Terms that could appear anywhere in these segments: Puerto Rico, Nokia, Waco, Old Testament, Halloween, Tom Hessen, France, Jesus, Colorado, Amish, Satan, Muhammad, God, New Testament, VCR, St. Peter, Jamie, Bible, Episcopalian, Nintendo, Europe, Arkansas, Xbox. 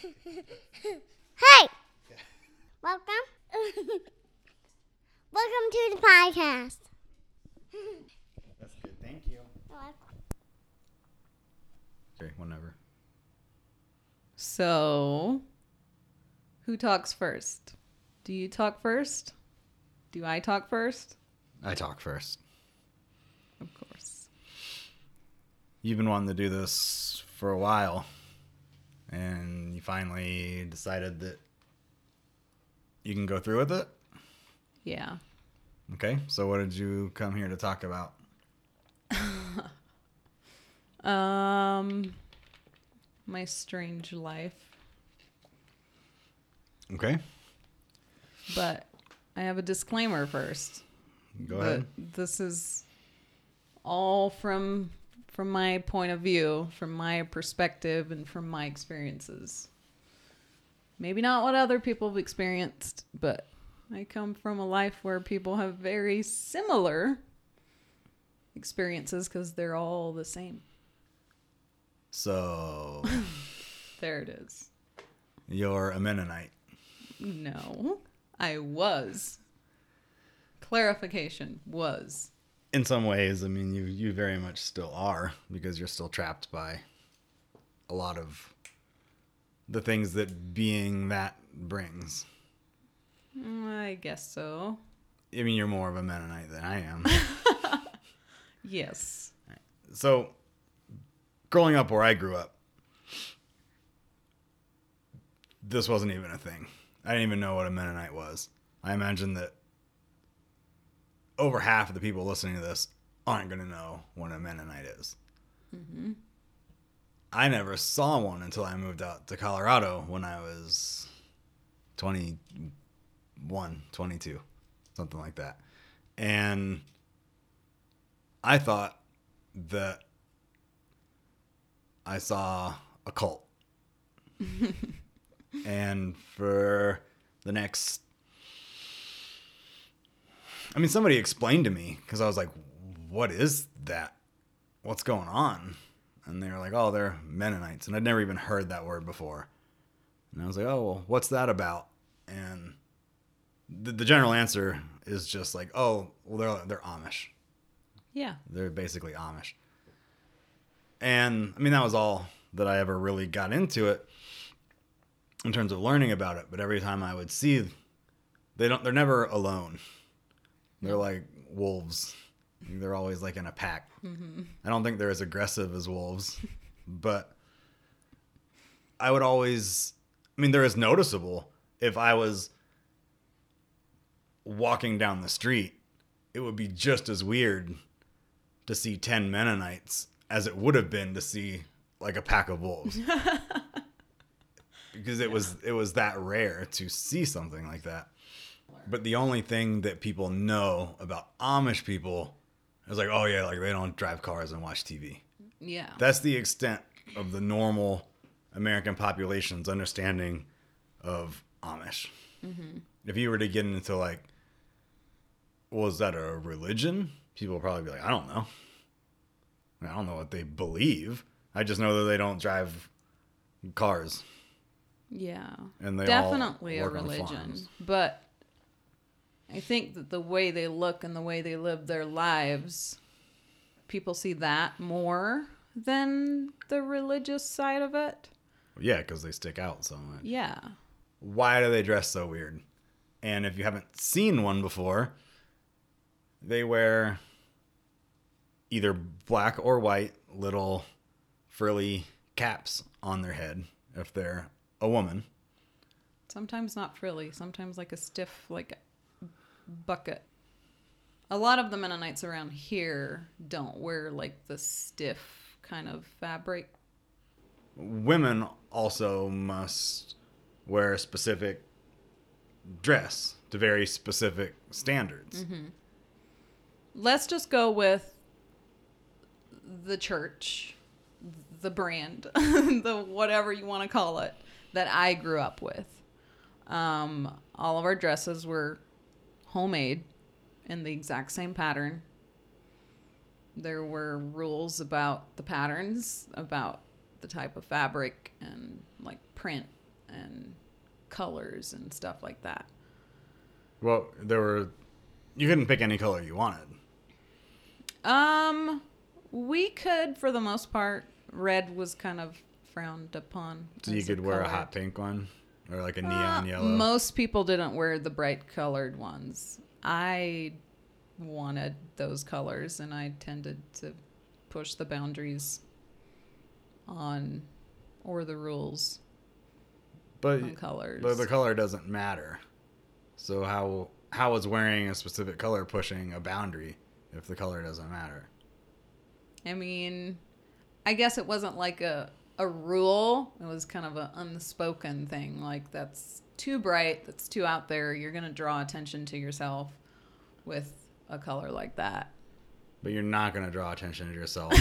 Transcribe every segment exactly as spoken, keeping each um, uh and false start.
Hey! Welcome. Welcome to the podcast. That's good. Thank you. You're welcome. Okay, whenever. So, who talks first? Do you talk first? Do I talk first? I talk first. Of course. You've been wanting to do this for a while, and you finally decided that you can go through with it? Yeah. Okay, so what did you come here to talk about? um, my strange life. Okay. But I have a disclaimer first. Go ahead. This is all from from my point of view, from my perspective, and from my experiences. Maybe not what other people have experienced, but I come from a life where people have very similar experiences because they're all the same. So. There it is. You're a Mennonite. No, I was. Clarification, was. In some ways, I mean, you, you very much still are, because you're still trapped by a lot of the things that being that brings. I guess so. I mean, you're more of a Mennonite than I am. Yes. So, growing up where I grew up, this wasn't even a thing. I didn't even know what a Mennonite was. I imagine that over half of the people listening to this aren't going to know what a Mennonite is. Mm-hmm. I never saw one until I moved out to Colorado when I was twenty-one, twenty-two, something like that. And I thought that I saw a cult. And for the next... I mean, somebody explained to me, because I was like, what is that? What's going on? And they were like, oh, they're Mennonites. And I'd never even heard that word before. And I was like, oh, well, what's that about? And the, the general answer is just like, oh, well, they're, they're Amish. Yeah. They're basically Amish. And, I mean, that was all that I ever really got into it in terms of learning about it. But every time I would see, they don't, they're never alone. They're like wolves. They're always like in a pack. Mm-hmm. I don't think they're as aggressive as wolves, but I would always, I mean, they're as noticeable. If I was walking down the street, it would be just as weird to see ten Mennonites as it would have been to see like a pack of wolves. Because it was, it was that rare to see something like that. But the only thing that people know about Amish people is like, oh, yeah, like they don't drive cars and watch T V. Yeah. That's the extent of the normal American population's understanding of Amish. Mm-hmm. If you were to get into like, well, is that a religion? People would probably be like, I don't know. I mean, I don't know what they believe. I just know that they don't drive cars. Yeah. And they definitely all work a religion, on farms. But I think that the way they look and the way they live their lives, people see that more than the religious side of it. Yeah, because they stick out so much. Yeah. Why do they dress so weird? And if you haven't seen one before, they wear either black or white little frilly caps on their head if they're a woman. Sometimes not frilly. Sometimes like a stiff, like... bucket. A lot of the Mennonites around here don't wear like the stiff kind of fabric. Women also must wear a specific dress to very specific standards. Mm-hmm. Let's just go with the church, the brand, the whatever you want to call it, that I grew up with. Um, all of our dresses were homemade in the exact same pattern. There were rules about the patterns, about the type of fabric and like print and colors and stuff like that. Well, there were, you couldn't pick any color you wanted. Um, we could, for the most part. Red was kind of frowned upon. So you could wear a hot pink one or like a neon uh, yellow. Most people didn't wear the bright colored ones. I wanted those colors, and I tended to push the boundaries on or the rules but, on colors. But the color doesn't matter. So how how is wearing a specific color pushing a boundary if the color doesn't matter? I mean, I guess it wasn't like a, a rule. It was kind of an unspoken thing. Like, that's too bright. That's too out there. You're going to draw attention to yourself with a color like that. But you're not going to draw attention to yourself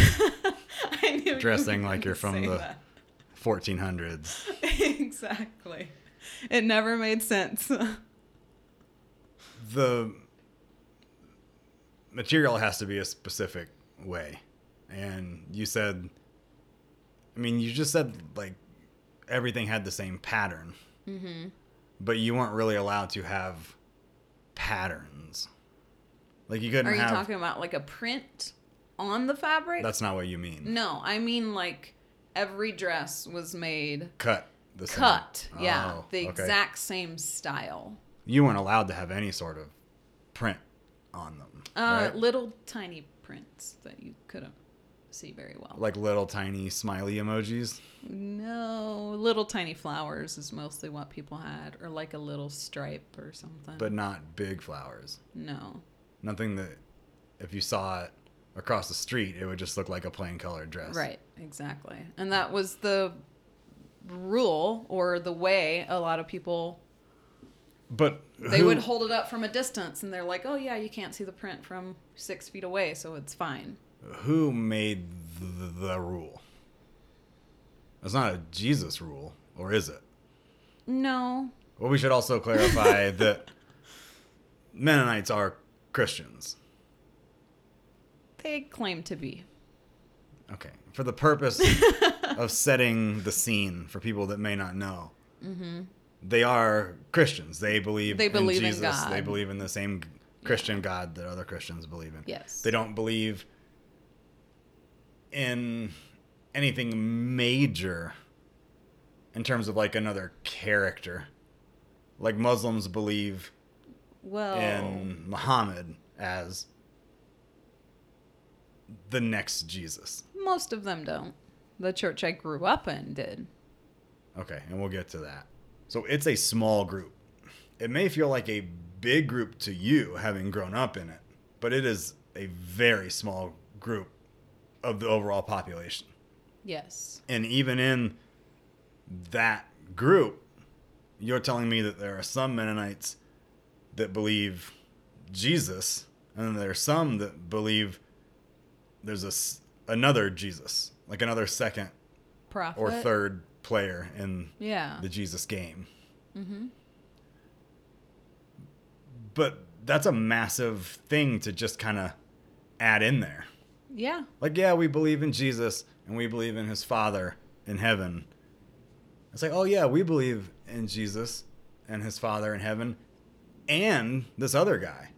I knew dressing you like you're from the that. fourteen hundreds. Exactly. It never made sense. The material has to be a specific way. And you said, I mean, you just said, like, everything had the same pattern. Mm-hmm. But you weren't really allowed to have patterns. Like, you couldn't have... Are you have, talking about, like, a print on the fabric? That's not what you mean. No, I mean, like, every dress was made... Cut. The same. Cut, oh, yeah. The okay. exact same style. You weren't allowed to have any sort of print on them, Uh, right? Little tiny prints that you couldn't see very well. Like little tiny smiley emojis? No, little tiny flowers is mostly what people had, or like a little stripe or something. But not big flowers? No. Nothing that, if you saw it across the street, it would just look like a plain colored dress. Right, exactly. And that was the rule, or the way a lot of people... But they who, would hold it up from a distance, and they're like, oh, yeah, you can't see the print from six feet away, so it's fine. Who made the, the rule? It's not a Jesus rule, or is it? No. Well, we should also clarify that Mennonites are Christians. They claim to be. Okay. For the purpose of setting the scene for people that may not know. Mm-hmm. They are Christians. They believe, they believe in Jesus. In God. They believe in the same Christian yeah. God that other Christians believe in. Yes. They don't believe in anything major in terms of like another character. Like Muslims believe well, in Muhammad as the next Jesus. Most of them don't. The church I grew up in did. Okay, and we'll get to that. So it's a small group. It may feel like a big group to you, having grown up in it, but it is a very small group of the overall population. Yes. And even in that group, you're telling me that there are some Mennonites that believe Jesus, and there are some that believe there's a, another Jesus, like another second prophet or third player in yeah. the Jesus game. Mm-hmm. But that's a massive thing to just kind of add in there. Yeah. Like, yeah, we believe in Jesus and we believe in his Father in heaven. It's like, oh yeah, we believe in Jesus and his Father in heaven and this other guy.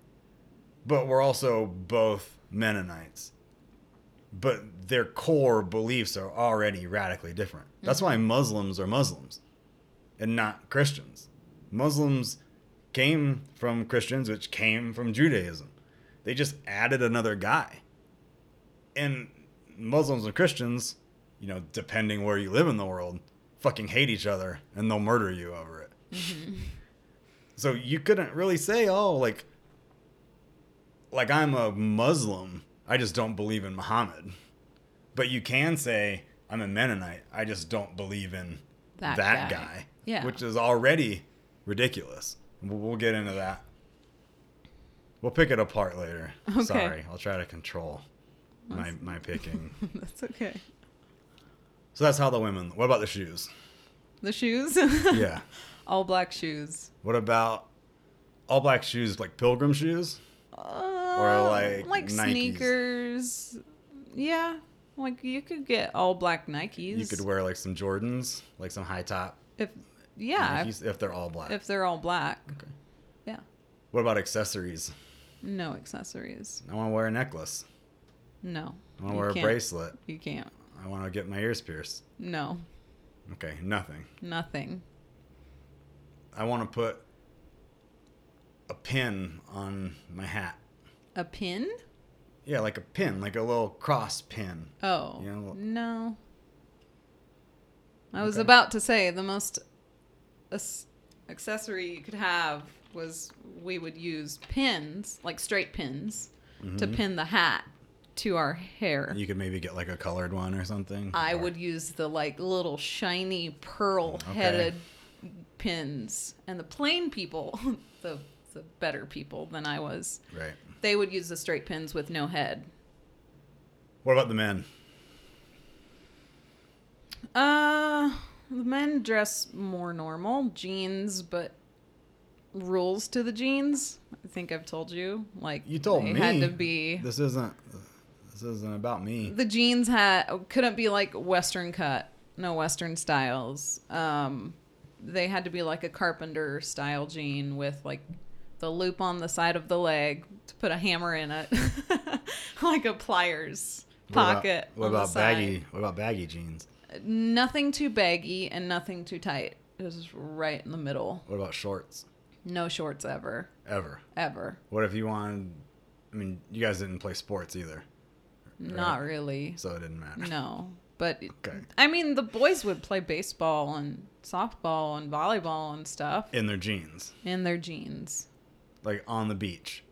But we're also both Mennonites. But their core beliefs are already radically different. That's why Muslims are Muslims and not Christians. Muslims came from Christians, which came from Judaism. They just added another guy. And Muslims and Christians, you know, depending where you live in the world, fucking hate each other and they'll murder you over it. Mm-hmm. So you couldn't really say, oh, like, like I'm a Muslim, I just don't believe in Muhammad. But you can say, I'm a Mennonite, I just don't believe in that, that guy. guy. Yeah. Which is already ridiculous. We'll get into that. We'll pick it apart later. Okay. Sorry, I'll try to control my, my picking. That's okay. So that's how the women... What about the shoes? The shoes? Yeah. All black shoes. What about all black shoes, like pilgrim shoes? Uh... Or like, like Nikes. Sneakers. Yeah. Like you could get all black Nikes. You could wear like some Jordans, like some high top. If Yeah. If, if, you, if they're all black. If they're all black. Okay. Yeah. What about accessories? No accessories. I want to wear a necklace. No. I want to wear a bracelet. You can't. I want to get my ears pierced. No. Okay, nothing. Nothing. I want to put a pin on my hat. A pin? Yeah, like a pin, like a little cross pin. Oh, you know, no. I okay. was about to say the most accessory you could have was we would use pins, like straight pins, mm-hmm. to pin the hat to our hair. You could maybe get like a colored one or something. I or... would use the like little shiny pearl-headed okay. pins. And the plain people, the the better people than I was. Right. They would use the straight pins with no head. What about the men? Uh, the men dress more normal, jeans, but rules to the jeans. I think I've told you, like you told they me had to be. This isn't. This isn't about me. The jeans had couldn't be like Western cut, no Western styles. Um, they had to be like a carpenter style jean with like the loop on the side of the leg to put a hammer in it, like a pliers pocket. What about, what about baggy? What about baggy jeans? Nothing too baggy and nothing too tight. Just right in the middle. What about shorts? No shorts ever. Ever. Ever. What if you wanted? I mean, you guys didn't play sports either. Right? Not really. So it didn't matter. No, but okay. I mean, the boys would play baseball and softball and volleyball and stuff in their jeans. In their jeans. Like on the beach.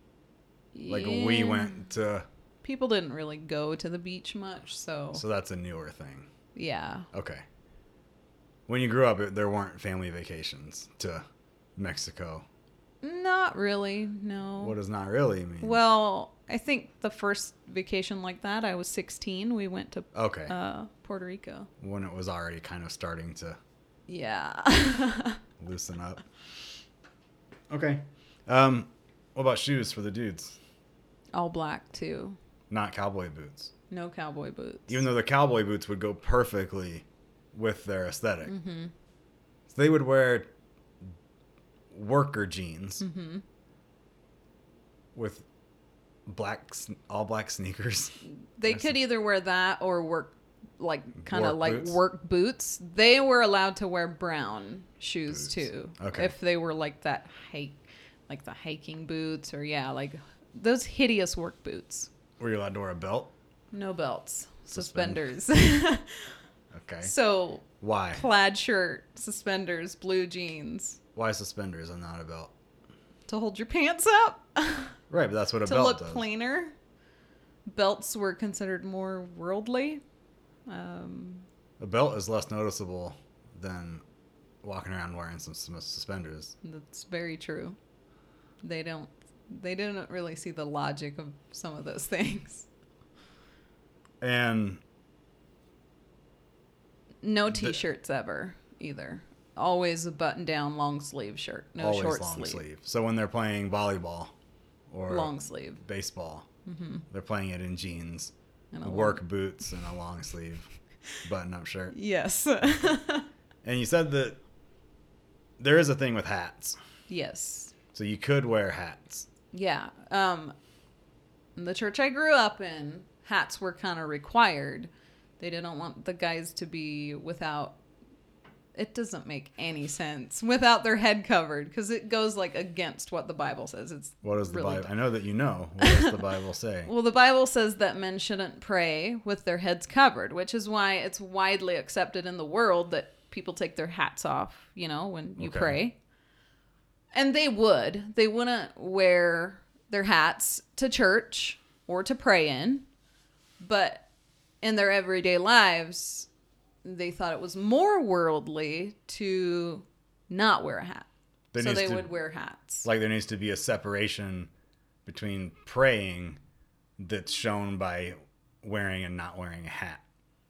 Yeah. Like we went to. People didn't really go to the beach much, so. So that's a newer thing. Yeah. Okay. When you grew up, there weren't family vacations to Mexico. Not really, no. What does not really mean? Well, I think the first vacation like that, I was sixteen. We went to okay. uh, Puerto Rico. When it was already kind of starting to yeah. loosen up. Okay. Um, what about shoes for the dudes? All black, too. Not cowboy boots. No cowboy boots. Even though the cowboy boots would go perfectly with their aesthetic. Mm-hmm. So they would wear worker jeans mm-hmm. with black, all black sneakers. They could some. either wear that or work, like kind of like boots. work boots. They were allowed to wear brown shoes boots. too. Okay. If they were like that hike, like the hiking boots or yeah, like those hideous work boots. Were you allowed to wear a belt? No belts. Suspenders. Suspenders. Okay. So why? Plaid shirt, suspenders, blue jeans. Why suspenders and not a belt? To hold your pants up. Right, but that's what a belt does. To look plainer. Belts were considered more worldly. Um, a belt is less noticeable than walking around wearing some suspenders. That's very true. They don't. They didn't really see the logic of some of those things. And no t-shirts th- ever either. Always a button-down long sleeve shirt. No short long sleeve. sleeve. So when they're playing volleyball or long sleeve baseball, mm-hmm. they're playing it in jeans, and work long... boots, and a long sleeve button-up shirt. Yes. And you said that there is a thing with hats. Yes. So you could wear hats. Yeah. Um, in the church I grew up in, hats were kind of required. They didn't want the guys to be without. It doesn't make any sense without their head covered because it goes like against what the Bible says. It's what is really the Bible? I know that you know. What does the Bible say? Well, the Bible says that men shouldn't pray with their heads covered, which is why it's widely accepted in the world that people take their hats off, you know, when you okay. pray. And they would. They wouldn't wear their hats to church or to pray in, but in their everyday lives, they thought it was more worldly to not wear a hat. There so they to, would wear hats. Like there needs to be a separation between praying that's shown by wearing and not wearing a hat.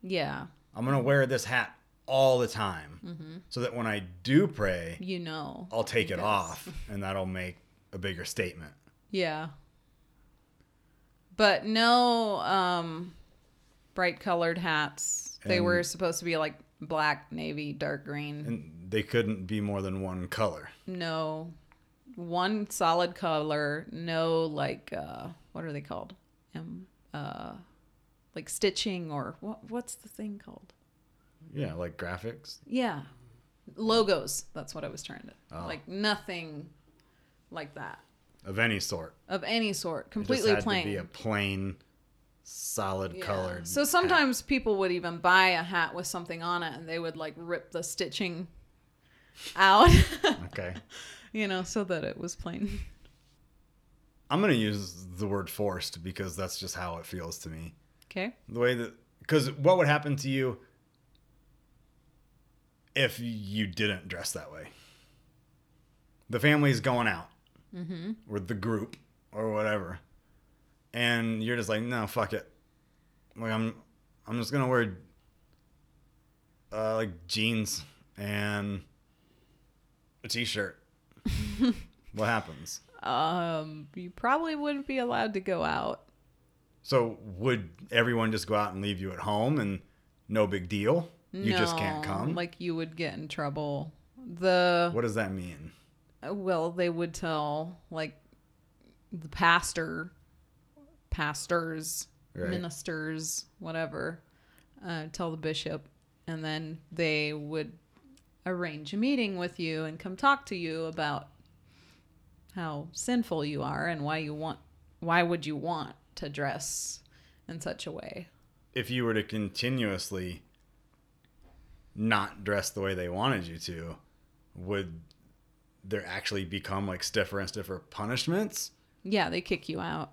Yeah. I'm going to wear this hat all the time mm-hmm. so that when I do pray, you know, I'll take it off and that'll make a bigger statement. Yeah. But no um, bright colored hats. They and were supposed to be like black, navy, dark green. And they couldn't be more than one color. No. One solid color. No, like, uh, what are they called? Um, uh, like stitching or what? what's the thing called? Yeah, like graphics? Yeah. Logos. That's what I was trying to... Oh. Like nothing like that. Of any sort. Of any sort. Completely plain. It just had to be a plain... solid yeah. colored. So sometimes hat. People would even buy a hat with something on it and they would like rip the stitching out. Okay. You know, so that it was plain. I'm going to use the word forced because that's just how it feels to me. Okay. The way that, because what would happen to you if you didn't dress that way? The family's going out mm-hmm. or the group or whatever. And you're just like, no, fuck it. Like I'm, I'm just gonna wear, uh, like jeans and a t-shirt. What happens? Um, you probably wouldn't be allowed to go out. So would everyone just go out and leave you at home and no big deal? No, you just can't come. Like you would get in trouble. The what does that mean? Well, they would tell like the pastor. pastors, right. ministers, whatever, uh, tell the bishop, and then they would arrange a meeting with you and come talk to you about how sinful you are and why you want, why would you want to dress in such a way? If you were to continuously not dress the way they wanted you to, would there actually become like stiffer and stiffer punishments? Yeah, they kick you out.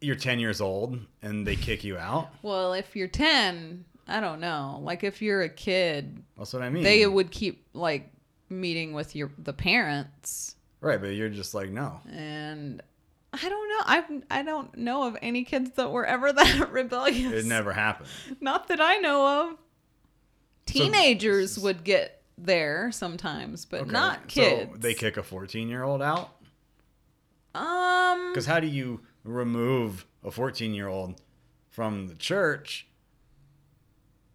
You're ten years old and they kick you out? Well, if you're ten, I don't know. Like if you're a kid, that's what I mean. They would keep like meeting with your the parents. Right, but you're just like no. And I don't know. I I don't know of any kids that were ever that rebellious. It never happened. Not that I know of. Teenagers so, would get there sometimes, but okay. not kids. So they kick a fourteen-year-old out? Um Because how do you remove a fourteen-year-old from the church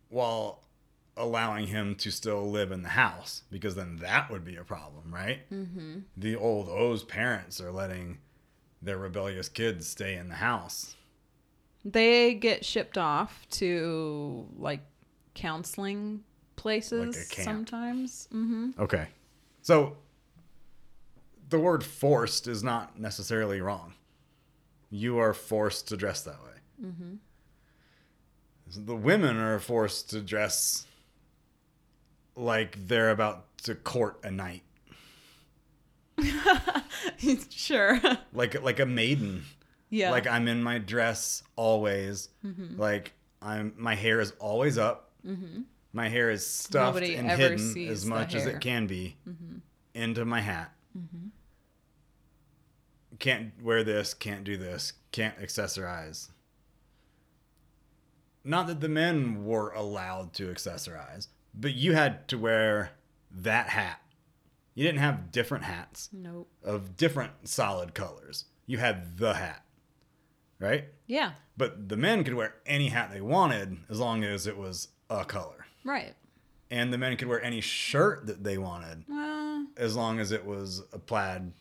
while allowing him to still live in the house? Because then that would be a problem, right? Mm-hmm. The old O's parents are letting their rebellious kids stay in the house. They get shipped off to, like, counseling places like a camp. Sometimes. Mm-hmm. Okay. So the word forced is not necessarily wrong. You are forced to dress that way. Mm-hmm. So the women are forced to dress like they're about to court a knight. Sure. Like like a maiden. Yeah. Like I'm in my dress always. Mm-hmm. Like I'm my hair is always up. Mm-hmm. My hair is stuffed Nobody and ever hidden sees as much the hair. As it can be mm-hmm. into my hat. Mm-hmm. Can't wear this, can't do this, can't accessorize. Not that the men were allowed to accessorize, but you had to wear that hat. You didn't have different hats. Nope. Of different solid colors. You had the hat, right? Yeah. But the men could wear any hat they wanted as long as it was a color. Right. And the men could wear any shirt that they wanted uh, as long as it was a plaid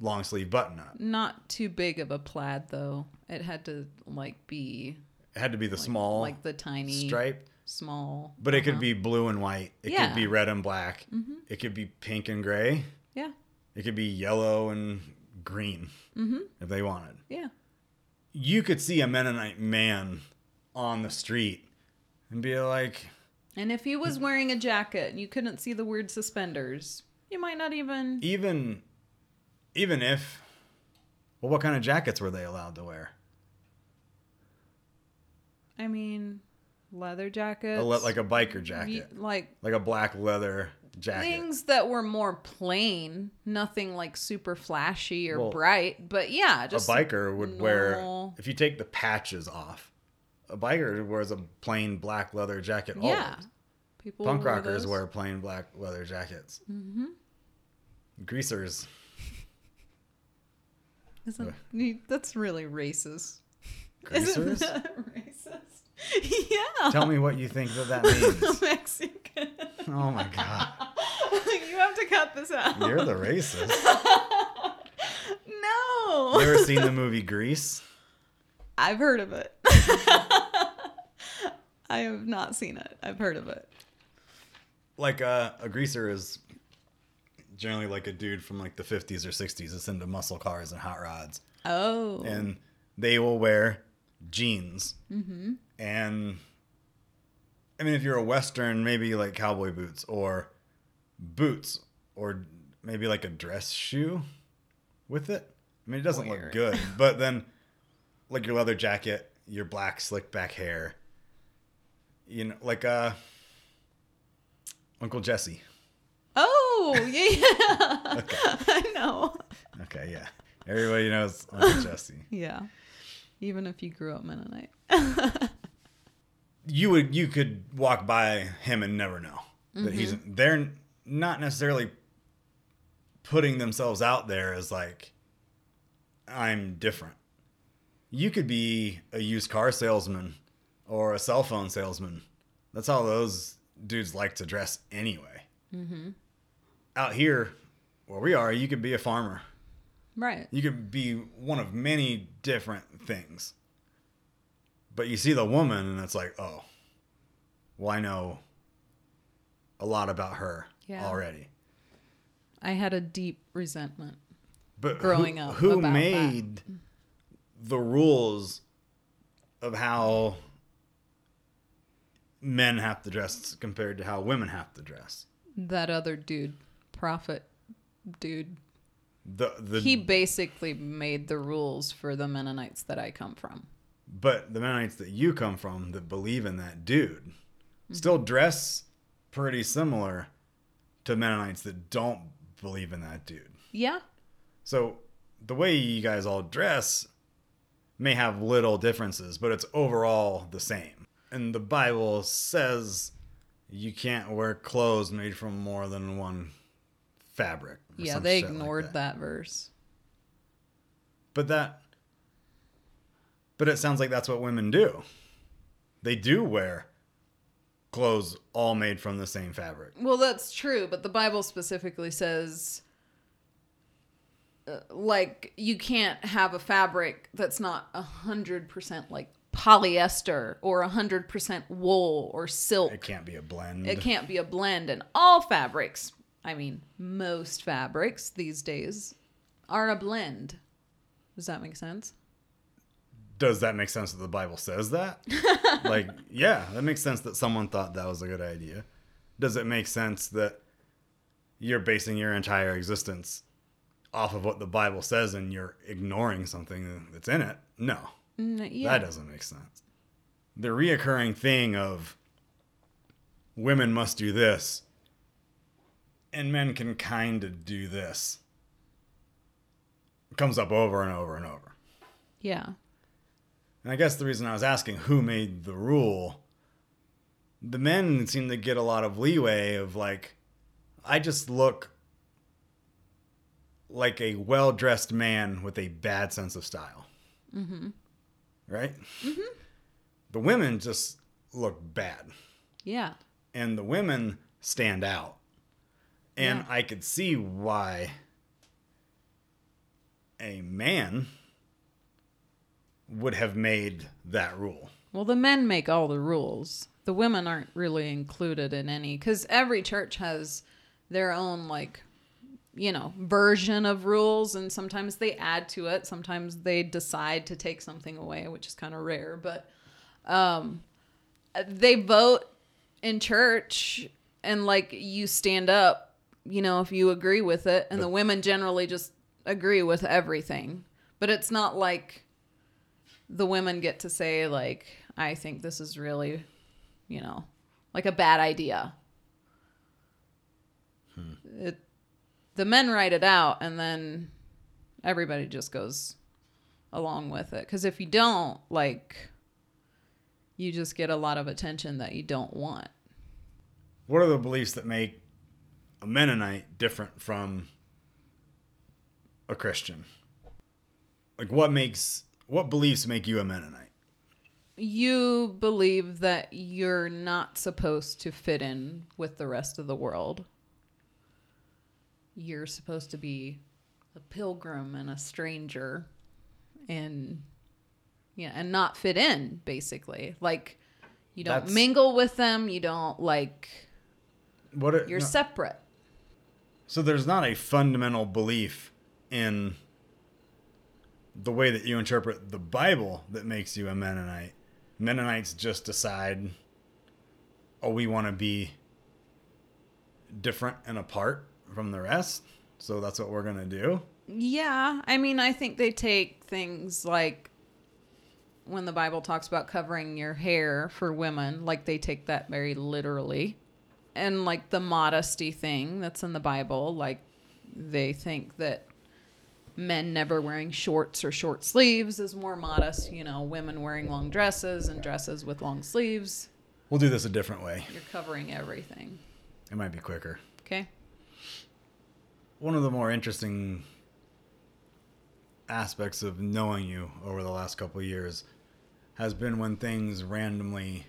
long sleeve button up. Not too big of a plaid though. It had to like be. It had to be the like, small, like the tiny striped, small. But it uh-huh. could be blue and white. It yeah. could be red and black. Mm-hmm. It could be pink and gray. Yeah. It could be yellow and green mm-hmm. if they wanted. Yeah. You could see a Mennonite man on the street and be like. And if he was wearing a jacket and you couldn't see the word suspenders, you might not even even. Even if, well, what kind of jackets were they allowed to wear? I mean, leather jackets. A le- like a biker jacket. Y- like like a black leather jacket. Things that were more plain, nothing like super flashy or well, bright. But yeah, just a biker would normal. Wear, if you take the patches off, a biker wears a plain black leather jacket. Yeah. Always. People Punk wear rockers those. Wear plain black leather jackets. Mm-hmm. Greasers. Isn't, that's really racist. Greasers? Isn't that racist? Yeah. Tell me what you think that that means. Mexican. Oh my God. You have to cut this out. You're the racist. No. You ever seen the movie Grease? I've heard of it. I have not seen it. I've heard of it. Like uh, a greaser is generally like a dude from like the fifties or sixties that's into muscle cars and hot rods. Oh. And they will wear jeans. Mm-hmm. And I mean, if you're a Western, maybe like cowboy boots or boots or maybe like a dress shoe with it. I mean, it doesn't Weird. Look good, but then like your leather jacket, your black slick back hair, you know, like uh, Uncle Jesse. Oh, yeah. Okay. I know. Okay, yeah. Everybody knows Uncle Jesse. Yeah. Even if you grew up Mennonite. You would, you could walk by him and never know that mm-hmm. he's, they're not necessarily putting themselves out there as like, I'm different. You could be a used car salesman or a cell phone salesman. That's how those dudes like to dress anyway. Mm-hmm. Out here where we are, you could be a farmer. Right. You could be one of many different things. But you see the woman and it's like, oh, well, I know a lot about her yeah. already. I had a deep resentment but growing who, up. Who about made that. The rules of how men have to dress compared to how women have to dress? That other dude, prophet dude. The, the, he basically made the rules for the Mennonites that I come from. But the Mennonites that you come from that believe in that dude mm-hmm. still dress pretty similar to Mennonites that don't believe in that dude. Yeah. So the way you guys all dress may have little differences, but it's overall the same. And the Bible says you can't wear clothes made from more than one fabric. Yeah, they ignored like that. that verse. But that, but it sounds like that's what women do. They do wear clothes all made from the same fabric. Well, that's true, but the Bible specifically says, uh, like, you can't have a fabric that's not one hundred percent like polyester or one hundred percent wool or silk. It can't be a blend. It can't be a blend, and all fabrics, I mean, most fabrics these days are a blend. Does that make sense? Does that make sense that the Bible says that? Like, yeah, that makes sense that someone thought that was a good idea. Does it make sense that you're basing your entire existence off of what the Bible says and you're ignoring something that's in it? No. Mm, yeah. That doesn't make sense. The reoccurring thing of women must do this, and men can kind of do this, it comes up over and over and over. Yeah. And I guess the reason I was asking who made the rule, the men seem to get a lot of leeway of like, I just look like a well-dressed man with a bad sense of style. Mm-hmm. Right? Mm-hmm. The women just look bad. Yeah. And the women stand out. And yeah. I could see why a man would have made that rule. Well, the men make all the rules. The women aren't really included in any, because every church has their own, like, you know, version of rules. And sometimes they add to it. Sometimes they decide to take something away, which is kind of rare. But um, they vote in church and, like, you stand up, you know, if you agree with it. And but, the women generally just agree with everything. But it's not like the women get to say, like, I think this is really, you know, like a bad idea. Hmm. It, the men write it out, and then everybody just goes along with it. Because if you don't, like, you just get a lot of attention that you don't want. What are the beliefs that make a Mennonite different from a Christian? Like, what makes, what beliefs make you a Mennonite? you believe that you're not supposed to fit in with the rest of the world. You're supposed to be a pilgrim and a stranger and, yeah, and not fit in, basically. Like, you don't That's, mingle with them. You don't, like, what it, you're no. separate. So there's not a fundamental belief in the way that you interpret the Bible that makes you a Mennonite. Mennonites just decide, oh, we want to be different and apart from the rest, so that's what we're going to do? Yeah. I mean, I think they take things like when the Bible talks about covering your hair for women, like they take that very literally. And like the modesty thing that's in the Bible, like they think that men never wearing shorts or short sleeves is more modest. You know, women wearing long dresses and dresses with long sleeves. We'll do this a different way. You're covering everything. It might be quicker. Okay. One of the more interesting aspects of knowing you over the last couple of years has been when things randomly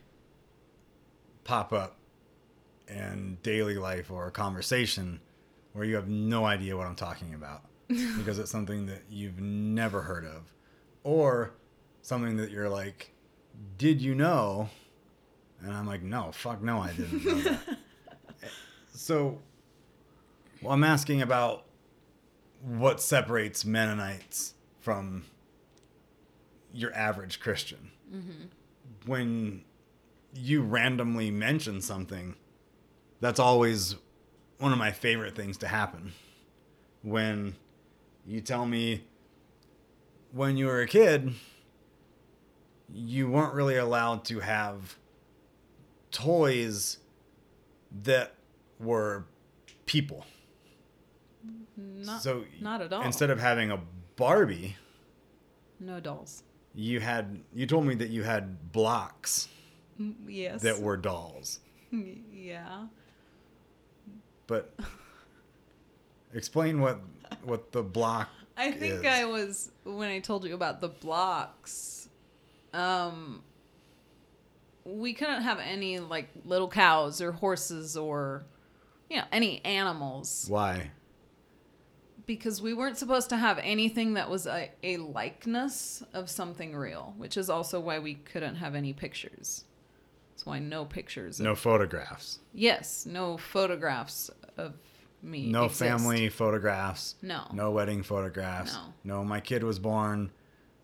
pop up in daily life or a conversation where you have no idea what I'm talking about. Because it's something that you've never heard of, or something that you're like, did you know? And I'm like, no, fuck no, I didn't know that. So, well, I'm asking about what separates Mennonites from your average Christian. Mm-hmm. When you randomly mention something, that's always one of my favorite things to happen. When you tell me when you were a kid, you weren't really allowed to have toys that were people. Not, so not at all. Instead of having a Barbie. No dolls. You had, you told me that you had blocks. Yes. That were dolls. Yeah. But explain what... What the block I think is. I was, when I told you about the blocks, um, we couldn't have any, like, little cows or horses or, you know, any animals. Why? Because we weren't supposed to have anything that was a, a likeness of something real, which is also why we couldn't have any pictures. That's why no pictures. No of, photographs. Yes, no photographs of me no exist. Family photographs, no no wedding photographs, no. no my kid was born,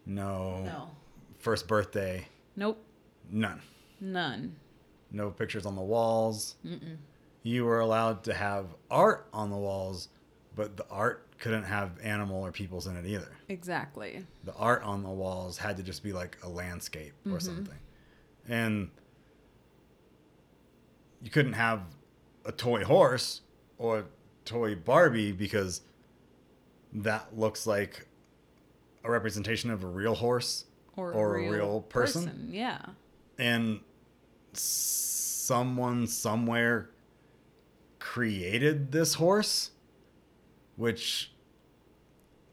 no no first birthday, nope, none none no pictures on the walls. Mm-mm. You were allowed to have art on the walls, but the art couldn't have animal or peoples in it either. Exactly. The art on the walls had to just be like a landscape or mm-hmm. something, and you couldn't have a toy horse or toy Barbie because that looks like a representation of a real horse or, or a real, real person. person. Yeah. And someone somewhere created this horse, which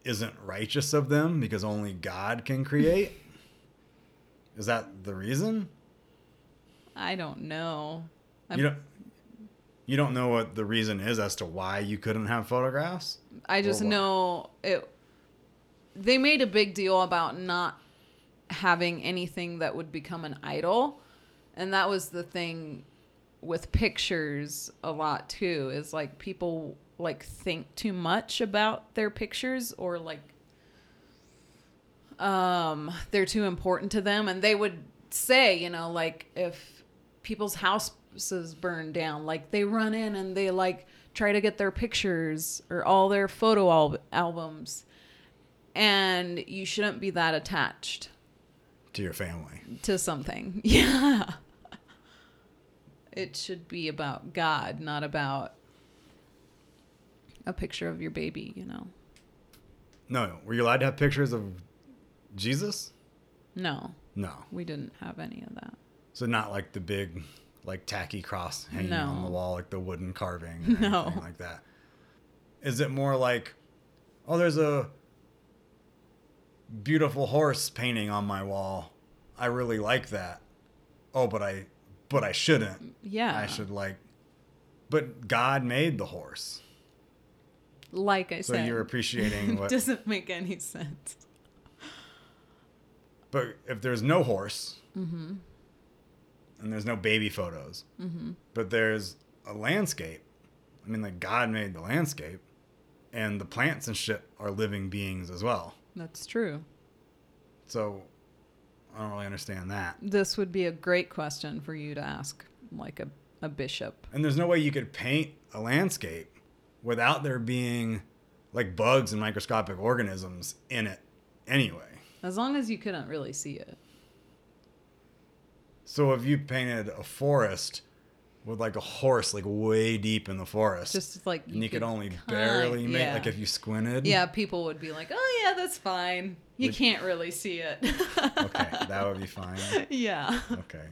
isn't righteous of them because only God can create. Is that the reason? I don't know. I'm... You don't You don't know what the reason is as to why you couldn't have photographs? I just know it. They made a big deal about not having anything that would become an idol. And that was the thing with pictures a lot too, is like people like think too much about their pictures, or like um, they're too important to them. And they would say, you know, like if people's house burned down, like they run in and they like try to get their pictures or all their photo al- albums, and you shouldn't be that attached to your family, to something. Yeah, it should be about God, not about a picture of your baby, you know. No, were you allowed to have pictures of Jesus? No, no, we didn't have any of that. So not like the big, like tacky cross hanging no. on the wall, like the wooden carving or no. anything like that. Is it more like, oh, there's a beautiful horse painting on my wall. I really like that. Oh, but I, but I shouldn't. Yeah. I should like, but God made the horse. Like I so said. So you're appreciating what. Doesn't make any sense. But if there's no horse mm-hmm. and there's no baby photos, mm-hmm. but there's a landscape. I mean, like God made the landscape and the plants and shit are living beings as well. That's true. So I don't really understand that. This would be a great question for you to ask like a, a bishop. And there's no way you could paint a landscape without there being like bugs and microscopic organisms in it anyway. As long as you couldn't really see it. So if you painted a forest with like a horse like way deep in the forest. Just like you and you could, could only kind, barely make yeah. like if you squinted. Yeah, people would be like, oh yeah, that's fine. You would, can't really see it. Okay, that would be fine. Yeah. Okay.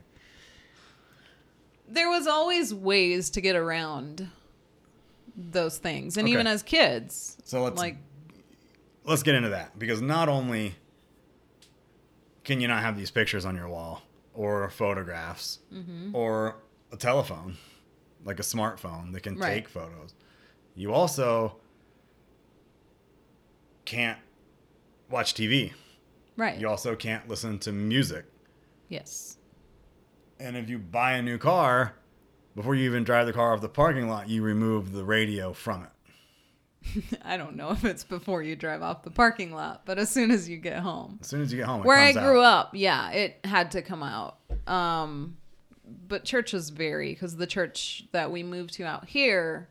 There was always ways to get around those things. And okay. even as kids. So let's like let's get into that. Because not only can you not have these pictures on your wall or photographs mm-hmm. or a telephone, like a smartphone that can right. take photos. You also can't watch T V. Right. You also can't listen to music. Yes. And if you buy a new car, before you even drive the car off the parking lot, you remove the radio from it. I don't know if it's before you drive off the parking lot, but as soon as you get home. As soon as you get home, it Where I grew out. up, yeah, it had to come out. Um, but churches vary because the church that we moved to out here,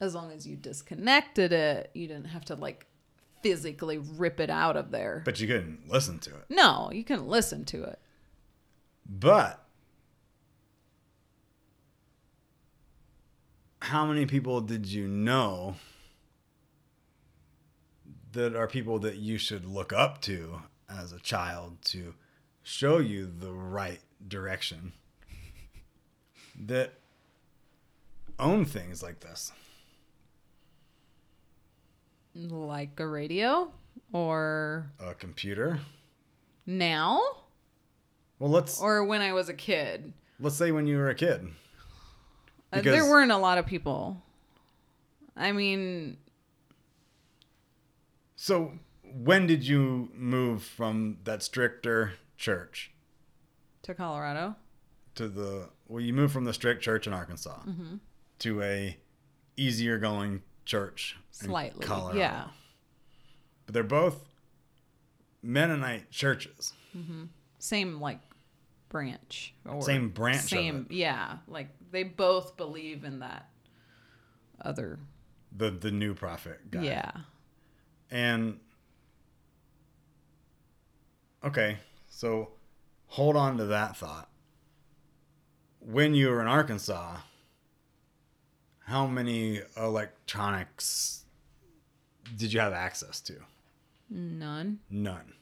as long as you disconnected it, you didn't have to like physically rip it out of there. But you couldn't listen to it. No, you couldn't listen to it. But how many people did you know that are people that you should look up to as a child to show you the right direction that own things like this? Like a radio or a computer now? Well, let's or when I was a kid. Let's say when you were a kid. Because there weren't a lot of people. I mean. So when did you move from that stricter church? To Colorado? To the, well, you moved from the strict church in Arkansas mm-hmm. to a easier going church Slightly, in Colorado. Yeah. But they're both Mennonite churches. Mm-hmm. Same like branch. Or same branch Same, of it. Yeah. Like. They both believe in that other. The the new prophet guy. Yeah. And. Okay. So hold on to that thought. When you were in Arkansas, how many electronics did you have access to? None. None.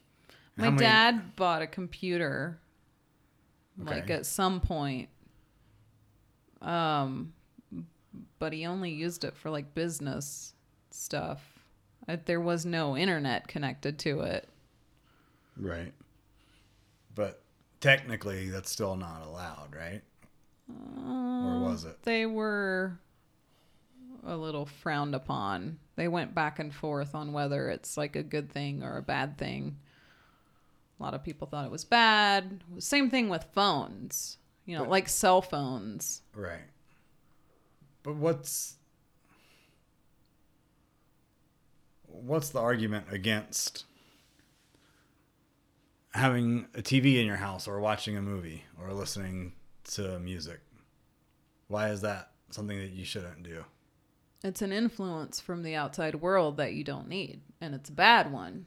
My many... dad bought a computer. Okay. Like at some point. Um, but he only used it for like business stuff. I, there was no internet connected to it. Right. But technically that's still not allowed, right? Um, or was it? They were a little frowned upon. They went back and forth on whether it's like a good thing or a bad thing. A lot of people thought it was bad. Same thing with phones. You know, but, like cell phones. Right. But what's what's the argument against having a T V in your house or watching a movie or listening to music? Why is that something that you shouldn't do? It's an influence from the outside world that you don't need, and it's a bad one.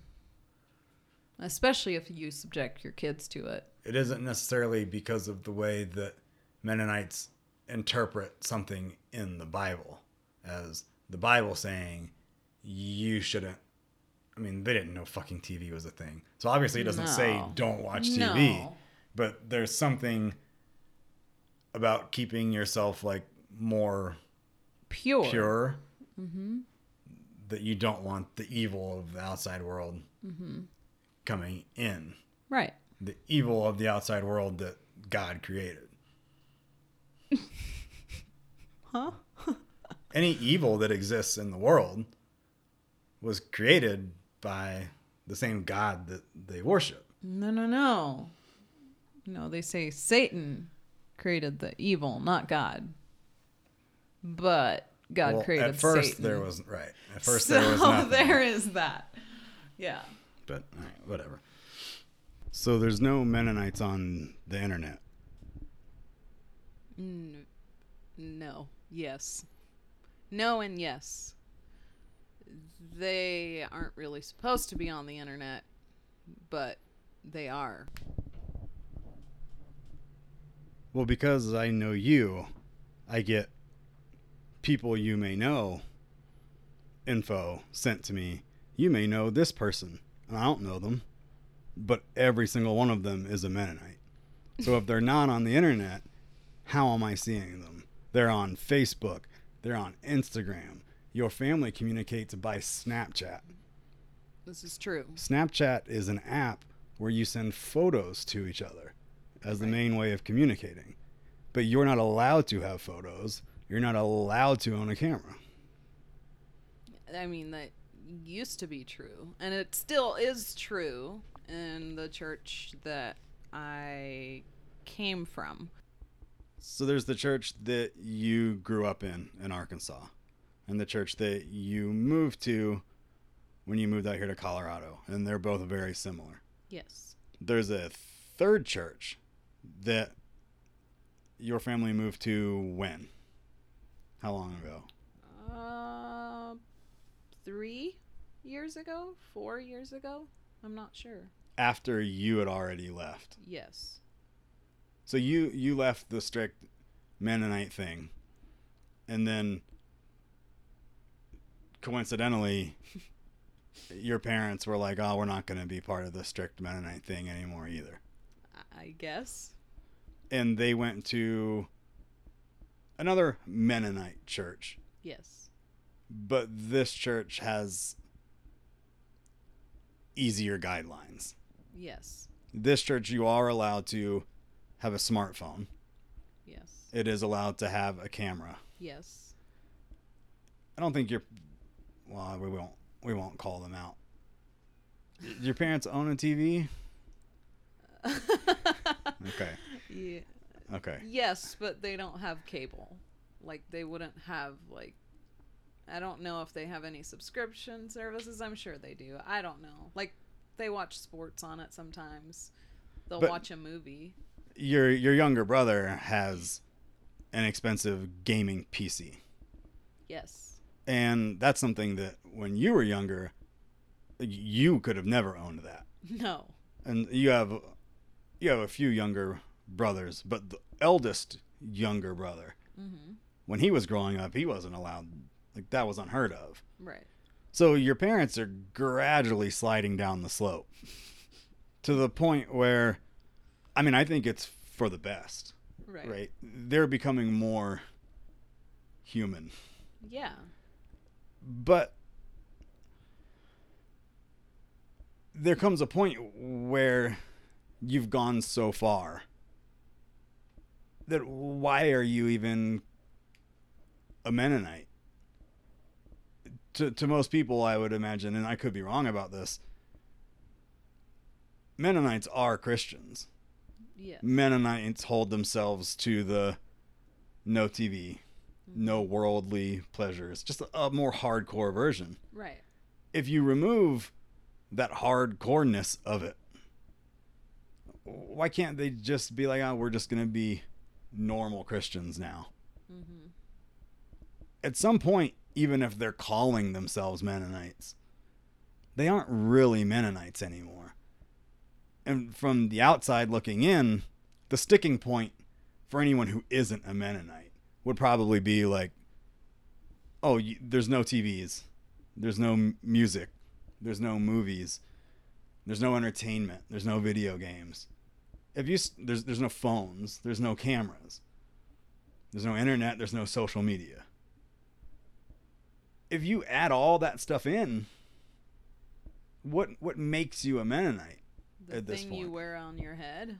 Especially if you subject your kids to it. It isn't necessarily because of the way that Mennonites interpret something in the Bible as the Bible saying you shouldn't. I mean, they didn't know fucking T V was a thing. So obviously it doesn't no. say don't watch T V, no. but there's something about keeping yourself like more pure, pure mm-hmm. that you don't want the evil of the outside world mm-hmm. coming in. Right. the evil of the outside world that God created. Huh? Any evil that exists in the world was created by the same God that they worship. No, no, no. No, they say Satan created the evil, not God. But God well, created Satan. At first Satan. there wasn't, right. At first so there was nothing. So there is that. Yeah. But, all right, whatever. So there's no Mennonites on the internet? Mm, no. Yes. No and yes. They aren't really supposed to be on the internet, but they are. Well, because I know you, I get people you may know info sent to me. You may know this person, and I don't know them, but every single one of them is a Mennonite. So if they're not on the internet, how am I seeing them? They're on Facebook. They're on Instagram. Your family communicates by Snapchat. This is true. Snapchat is an app where you send photos to each other as right. the main way of communicating. But you're not allowed to have photos. You're not allowed to own a camera. I mean, that used to be true. And it still is true in the church that I came from. So there's the church that you grew up in, in Arkansas, and the church that you moved to when you moved out here to Colorado, and they're both very similar. Yes. There's a third church that your family moved to when? How long ago? Uh, three years ago? Four years ago? I'm not sure. After you had already left? Yes. So you, you left the strict Mennonite thing, and then coincidentally, your parents were like, oh, we're not going to be part of the strict Mennonite thing anymore either. I guess. And they went to another Mennonite church. Yes. But this church has easier guidelines. Yes. This church, you are allowed to have a smartphone. Yes. It is allowed to have a camera. Yes. I don't think you're... Well, we won't, we won't call them out. Your parents own a T V? Okay. Yeah. Okay. Yes, but they don't have cable. Like, they wouldn't have, like... I don't know if they have any subscription services. I'm sure they do. I don't know. Like, they watch sports on it sometimes. They'll but, watch a movie. Your your younger brother has an expensive gaming P C. Yes. And that's something that when you were younger, you could have never owned that. No. And you have you have a few younger brothers, but the eldest younger brother, mm-hmm. when he was growing up, he wasn't allowed. Like, that was unheard of. Right. So your parents are gradually sliding down the slope to the point where... I mean, I think it's for the best, right. right? They're becoming more human. Yeah. But there comes a point where you've gone so far that why are you even a Mennonite? To, to most people, I would imagine, and I could be wrong about this, Mennonites are Christians. Yes. Mennonites hold themselves to the no T V, mm-hmm. no worldly pleasures, just a, a more hardcore version. Right. If you remove that hardcoreness of it, why can't they just be like, oh, we're just going to be normal Christians now? Mm-hmm. At some point, even if they're calling themselves Mennonites, they aren't really Mennonites anymore. And from the outside looking in, the sticking point for anyone who isn't a Mennonite would probably be like, oh, you, there's no T Vs. There's no m- music. There's no movies. There's no entertainment. There's no video games. If you there's there's no phones. There's no cameras. There's no internet. There's no social media. If you add all that stuff in, what what makes you a Mennonite? the at this thing point. You wear on your head.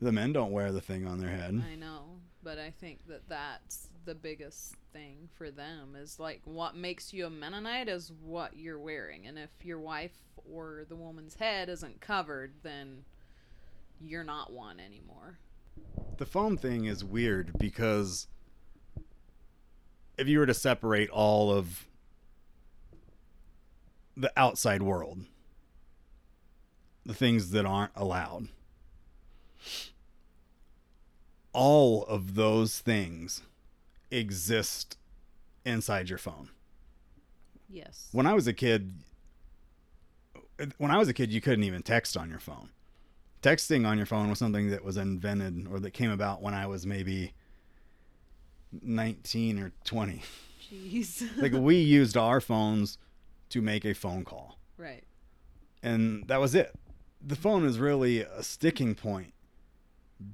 The men don't wear the thing on their head. I know, but I think that that's the biggest thing for them is like what makes you a Mennonite is what you're wearing. And if your wife or the woman's head isn't covered, then you're not one anymore. The foam thing is weird because if you were to separate all of the outside world, the things that aren't allowed, all of those things exist inside your phone. Yes. When I was a kid, when I was a kid, you couldn't even text on your phone. Texting on your phone was something that was invented or that came about when I was maybe nineteen or twenty. Jeez. Like we used our phones to make a phone call. Right. And that was it. The phone is really a sticking point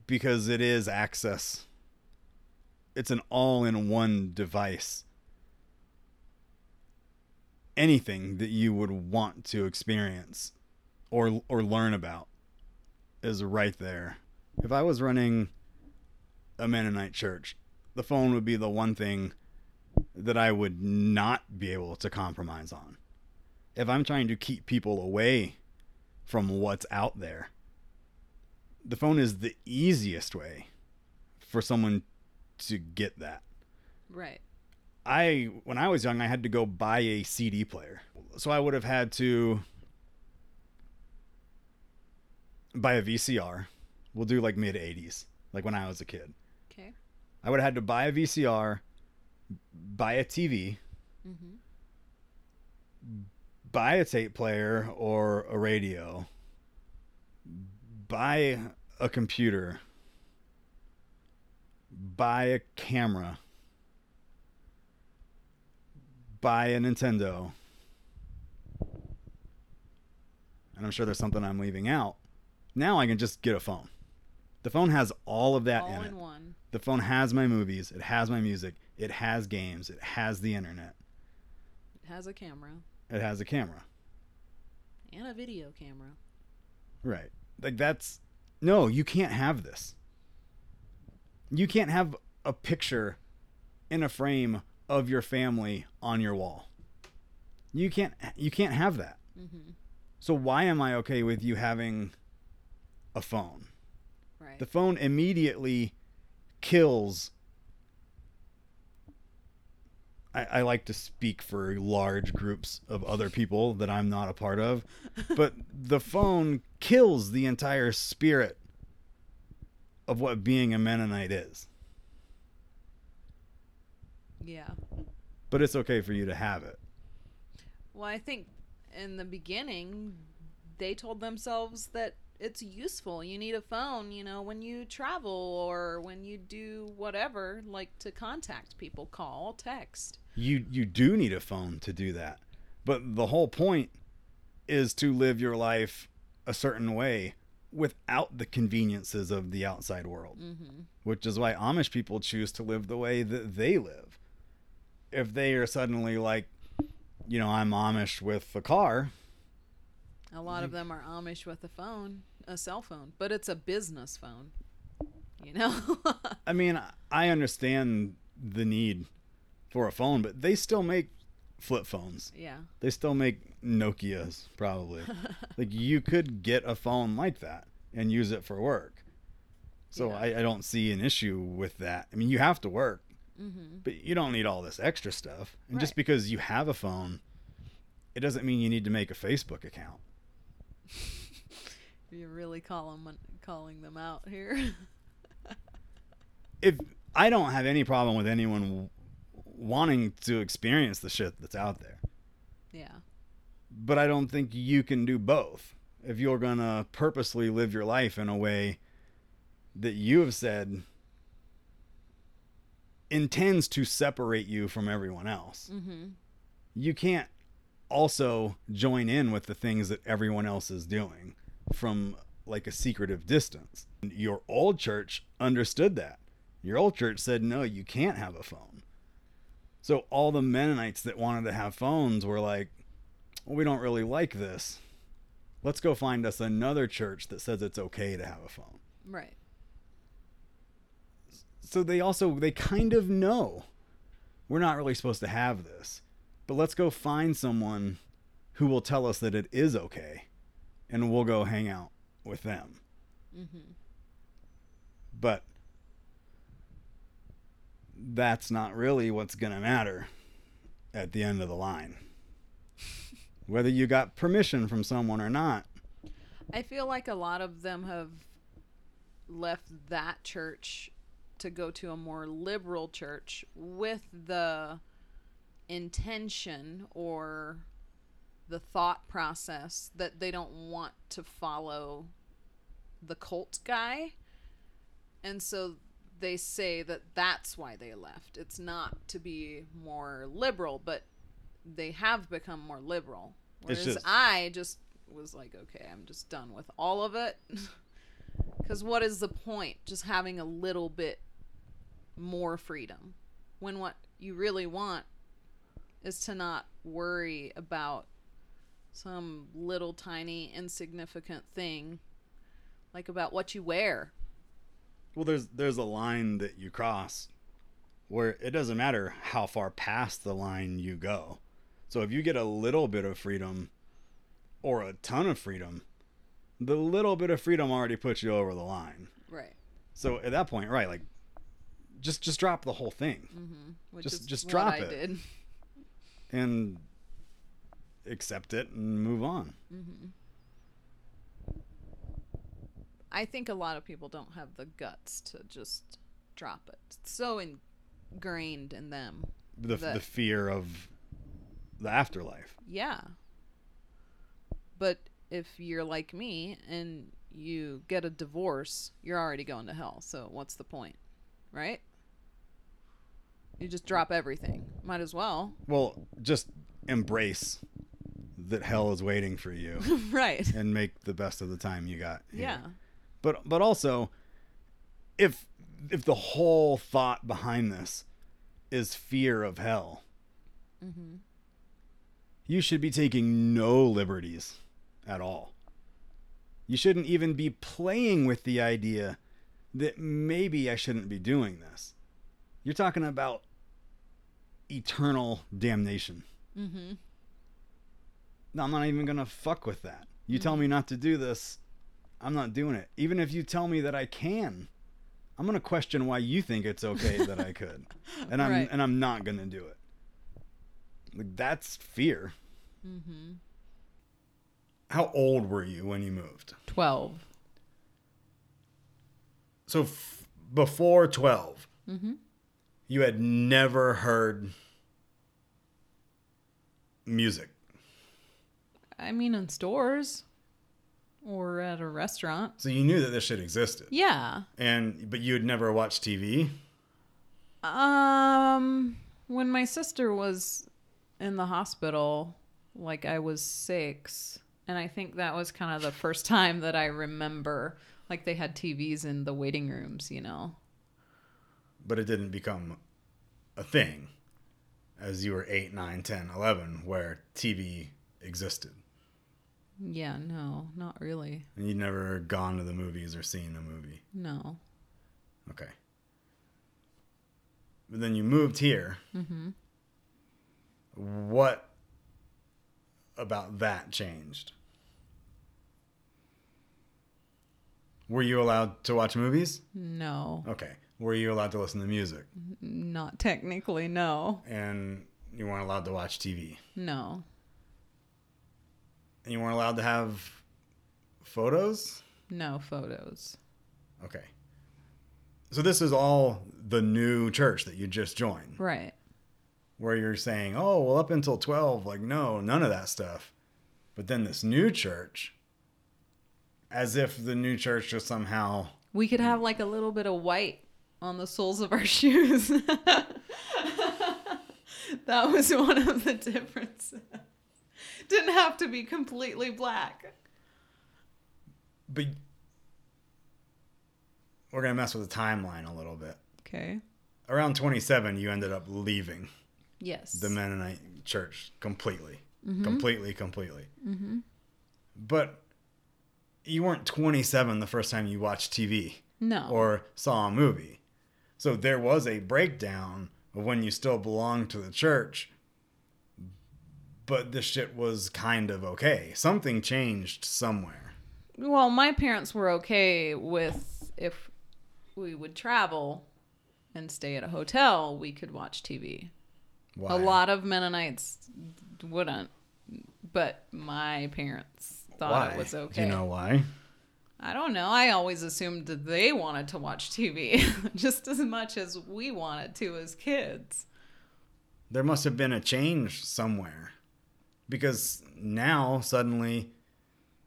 because it is access. It's an all-in-one device. Anything that you would want to experience or or learn about is right there. If I was running a Mennonite church, the phone would be the one thing that I would not be able to compromise on. If I'm trying to keep people away from what's out there, the phone is the easiest way for someone to get that. Right. I, when I was young, I had to go buy a C D player. So I would have had to buy a V C R. We'll do like mid eighties, like when I was a kid. Okay. I would have had to buy a V C R, buy a T V, mm-hmm. buy a tape player or a radio, buy a computer, buy a camera, buy a Nintendo. And I'm sure there's something I'm leaving out. Now I can just get a phone. The phone has all of that all in it. All in one. The phone has my movies. It has my music. It has games. It has the internet. It has a camera. It has a camera. And a video camera. Right. Like that's... No, you can't have this. You can't have a picture in a frame of your family on your wall. You can't, you can't have that. Mm-hmm. So why am I okay with you having a phone? Right. The phone immediately kills... I, I like to speak for large groups of other people that I'm not a part of, but the phone kills the entire spirit of what being a Mennonite is. Yeah. But it's okay for you to have it. Well, I think in the beginning, they told themselves that it's useful. You need a phone, you know, when you travel or when you do whatever, like to contact people, call, text. You you do need a phone to do that. But the whole point is to live your life a certain way without the conveniences of the outside world, mm-hmm. which is why Amish people choose to live the way that they live. If they are suddenly like, you know, I'm Amish with a car. A lot of them are Amish with a phone, a cell phone, but it's a business phone, you know? I mean, I understand the need for a phone, but they still make flip phones. Yeah. They still make Nokias, probably. Like, you could get a phone like that and use it for work. So yeah. I, I don't see an issue with that. I mean, you have to work, mm-hmm. but you don't need all this extra stuff. And right. just because you have a phone, it doesn't mean you need to make a Facebook account. You're really call them, calling them out here. If I don't have any problem with anyone w- wanting to experience the shit that's out there. Yeah. But I don't think you can do both. If you're going to purposely live your life in a way that you have said intends to separate you from everyone else, mm-hmm. you can't also join in with the things that everyone else is doing from like a secretive distance. Your old church understood that. Your old church said, no, you can't have a phone. So all the Mennonites that wanted to have phones were like, well, we don't really like this. Let's go find us another church that says it's okay to have a phone. Right. So they also, they kind of know we're not really supposed to have this, but let's go find someone who will tell us that it is okay, and we'll go hang out with them. Mm-hmm. But that's not really what's going to matter at the end of the line, whether you got permission from someone or not. I feel like a lot of them have left that church to go to a more liberal church with the intention or the thought process that they don't want to follow the cult guy. And so they say that that's why they left. It's not to be more liberal, but they have become more liberal. Whereas just, I just was like, okay, I'm just done with all of it. Because what is the point? Just having a little bit more freedom when what you really want is to not worry about some little tiny insignificant thing, like about what you wear. Well, there's there's a line that you cross where it doesn't matter how far past the line you go. So if you get a little bit of freedom or a ton of freedom, the little bit of freedom already puts you over the line. Right. So at that point, right, like just just drop the whole thing. Mm-hmm. Which just is just what drop I it did. And accept it and move on. Mm-hmm. I think a lot of people don't have the guts to just drop it. It's so ingrained in them. The, that, the fear of the afterlife. Yeah. But if you're like me and you get a divorce, you're already going to hell. So what's the point? Right? You just drop everything. Might as well. Well, just embrace that hell is waiting for you. Right. And make the best of the time you got here. Yeah. But but also, if if the whole thought behind this is fear of hell, mm-hmm. you should be taking no liberties at all. You shouldn't even be playing with the idea that maybe I shouldn't be doing this. You're talking about eternal damnation. Mm-hmm. No, I'm not even going to fuck with that. You mm-hmm. tell me not to do this, I'm not doing it. Even if you tell me that I can, I'm going to question why you think it's okay that I could. And I'm right. and I'm not going to do it. Like, that's fear. Mm-hmm. How old were you when you moved? twelve. So f- before twelve, mm-hmm. you had never heard music. I mean, in stores. Or at a restaurant. So you knew that this shit existed. Yeah. And but you had never watched T V? Um, when my sister was in the hospital, like I was six, and I think that was kind of the first time that I remember, like they had T Vs in the waiting rooms, you know. But it didn't become a thing as you were eight, nine, ten, eleven, where T V existed. Yeah, no, not really. And you'd never gone to the movies or seen a movie? No. Okay. But then you moved here. Mm-hmm. What about that changed? Were you allowed to watch movies? No. Okay. Were you allowed to listen to music? Not technically, no. And you weren't allowed to watch T V? No. And you weren't allowed to have photos? No photos. Okay. So this is all the new church that you just joined. Right. Where you're saying, oh, well, up until twelve, like, no, none of that stuff. But then this new church, as if the new church just somehow... We could have like a little bit of white on the soles of our shoes. That was one of the differences. Didn't have to be completely black. But we're going to mess with the timeline a little bit. Okay. Around twenty-seven, you ended up leaving. Yes. The Mennonite church completely. Mm-hmm. Completely, completely. Mm-hmm. But you weren't twenty-seven the first time you watched T V. No. Or saw a movie. So there was a breakdown of when you still belonged to the church, but this shit was kind of okay. Something changed somewhere. Well, my parents were okay with if we would travel and stay at a hotel, we could watch T V. Why? A lot of Mennonites wouldn't, but my parents thought why? It was okay. Do you know why? I don't know. I always assumed that they wanted to watch T V just as much as we wanted to as kids. There must have been a change somewhere, because now suddenly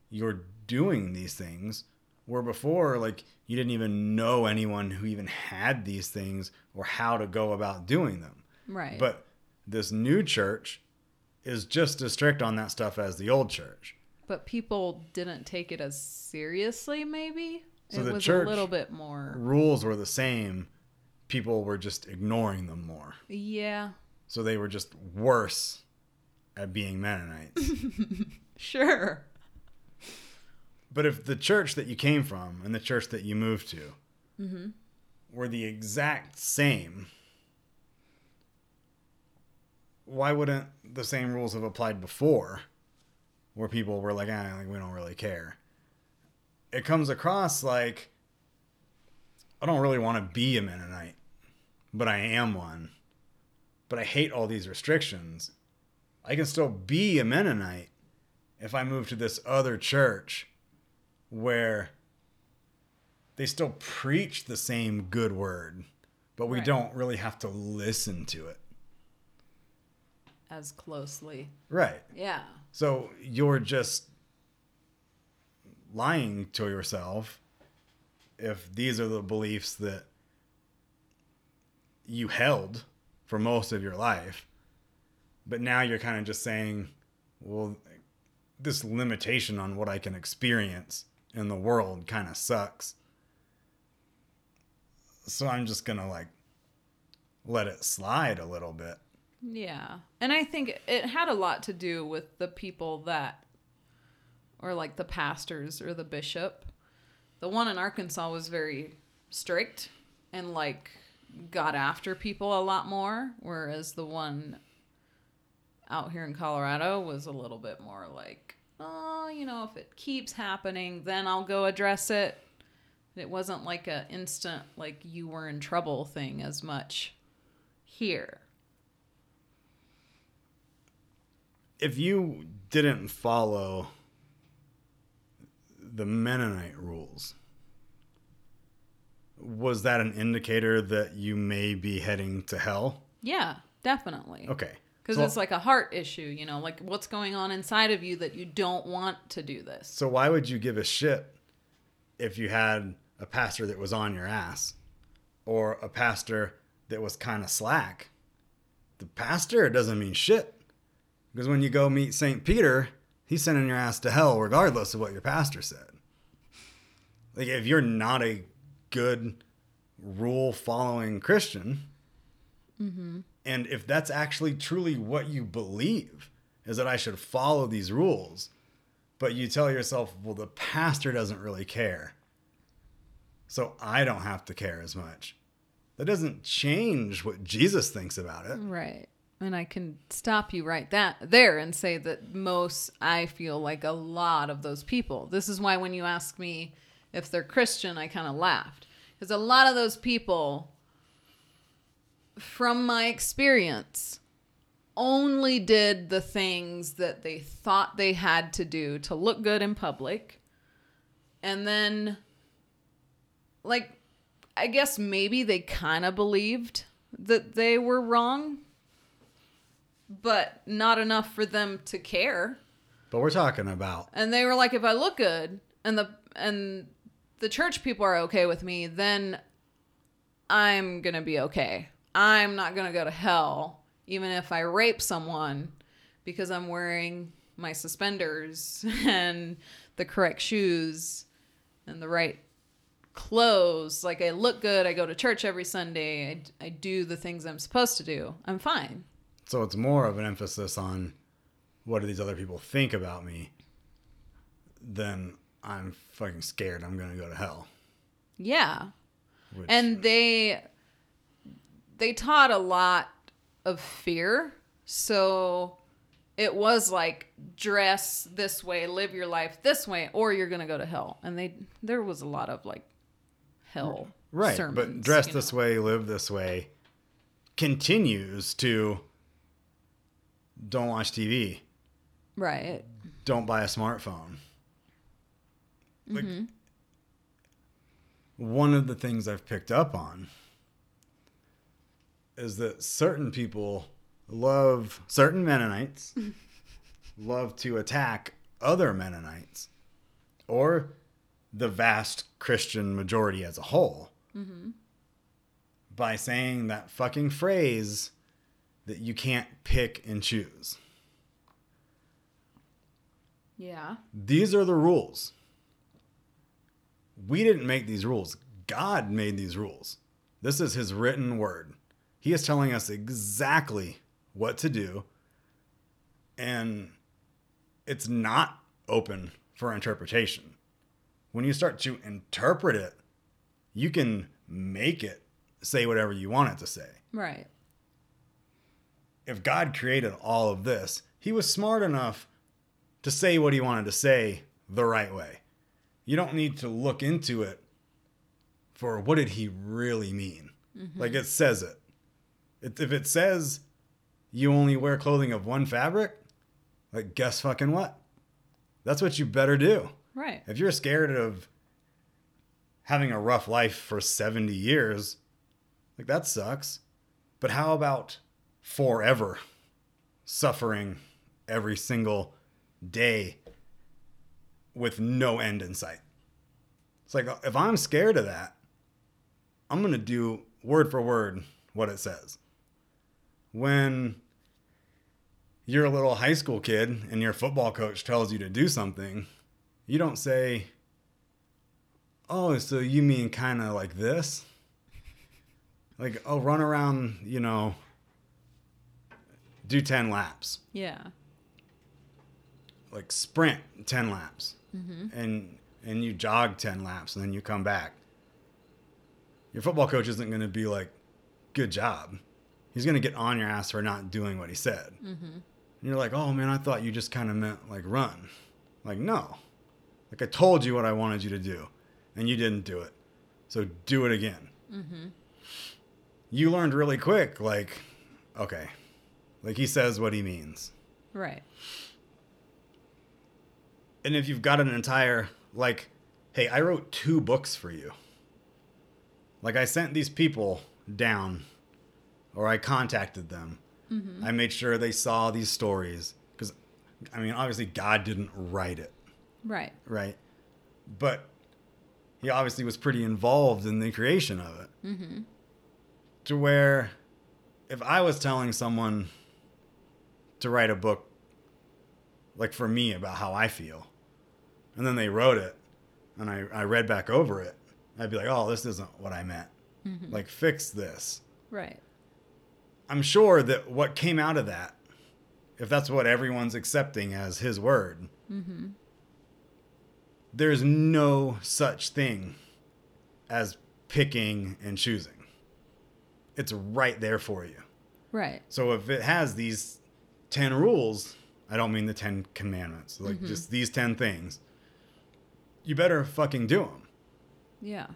you're doing these things where before, like, you didn't even know anyone who even had these things or how to go about doing them. Right. But this new church is just as strict on that stuff as the old church. But people didn't take it as seriously, maybe? So it the was church a little bit more. Rules were the same. People were just ignoring them more. Yeah. So they were just worse at being Mennonites. Sure. But if the church that you came from and the church that you moved to mm-hmm. were the exact same, why wouldn't the same rules have applied before? Where people were like, ah, like, we don't really care. It comes across like, I don't really want to be a Mennonite, but I am one. But I hate all these restrictions. I can still be a Mennonite if I move to this other church where they still preach the same good word, but we right. don't really have to listen to it as closely. Right. Yeah. So you're just lying to yourself if these are the beliefs that you held for most of your life. But now you're kind of just saying, well, this limitation on what I can experience in the world kind of sucks. So I'm just going to like let it slide a little bit. Yeah. And I think it had a lot to do with the people that, or like the pastors or the bishop. The one in Arkansas was very strict and like got after people a lot more, whereas the one out here in Colorado was a little bit more like, oh, you know, if it keeps happening, then I'll go address it. It wasn't like an instant, like you were in trouble thing as much here. If you didn't follow the Mennonite rules, was that an indicator that you may be heading to hell? Yeah, definitely. Okay. Because so, it's like a heart issue, you know, like what's going on inside of you that you don't want to do this. So why would you give a shit if you had a pastor that was on your ass or a pastor that was kind of slack? The pastor doesn't mean shit. Because when you go meet Saint Peter, he's sending your ass to hell regardless of what your pastor said. Like, if you're not a good rule-following Christian, mm-hmm. and if that's actually truly what you believe, is that I should follow these rules, but you tell yourself, well, the pastor doesn't really care, so I don't have to care as much. That doesn't change what Jesus thinks about it. Right. And I can stop you right that there and say that most, I feel like a lot of those people. This is why when you ask me if they're Christian, I kind of laughed. Because a lot of those people, from my experience, only did the things that they thought they had to do to look good in public. And then, like, I guess maybe they kind of believed that they were wrong, but not enough for them to care. But we're talking about. And they were like, if I look good and the and the church people are okay with me, then I'm going to be okay. I'm not going to go to hell, even if I rape someone, because I'm wearing my suspenders and the correct shoes and the right clothes. Like, I look good. I go to church every Sunday. I, I do the things I'm supposed to do. I'm fine. So it's more of an emphasis on what do these other people think about me than I'm fucking scared I'm going to go to hell. Yeah. Which, and they they taught a lot of fear. So it was like, dress this way, live your life this way, or you're going to go to hell. And they there was a lot of like hell right, sermons, but dress you know? this way, live this way continues to don't watch T V. Right. Don't buy a smartphone. Like, mm-hmm. One of the things I've picked up on is that certain people love, certain Mennonites love to attack other Mennonites or the vast Christian majority as a whole mm-hmm. by saying that fucking phrase that you can't pick and choose. Yeah. These are the rules. We didn't make these rules. God made these rules. This is his written word. He is telling us exactly what to do. And it's not open for interpretation. When you start to interpret it, you can make it say whatever you want it to say. Right. If God created all of this, he was smart enough to say what he wanted to say the right way. You don't need to look into it for what did he really mean. Mm-hmm. Like, it says it. it. If it says you only wear clothing of one fabric, like, guess fucking what? That's what you better do. Right. If you're scared of having a rough life for seventy years, like, that sucks. But how about forever suffering every single day with no end in sight? It's like, if I'm scared of that, I'm going to do word for word what it says. When you're a little high school kid and your football coach tells you to do something, you don't say, oh, so you mean kind of like this? Like, oh, run around, you know, do ten laps. Yeah. Like, sprint ten laps mm-hmm. and and you jog ten laps and then you come back. Your football coach isn't going to be like, good job. He's going to get on your ass for not doing what he said. Mm-hmm. And you're like, oh, man, I thought you just kind of meant like run. Like, no. Like, I told you what I wanted you to do and you didn't do it. So do it again. Mm-hmm. You learned really quick. Like, okay. Like, he says what he means. Right. And if you've got an entire, like, hey, I wrote two books for you. Like, I sent these people down, or I contacted them. Mm-hmm. I made sure they saw these stories. Because, I mean, obviously God didn't write it. Right. Right. But he obviously was pretty involved in the creation of it. Mm-hmm. To where if I was telling someone to write a book, like, for me about how I feel, and then they wrote it, and I, I read back over it, I'd be like, oh, this isn't what I meant. Mm-hmm. Like, fix this. Right. I'm sure that what came out of that, if that's what everyone's accepting as his word, mm-hmm. there's no such thing as picking and choosing. It's right there for you. Right. So if it has these ten rules... I don't mean the ten commandments, like mm-hmm. just these ten things. You better fucking do them. Yeah.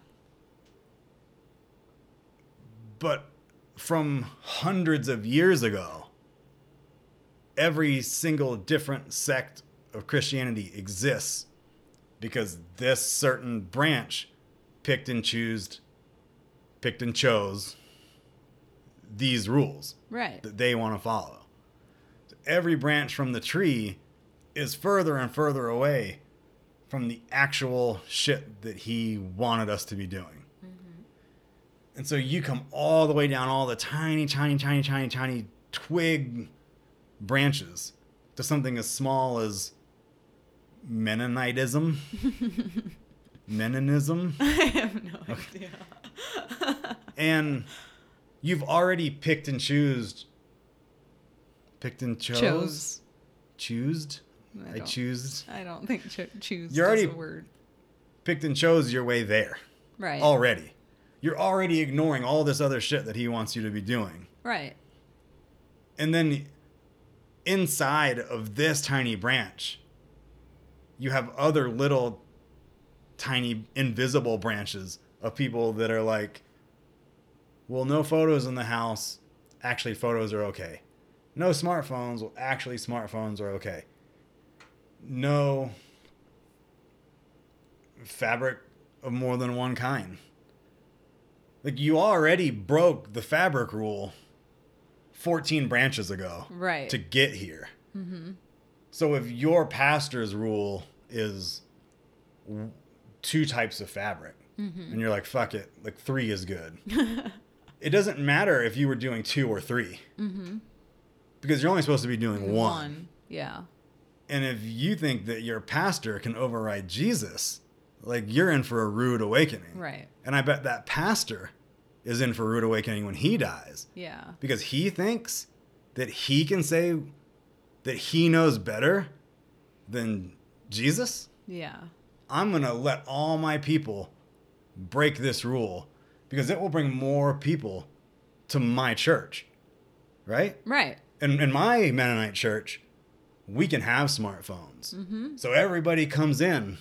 But from hundreds of years ago, every single different sect of Christianity exists because this certain branch picked and choosed, picked and chose these rules right. that they want to follow. Every branch from the tree is further and further away from the actual shit that he wanted us to be doing. Mm-hmm. And so you come all the way down all the tiny, tiny, tiny, tiny, tiny twig branches to something as small as Mennonitism. Mennonism. I have no okay. idea. And you've already picked and choosed Picked and chose? Chose. Choosed? I, I choosed. I don't think cho- choose is a word. picked and chose your way there. Right. Already. You're already ignoring all this other shit that he wants you to be doing. Right. And then inside of this tiny branch, you have other little tiny invisible branches of people that are like, well, no photos in the house. Actually, photos are okay. No smartphones. Well, actually, smartphones are okay. No fabric of more than one kind. Like, you already broke the fabric rule fourteen branches ago. Right. To get here. Mm-hmm. So if your pastor's rule is two types of fabric, mm-hmm. and you're like, fuck it, like three is good. It doesn't matter if you were doing two or three. Mm-hmm. Because you're only supposed to be doing one. One, yeah. And if you think that your pastor can override Jesus, like, you're in for a rude awakening. Right. And I bet that pastor is in for a rude awakening when he dies. Yeah. Because he thinks that he can say that he knows better than Jesus. Yeah. I'm going to let all my people break this rule because it will bring more people to my church. Right? Right. And in my Mennonite church, we can have smartphones. Mm-hmm. So everybody comes in,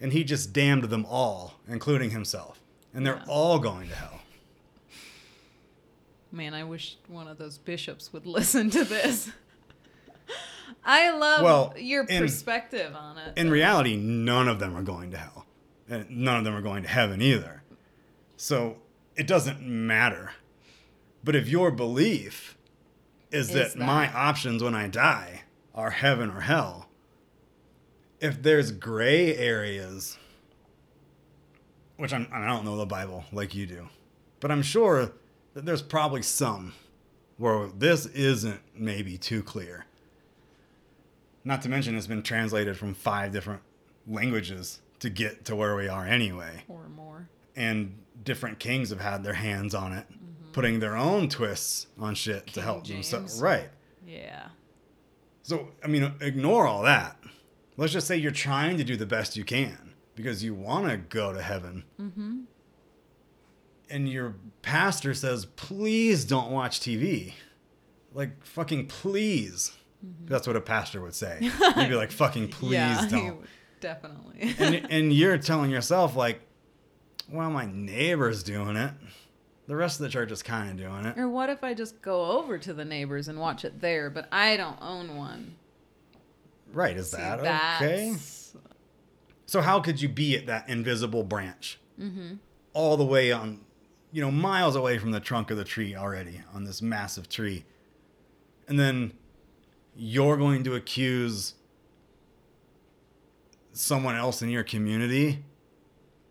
and he just damned them all, including himself. And they're yeah. all going to hell. Man, I wish one of those bishops would listen to this. I love well, your in, perspective on it. In reality, none of them are going to hell. And none of them are going to heaven either. So it doesn't matter. But if your belief is, is that, that my options when I die are heaven or hell, if there's gray areas, which I'm, I don't know the Bible like you do, but I'm sure that there's probably some where this isn't maybe too clear. Not to mention it's been translated from five different languages to get to where we are anyway. Or more. And different kings have had their hands on it, mm-hmm. putting their own twists on shit King to help James. Themselves. Right. Yeah. So, I mean, ignore all that. Let's just say you're trying to do the best you can because you want to go to heaven. Mm-hmm. And your pastor says, please don't watch T V. Like, fucking please. Mm-hmm. That's what a pastor would say. He'd be like, fucking please yeah, don't. Definitely. and, and you're telling yourself, like, well, my neighbor's doing it. The rest of the church is kind of doing it. Or what if I just go over to the neighbors and watch it there, but I don't own one? Right, is See, that okay? That's... So how could you be at that invisible branch? Mm-hmm. All the way on, you know, miles away from the trunk of the tree already, on this massive tree. And then you're going to accuse someone else in your community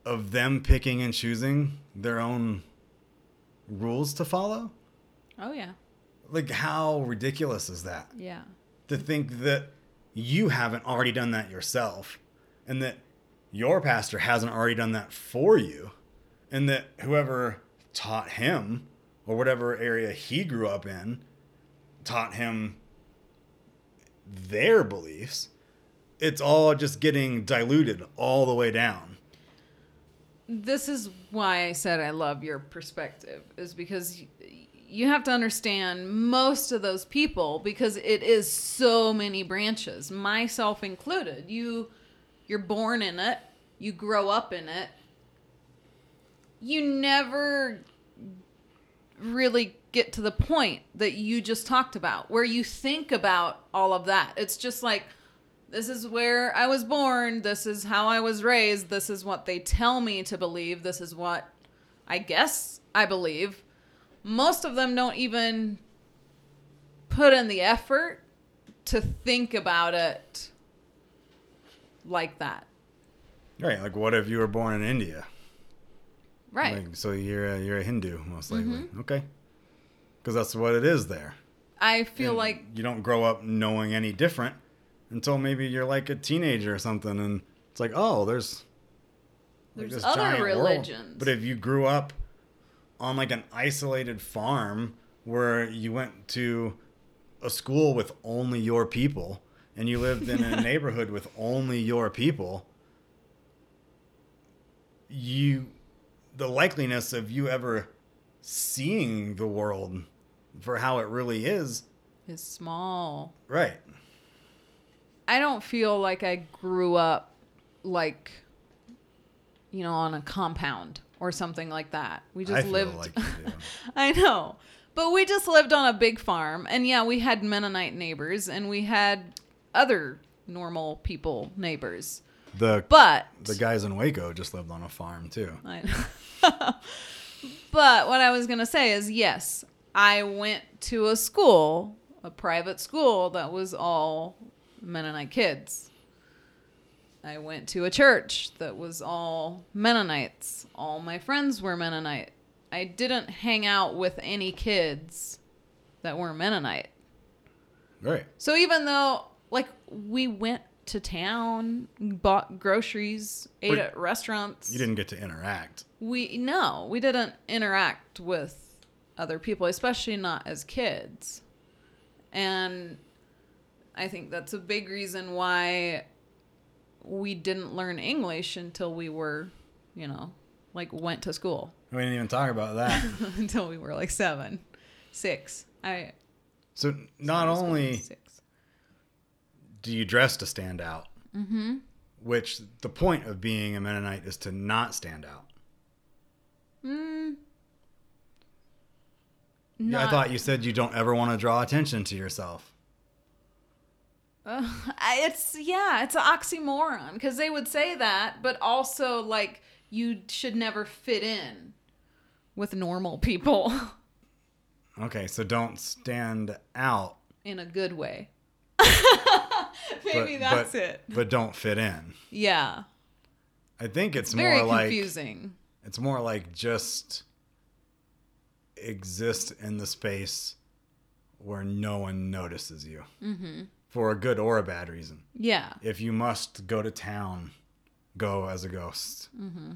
of them picking and choosing their own rules to follow? Oh, yeah. Like, how ridiculous is that? Yeah. To think that you haven't already done that yourself, and that your pastor hasn't already done that for you, and that whoever taught him, or whatever area he grew up in, taught him their beliefs. It's all just getting diluted all the way down. This is why I said I love your perspective, is because you have to understand most of those people, because it is so many branches, myself included. You, you're born in it. You grow up in it. You never really get to the point that you just talked about, where you think about all of that. It's just like, this is where I was born. This is how I was raised. This is what they tell me to believe. This is what I guess I believe. Most of them don't even put in the effort to think about it like that. Right. Like, what if you were born in India? Right. Like, so you're a, you're a Hindu, most likely. Mm-hmm. Okay. Because that's what it is there. I feel and like... You don't grow up knowing any different. Until maybe you're like a teenager or something, and it's like, oh, there's like there's this other giant religions. World. But if you grew up on like an isolated farm where you went to a school with only your people, and you lived in a neighborhood with only your people, you, the likeliness of you ever seeing the world for how it really is is small. Right. I don't feel like I grew up like, you know, on a compound or something like that. We just I lived. Feel like you do. I know. But we just lived on a big farm. And yeah, we had Mennonite neighbors and we had other normal people neighbors. The But the guys in Waco just lived on a farm too. I know. But what I was going to say is, yes, I went to a school, a private school that was all Mennonite kids. I went to a church that was all Mennonites. All my friends were Mennonite. I didn't hang out with any kids that were Mennonite. Right. So even though, like, we went to town, bought groceries, ate but at restaurants. You didn't get to interact. We No, we didn't interact with other people, especially not as kids. And I think that's a big reason why we didn't learn English until we were, you know, like went to school. We didn't even talk about that. Until we were like seven, six. I. So not only six. Do you dress to stand out, mm-hmm. which the point of being a Mennonite is to not stand out. Mm. Not, yeah, I thought you said you don't ever want to draw attention to yourself. Uh, it's yeah, it's an oxymoron because they would say that, but also like you should never fit in with normal people. Okay, so don't stand out in a good way. Maybe but, that's but, it. But don't fit in. Yeah, I think it's, it's more confusing. like confusing. It's more like just exist in the space where no one notices you mm-hmm. for a good or a bad reason. Yeah. If you must go to town, go as a ghost mm-hmm.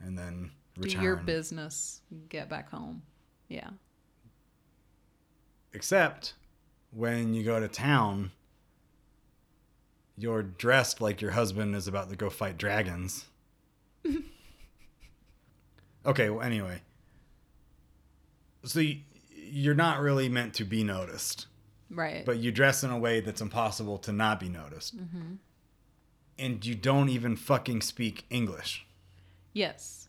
and then return. Do your business, get back home. Yeah. Except when you go to town, you're dressed like your husband is about to go fight dragons. Okay, well, anyway. So you, you're not really meant to be noticed. Right. But you dress in a way that's impossible to not be noticed. Mm-hmm. And you don't even fucking speak English. Yes.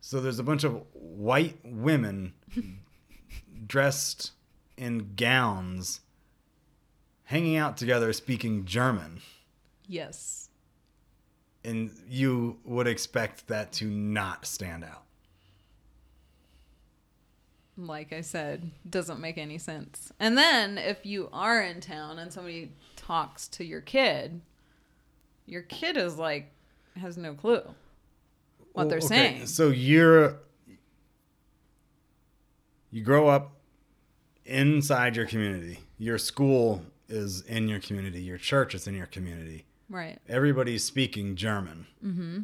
So there's a bunch of white women dressed in gowns hanging out together speaking German. Yes. And you would expect that to not stand out. Like I said, doesn't make any sense. And then if you are in town and somebody talks to your kid, your kid is like, has no clue what well, they're okay. saying. So you're, you grow up inside your community. Your school is in your community. Your church is in your community. Right. Everybody's speaking German. Mm-hmm.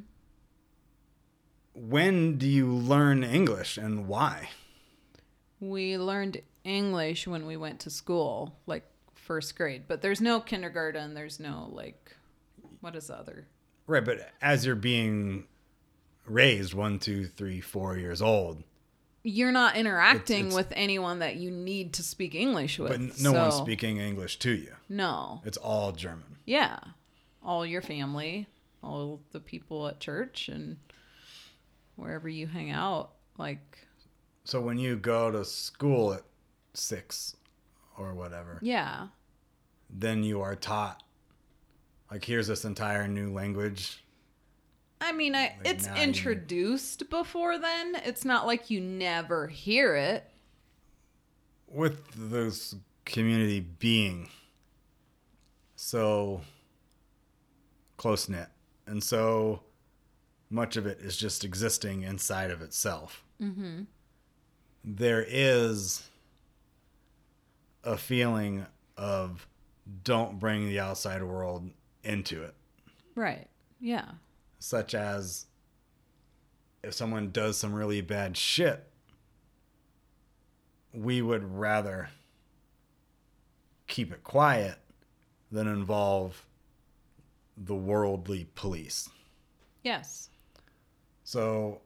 When do you learn English and why? We learned English when we went to school, like first grade. But there's no kindergarten. There's no, like, what is the other? Right, but as you're being raised, one, two, three, four years old. You're not interacting it's, it's, with anyone that you need to speak English with. But no so. one's speaking English to you. No. It's all German. Yeah. All your family, all the people at church and wherever you hang out. Like, so when you go to school at six or whatever, yeah, then you are taught, like, here's this entire new language. I mean, I like it's introduced you, before then. It's not like you never hear it. With this community being so close-knit, and so much of it is just existing inside of itself. Mm-hmm. There is a feeling of don't bring the outside world into it. Right, yeah. Such as if someone does some really bad shit, we would rather keep it quiet than involve the worldly police. Yes. So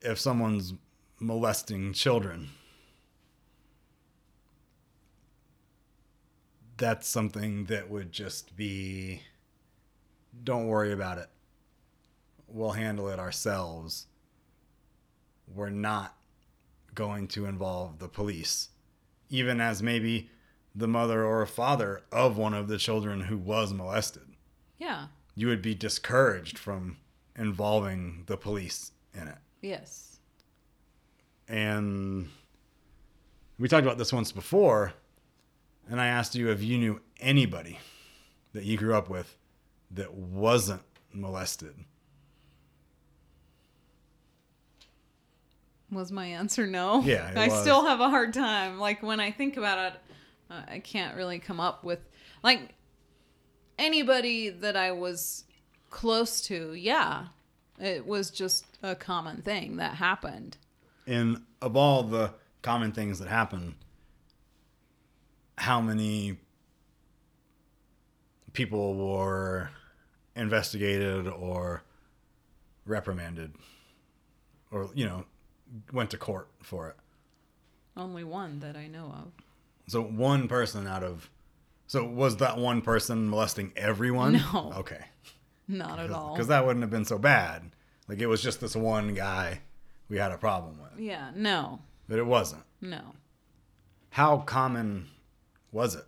if someone's molesting children, that's something that would just be, don't worry about it. We'll handle it ourselves. We're not going to involve the police, even as maybe the mother or father of one of the children who was molested. Yeah. You would be discouraged from involving the police in it. Yes. And we talked about this once before, and I asked you if you knew anybody that you grew up with that wasn't molested. Was my answer no? Yeah, I was. Still have a hard time. Like, when I think about it, uh, I can't really come up with, like, anybody that I was close to. Yeah, it was just a common thing that happened. And of all the common things that happen, how many people were investigated or reprimanded or, you know, went to court for it? Only one that I know of. So one person out of... So was that one person molesting everyone? No. Okay. Not at all. Because that wouldn't have been so bad. Like, it was just this one guy we had a problem with. Yeah, no. But it wasn't. No. How common was it?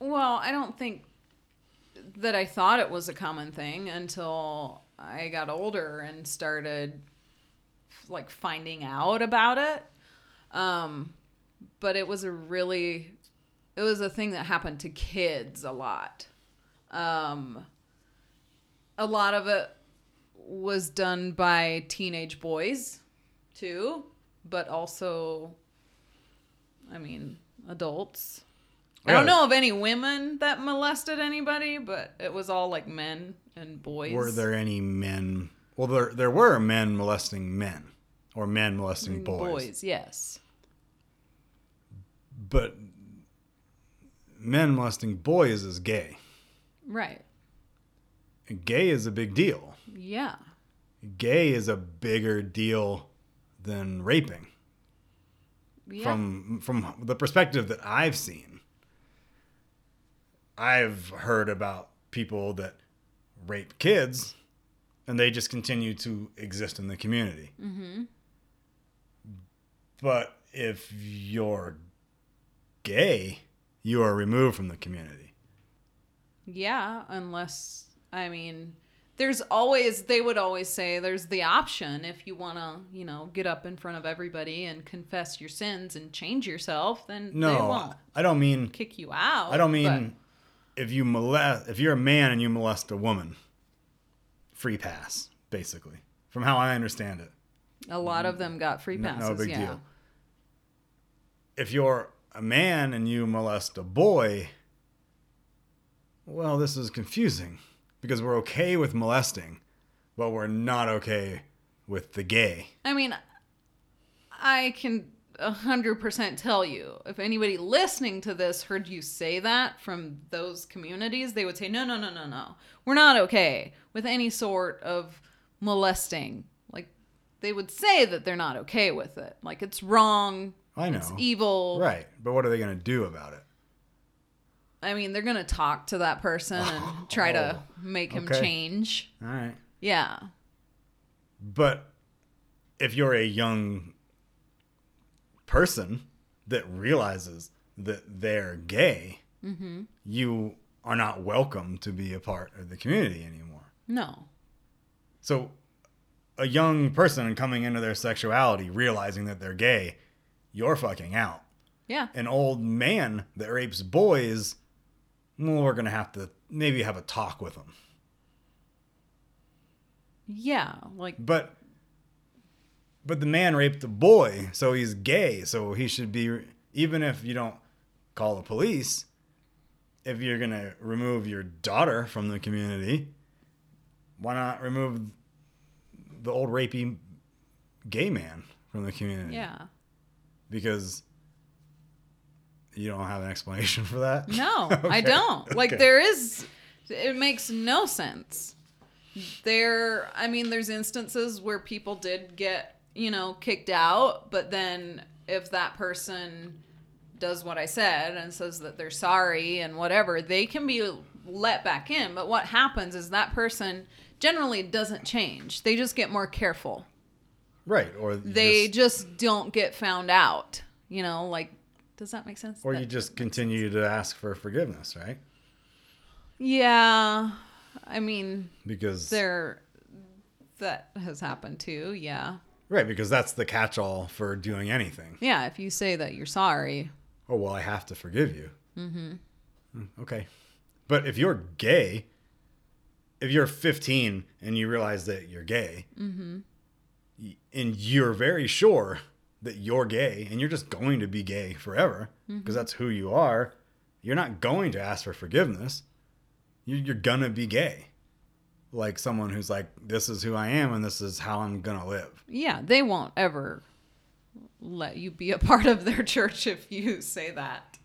Well, I don't think that I thought it was a common thing until I got older and started... like finding out about it. Um, but it was a really, it was a thing that happened to kids a lot. Um, a lot of it was done by teenage boys too, but also, I mean, adults. I don't know of any women that molested anybody, but it was all like men and boys. Were there any men? Well, there there were men molesting men. Or men molesting boys. Boys, yes. But men molesting boys is gay. Right. And gay is a big deal. Yeah. Gay is a bigger deal than raping. Yeah. From from the perspective that I've seen. I've heard about people that rape kids, and they just continue to exist in the community. Mm-hmm. But if you're gay, you are removed from the community. Yeah, unless, I mean, there's always, they would always say there's the option if you want to, you know, get up in front of everybody and confess your sins and change yourself, then no, they won't. I don't mean kick you out. I don't mean but... if you molest, if you're a man and you molest a woman, free pass, basically, from how I understand it. A lot of them got free passes. No, no big yeah. deal. If you're a man and you molest a boy, well, this is confusing because we're okay with molesting, but we're not okay with the gay. I mean, I can one hundred percent tell you, if anybody listening to this heard you say that from those communities, they would say, no, no, no, no, no. We're not okay with any sort of molesting. Like, they would say that they're not okay with it. Like, it's wrong. I know. It's evil. Right. But what are they going to do about it? I mean, they're going to talk to that person and try oh, to make him okay. change. All right. Yeah. But if you're a young person that realizes that they're gay, mm-hmm. you are not welcome to be a part of the community anymore. No. So a young person coming into their sexuality, realizing that they're gay, you're fucking out. Yeah. An old man that rapes boys, well, we're going to have to maybe have a talk with him. Yeah. Like, but But the man raped a boy, so he's gay. So he should be, even if you don't call the police, if you're going to remove your daughter from the community, why not remove the old rapey gay man from the community? Yeah. Because you don't have an explanation for that? No, okay. I don't. Like, okay. There is, it makes no sense. there, I mean, there's instances where people did get, you know, kicked out, but then if that person does what I said and says that they're sorry and whatever, they can be let back in. But what happens is that person generally doesn't change. They just get more careful. Right. Or they just, just don't get found out, you know, like, does that make sense? Or that, you just continue to ask for forgiveness, right? Yeah. I mean, because there, that has happened too. Yeah. Right. Because that's the catch-all for doing anything. Yeah. If you say that you're sorry. Oh, well, I have to forgive you. Mm-hmm. Okay. But if you're gay, if you're fifteen and you realize that you're gay, mm-hmm. and you're very sure that you're gay and you're just going to be gay forever because mm-hmm. that's who you are, you're not going to ask for forgiveness. You're gonna be gay. Like someone who's like, this is who I am and this is how I'm gonna live. Yeah, they won't ever let you be a part of their church if you say that.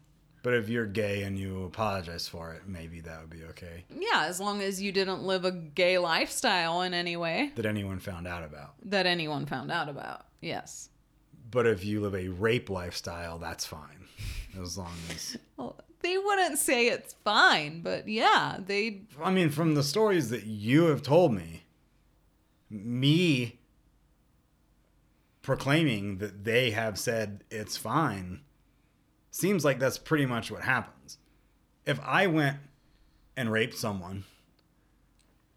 But if you're gay and you apologize for it, maybe that would be okay. Yeah, as long as you didn't live a gay lifestyle in any way. That anyone found out about. That anyone found out about, yes. But if you live a rape lifestyle, that's fine. As long as... well, they wouldn't say it's fine, but yeah, they... I mean, from the stories that you have told me, me proclaiming that they have said it's fine, seems like that's pretty much what happens. If I went and raped someone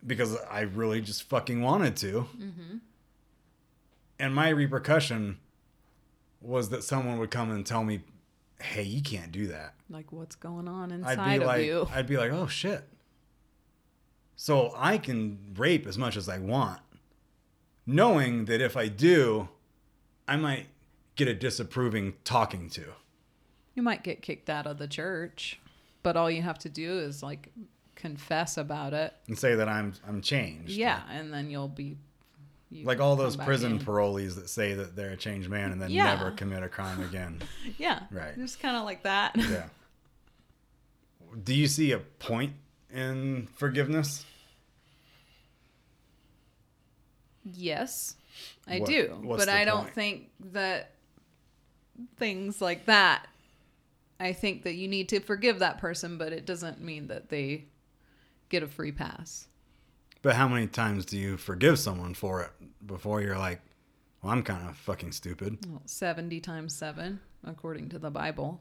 because I really just fucking wanted to, mm-hmm. and my repercussion was that someone would come and tell me, hey, you can't do that. Like, what's going on inside I'd be of like, you? I'd be like, oh, shit. So I can rape as much as I want, knowing that if I do, I might get a disapproving talking to. You might get kicked out of the church, but all you have to do is, like, confess about it. And say that I'm I'm changed. Yeah, like, and then you'll be... You like all those prison in. parolees that say that they're a changed man and then yeah. never commit a crime again. Yeah. Right. Just kind of like that. Yeah. Do you see a point in forgiveness? Yes, I what, do. But I point? don't think that things like that, I think that you need to forgive that person, but it doesn't mean that they get a free pass. But how many times do you forgive someone for it before you're like, well, I'm kind of fucking stupid? Well, seventy times seven, according to the Bible.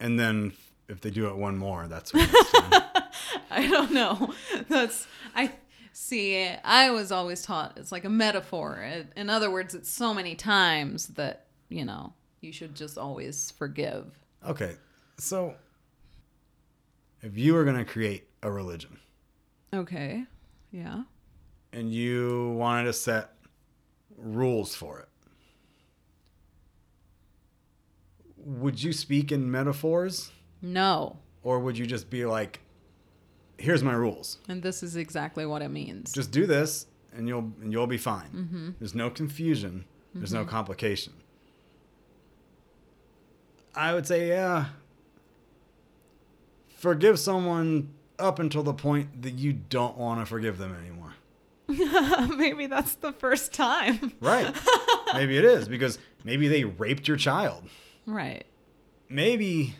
And then if they do it one more, that's when it's done. I don't know. That's, I see, I was always taught it's like a metaphor. It, in other words, it's so many times that, you know, you should just always forgive. Okay. So if you were going to create a religion... Okay, yeah. And you wanted to set rules for it. Would you speak in metaphors? No. Or would you just be like, here's my rules. And this is exactly what it means. Just do this and you'll and you'll be fine. Mm-hmm. There's no confusion. There's mm-hmm. no complication. I would say, yeah, forgive someone... up until the point that you don't want to forgive them anymore. Maybe that's the first time. Right. Maybe it is because maybe they raped your child. Right. Maybe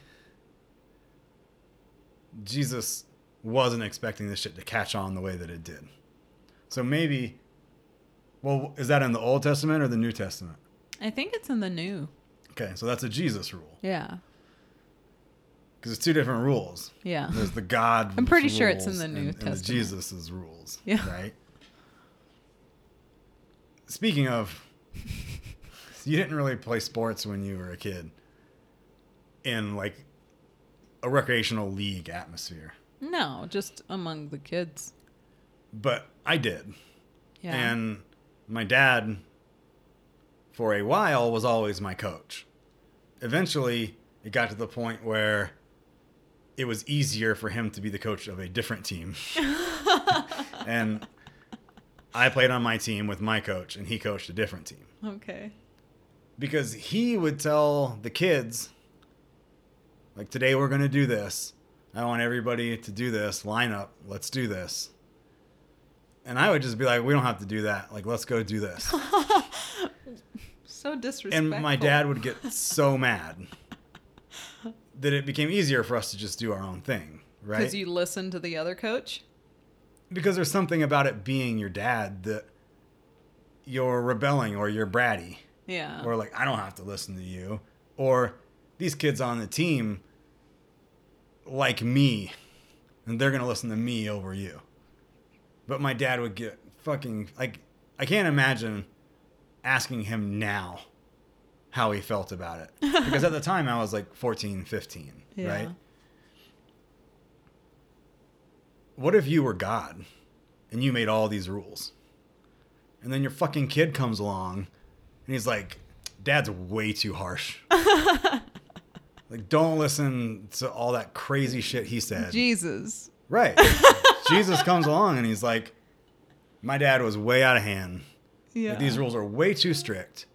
Jesus wasn't expecting this shit to catch on the way that it did. So maybe, well, is that in the Old Testament or the New Testament? I think it's in the New. Okay. So that's a Jesus rule. Yeah. Because there's two different rules. Yeah. There's the God I'm pretty rules sure it's in the New and, Testament. And the Jesus' rules. Yeah. Right? Speaking of, you didn't really play sports when you were a kid in like a recreational league atmosphere. No, just among the kids. But I did. Yeah. And my dad, for a while, was always my coach. Eventually, it got to the point where... it was easier for him to be the coach of a different team. And I played on my team with my coach, and he coached a different team. Okay. Because he would tell the kids, like, today we're going to do this. I want everybody to do this. Line up. Let's do this. And I would just be like, we don't have to do that. Like, let's go do this. So disrespectful. And my dad would get so mad that it became easier for us to just do our own thing, right? Because you listened to the other coach? Because there's something about it being your dad that you're rebelling or you're bratty. Yeah. Or like, I don't have to listen to you. Or these kids on the team like me, and they're going to listen to me over you. But my dad would get fucking, like, I can't imagine asking him now how he felt about it. Because at the time I was like fourteen, fifteen, yeah. Right? What if you were God and you made all these rules? And then your fucking kid comes along and he's like, Dad's way too harsh. Like, don't listen to all that crazy shit he said. Jesus. Right. Jesus comes along and he's like, my dad was way out of hand. Yeah. Like, these rules are way too strict.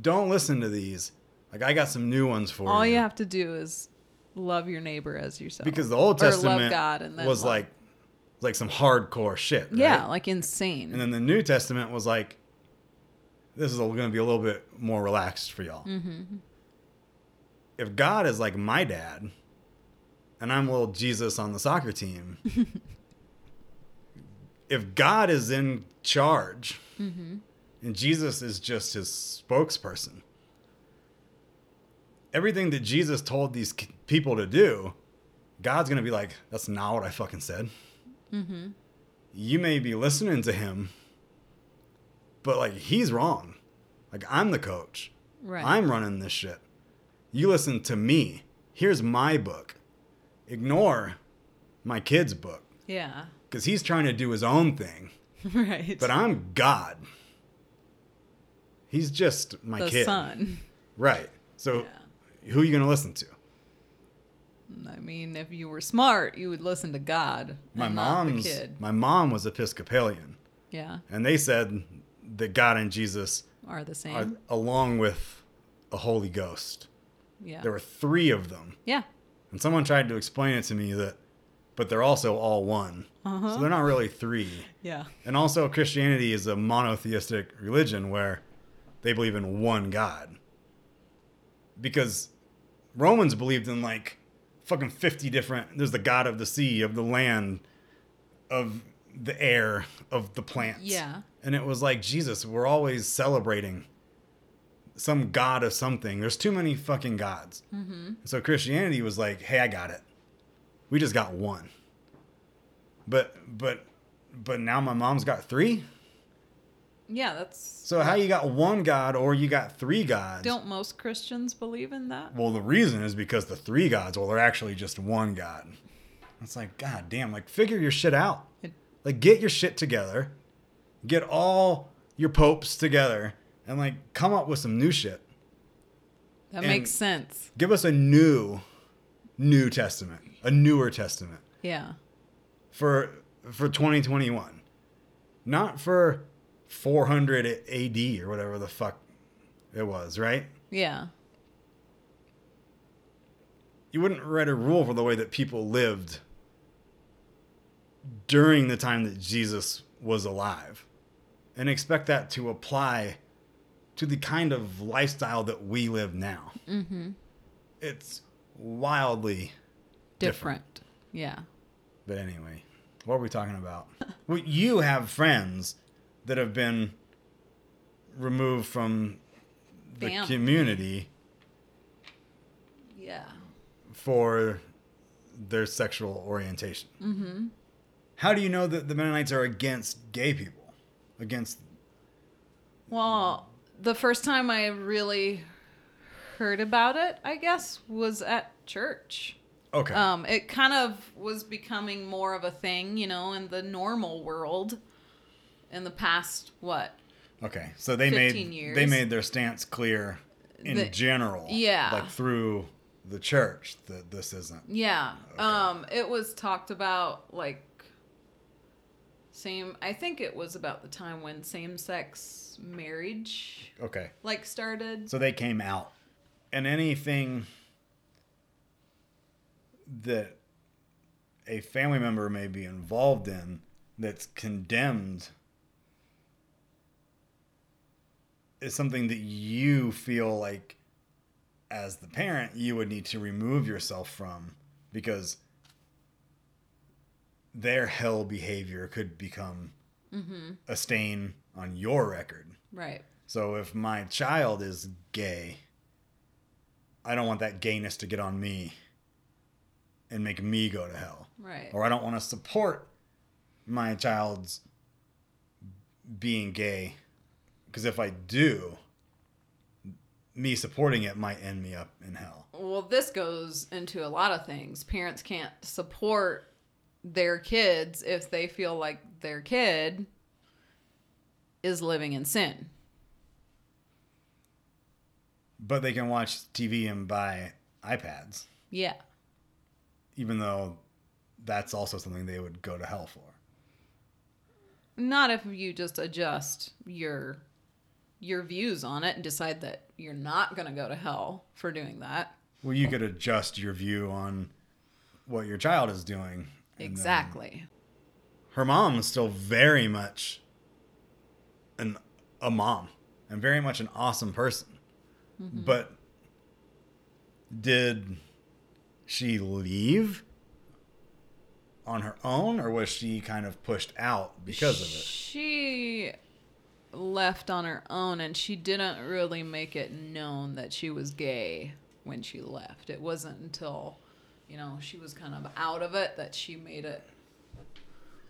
Don't listen to these. Like, I got some new ones for all you. All you have to do is love your neighbor as yourself. Because the Old Testament or love God and then was love. like like some hardcore shit. Right? Yeah, like insane. And then the New Testament was like, this is going to be a little bit more relaxed for y'all. Mm-hmm. If God is like my dad, and I'm little Jesus on the soccer team, if God is in charge, mm-hmm. and Jesus is just his spokesperson, everything that Jesus told these people to do, God's going to be like, that's not what I fucking said. Mm-hmm. You may be listening to him, but like, he's wrong. Like, I'm the coach. Right. I'm running this shit. You listen to me. Here's my book. Ignore my kid's book. Yeah. Because he's trying to do his own thing. Right. But I'm God. He's just my the kid. The son. Right. So yeah. Who are you going to listen to? I mean, if you were smart, you would listen to God. My mom's, kid. My mom was Episcopalian. Yeah. And they said that God and Jesus are the same. Are, along with a Holy Ghost. Yeah. There were three of them. Yeah. And someone tried to explain it to me that, but they're also all one. Uh-huh. So they're not really three. Yeah. And also Christianity is a monotheistic religion where they believe in one God. Because Romans believed in like fucking fifty different, there's the God of the sea, of the land, of the air, of the plants. Yeah. And it was like, Jesus, we're always celebrating some God of something. There's too many fucking gods. Mm-hmm. So Christianity was like, hey, I got it. We just got one. But but but now my mom's got three? Yeah, that's... So how you got one God or you got three gods? Don't most Christians believe in that? Well, the reason is because the three gods, well, they're actually just one God. It's like, God damn, like, figure your shit out. It, like, get your shit together. Get all your popes together. And, like, come up with some new shit. That makes sense. Give us a new, New Testament. A newer Testament. Yeah. For for twenty twenty-one. Not for four hundred A D or whatever the fuck it was, right? Yeah. You wouldn't write a rule for the way that people lived during the time that Jesus was alive. And expect that to apply to the kind of lifestyle that we live now. Mm-hmm. It's wildly different. different. Yeah. But anyway, what are we talking about? Well, you have friends that have been removed from the Bam. community. Yeah. For their sexual orientation. Mm-hmm. How do you know that the Mennonites are against gay people? Against... Well... The first time I really heard about it, I guess, was at church. Okay. Um, it kind of was becoming more of a thing, you know, in the normal world in the past, what? Okay. So they made years. they made their stance clear in the, general. Yeah. Like through the church that this isn't. Yeah. Okay. Um, it was talked about like Same, I think it was about the time when same-sex marriage, okay, like started. So they came out, and anything that a family member may be involved in that's condemned is something that you feel like as the parent you would need to remove yourself from, because their hell behavior could become mm-hmm. a stain on your record. Right. So if my child is gay, I don't want that gayness to get on me and make me go to hell. Right. Or I don't want to support my child's being gay, because if I do, me supporting it might end me up in hell. Well, this goes into a lot of things. Parents can't support their kids if they feel like their kid is living in sin. But they can watch T V and buy iPads. Yeah. Even though that's also something they would go to hell for. Not if you just adjust your your views on it and decide that you're not going to go to hell for doing that. Well, you could adjust your view on what your child is doing. Exactly. Her mom is still very much an a mom and very much an awesome person. Mm-hmm. But did she leave on her own, or was she kind of pushed out because of it? She left on her own, and she didn't really make it known that she was gay when she left. It wasn't until, you know, she was kind of out of it that she made it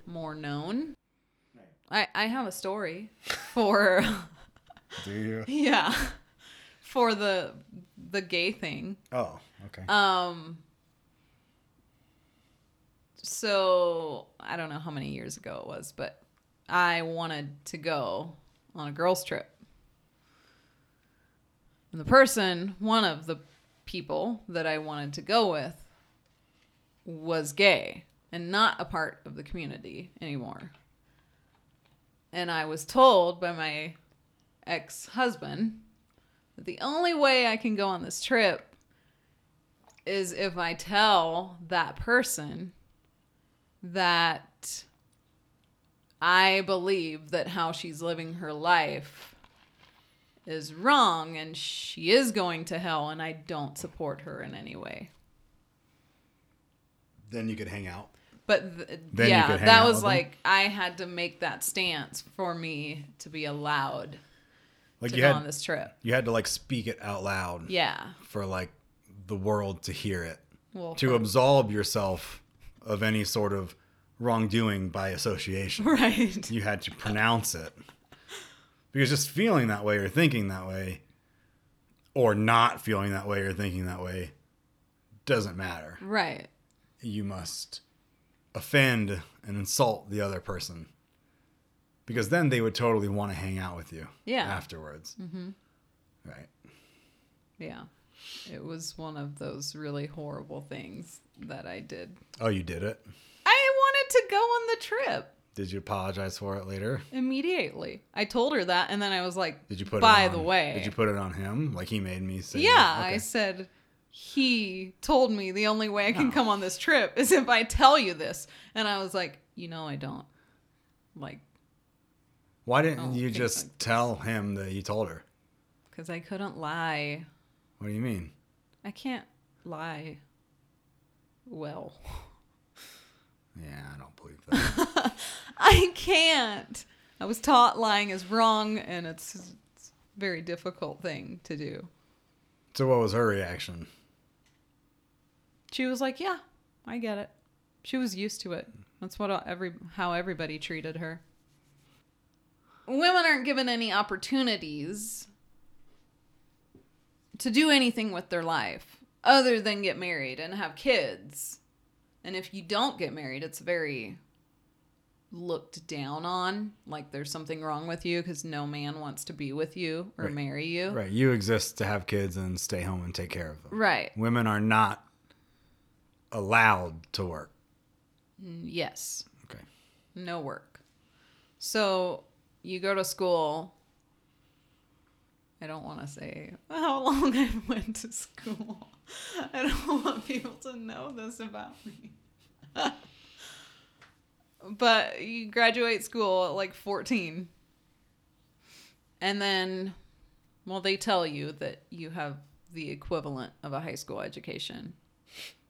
more known. Right. I, I have a story for... Do you? Yeah. For the the gay thing. Oh, okay. Um. So, I don't know how many years ago it was, but I wanted to go on a girls' trip. And the person, one of the people that I wanted to go with, was gay and not a part of the community anymore. And I was told by my ex-husband that the only way I can go on this trip is if I tell that person that I believe that how she's living her life is wrong and she is going to hell and I don't support her in any way. Then you could hang out. But th- yeah, that was like them. I had to make that stance for me to be allowed like to you go had, on this trip. You had to like speak it out loud. Yeah. For like the world to hear it. Well, to absolve yourself of any sort of wrongdoing by association. Right. You had to pronounce it. Because just feeling that way or thinking that way, or not feeling that way or thinking that way, doesn't matter. Right. You must offend and insult the other person. Because then they would totally want to hang out with you. Yeah. Afterwards. Mm-hmm. Right. Yeah. It was one of those really horrible things that I did. Oh, you did it? I wanted to go on the trip. Did you apologize for it later? Immediately. I told her that, and then I was like, did you put by it on, the way. Did you put it on him? Like he made me say yeah, okay. I said, he told me the only way I can no. come on this trip is if I tell you this. And I was like, you know I don't. Like. Why didn't you just like tell him that you told her? Because I couldn't lie. What do you mean? I can't lie well. Yeah, I don't believe that. I can't. I was taught lying is wrong, and it's, it's a very difficult thing to do. So what was her reaction? She was like, yeah, I get it. She was used to it. That's what every how everybody treated her. Women aren't given any opportunities to do anything with their life other than get married and have kids. And if you don't get married, it's very looked down on. Like there's something wrong with you because no man wants to be with you or right. marry you. Right. You exist to have kids and stay home and take care of them. Right. Women are not allowed to work. Yes. Okay. No work. So you go to school. I don't want to say how long I went to school. I don't want people to know this about me. But you graduate school at like fourteen. And then, well, they tell you that you have the equivalent of a high school education,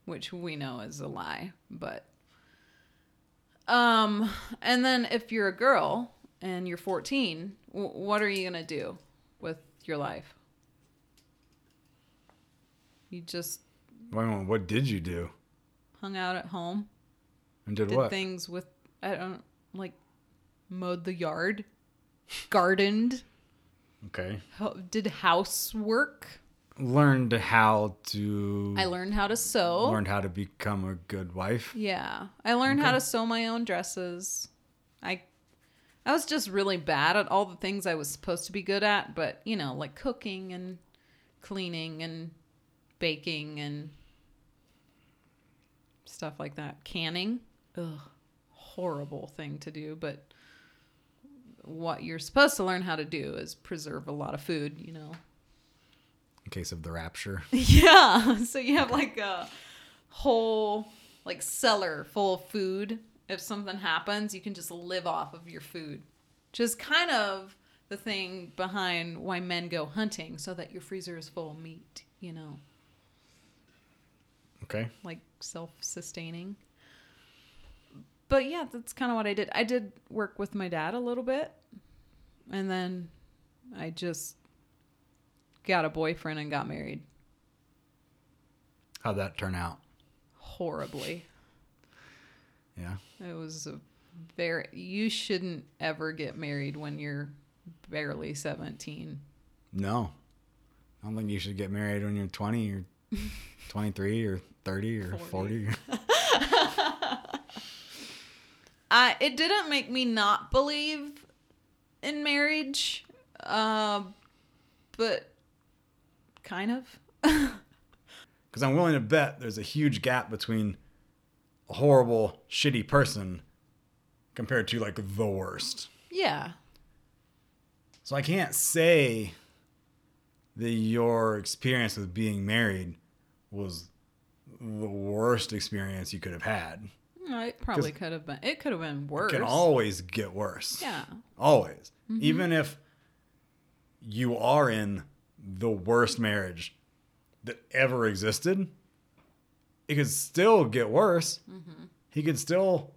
which we know is a lie, but um and then if you're a girl and you're fourteen, w- what are you going to do with your life? You just Wait, what did you do? Hung out at home. And did, did what? Did things with I don't like mowed the yard, gardened. Okay. Did housework. Learned how to... I learned how to sew. Learned how to become a good wife. Yeah. I learned okay. how to sew my own dresses. I I was just really bad at all the things I was supposed to be good at, but, you know, like cooking and cleaning and baking and stuff like that. Canning. Ugh. Horrible thing to do, but what you're supposed to learn how to do is preserve a lot of food, you know. In case of the rapture. Yeah. So you have like a whole like cellar full of food. If something happens, you can just live off of your food. Which is kind of the thing behind why men go hunting, so that your freezer is full of meat, you know. Okay. Like self-sustaining. But yeah, that's kind of what I did. I did work with my dad a little bit. And then I just... got a boyfriend and got married. How'd that turn out? Horribly. Yeah. It was a very... You shouldn't ever get married when you're barely seventeen. No. I don't think you should get married when you're twenty or twenty-three or thirty or forty. forty or... I, it didn't make me not believe in marriage, uh, but... kind of. Because I'm willing to bet there's a huge gap between a horrible, shitty person compared to, like, the worst. Yeah. So I can't say that your experience with being married was the worst experience you could have had. No, it probably could have been. It could have been worse. It can always get worse. Yeah. Always. Mm-hmm. Even if you are in... the worst marriage that ever existed, it could still get worse. Mm-hmm. He could still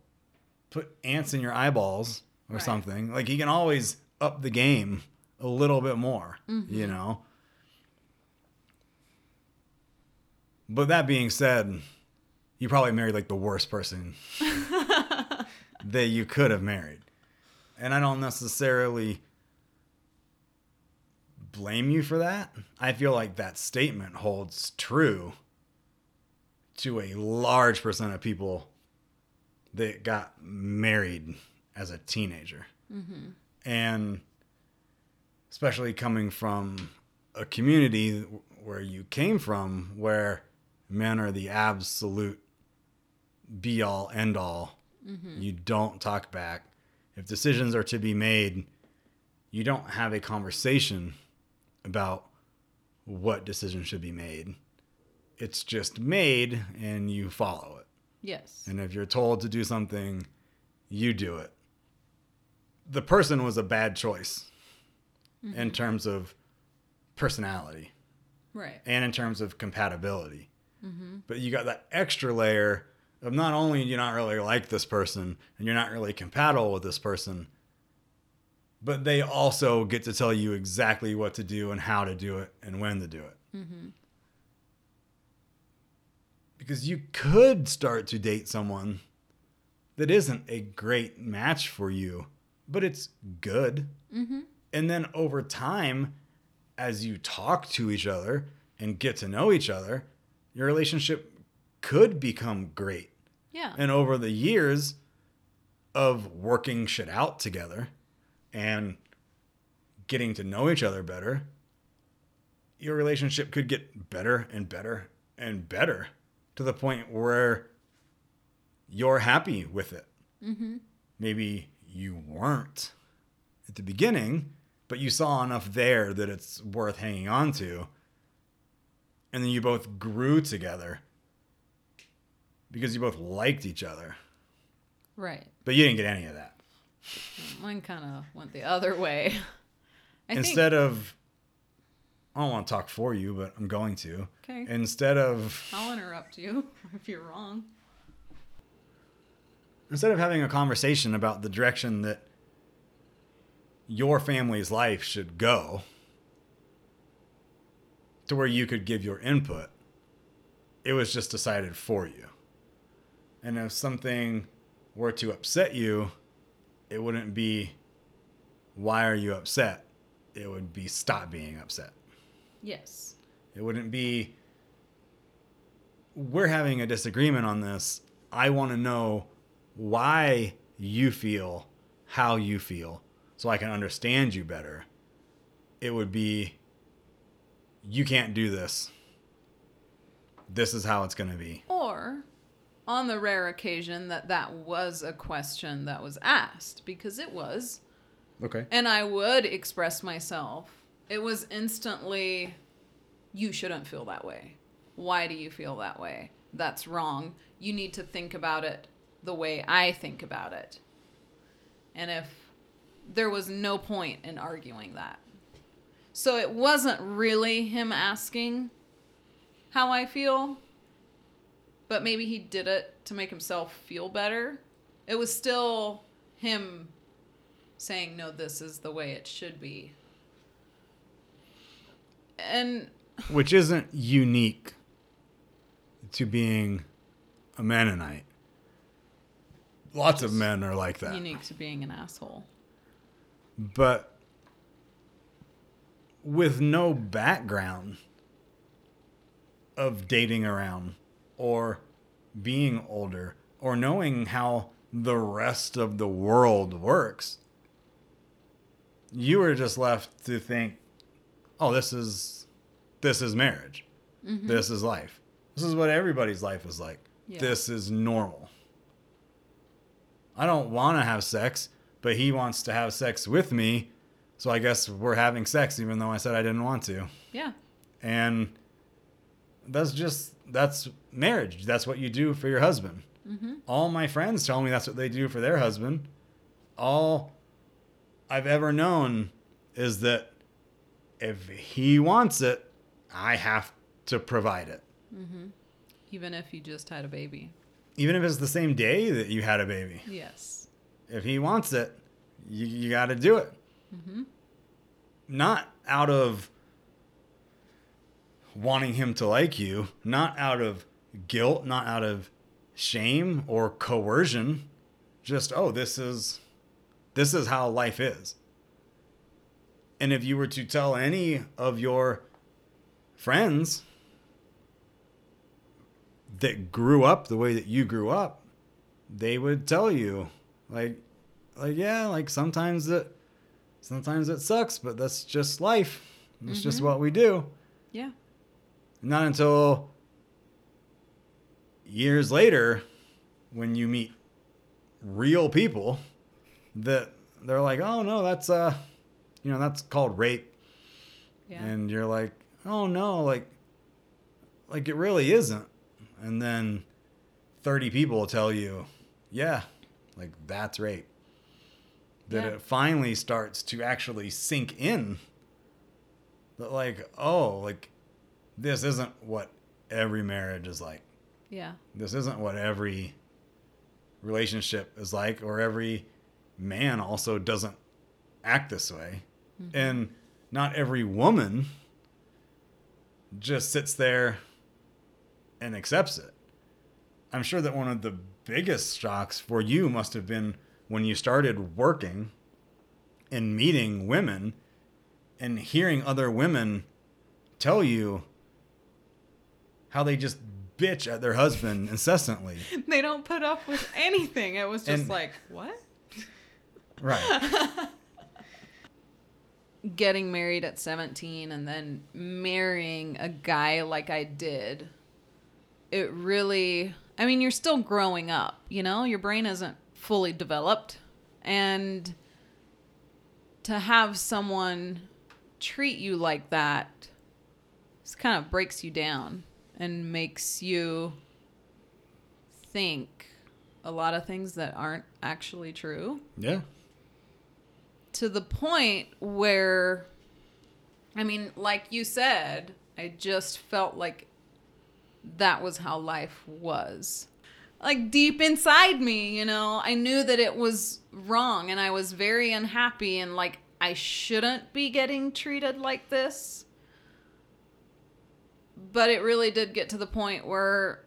put ants in your eyeballs or right. something. Like, he can always up the game a little bit more, mm-hmm. you know? But that being said, you probably married, like, the worst person that you could have married. And I don't necessarily... blame you for that. I feel like that statement holds true to a large percent of people that got married as a teenager. Mm-hmm. And especially coming from a community where you came from, where men are the absolute be all end all. Mm-hmm. You don't talk back. If decisions are to be made, you don't have a conversation about what decision should be made. It's just made and you follow it. Yes. And if you're told to do something, you do it. The person was a bad choice mm-hmm. in terms of personality. Right. And in terms of compatibility. Mm-hmm. But you got that extra layer of not only you're not really like this person and you're not really compatible with this person, but they also get to tell you exactly what to do and how to do it and when to do it. Mm-hmm. Because you could start to date someone that isn't a great match for you, but it's good. Mm-hmm. And then over time, as you talk to each other and get to know each other, your relationship could become great. Yeah. And over the years of working shit out together... and getting to know each other better, your relationship could get better and better and better to the point where you're happy with it. Mm-hmm. Maybe you weren't at the beginning, but you saw enough there that it's worth hanging on to. And then you both grew together because you both liked each other. Right. But you didn't get any of that. Mine kind of went the other way. I Instead think... of, I don't want to talk for you, but I'm going to. Okay. Instead of... I'll interrupt you if you're wrong. Instead of having a conversation about the direction that your family's life should go, to where you could give your input, it was just decided for you. And if something were to upset you, it wouldn't be, why are you upset? It would be, stop being upset. Yes. It wouldn't be, we're having a disagreement on this. I want to know why you feel how you feel so I can understand you better. It would be, you can't do this. This is how it's going to be. Or... on the rare occasion that that was a question that was asked, because it was. Okay. And I would express myself. It was instantly, you shouldn't feel that way. Why do you feel that way? That's wrong. You need to think about it the way I think about it. And if there was no point in arguing that. So it wasn't really him asking how I feel. But maybe he did it to make himself feel better. It was still him saying, no, this is the way it should be. And which isn't unique to being a Mennonite. Lots of men are like that. Unique to being an asshole. But with no background of dating around or being older, or knowing how the rest of the world works, you were just left to think, oh, this is this is marriage. Mm-hmm. This is life. This is what everybody's life is like. Yeah. This is normal. I don't want to have sex, but he wants to have sex with me, so I guess we're having sex even though I said I didn't want to. Yeah. And that's just... that's marriage. That's what you do for your husband. Mm-hmm. All my friends tell me that's what they do for their husband. All I've ever known is that if he wants it, I have to provide it. Mm-hmm. Even if you just had a baby. Even if it's the same day that you had a baby. Yes. If he wants it, you, you got to do it. Mm-hmm. Not out of wanting him to like you, not out of guilt, not out of shame or coercion, just, oh, this is, this is how life is. And if you were to tell any of your friends that grew up the way that you grew up, they would tell you like, like, yeah, like sometimes it, sometimes it sucks, but that's just life. It's mm-hmm. just what we do. Yeah. Not until years later when you meet real people that they're like, oh, no, that's, uh, you know, that's called rape. Yeah. And you're like, oh, no, like, like it really isn't. And then thirty people tell you, yeah, like that's rape. That yeah. It finally starts to actually sink in. That like, oh, like. This isn't what every marriage is like. Yeah. This isn't what every relationship is like, or every man also doesn't act this way. Mm-hmm. And not every woman just sits there and accepts it. I'm sure that one of the biggest shocks for you must have been when you started working and meeting women and hearing other women tell you how they just bitch at their husband incessantly. They don't put up with anything. It was just and, like, what? Right. Getting married at seventeen and then marrying a guy like I did, it really... I mean, you're still growing up, you know? Your brain isn't fully developed. And to have someone treat you like that just kind of breaks you down and makes you think a lot of things that aren't actually true. Yeah. To the point where, I mean, like you said, I just felt like that was how life was. Like deep inside me, you know, I knew that it was wrong and I was very unhappy and like I shouldn't be getting treated like this. But it really did get to the point where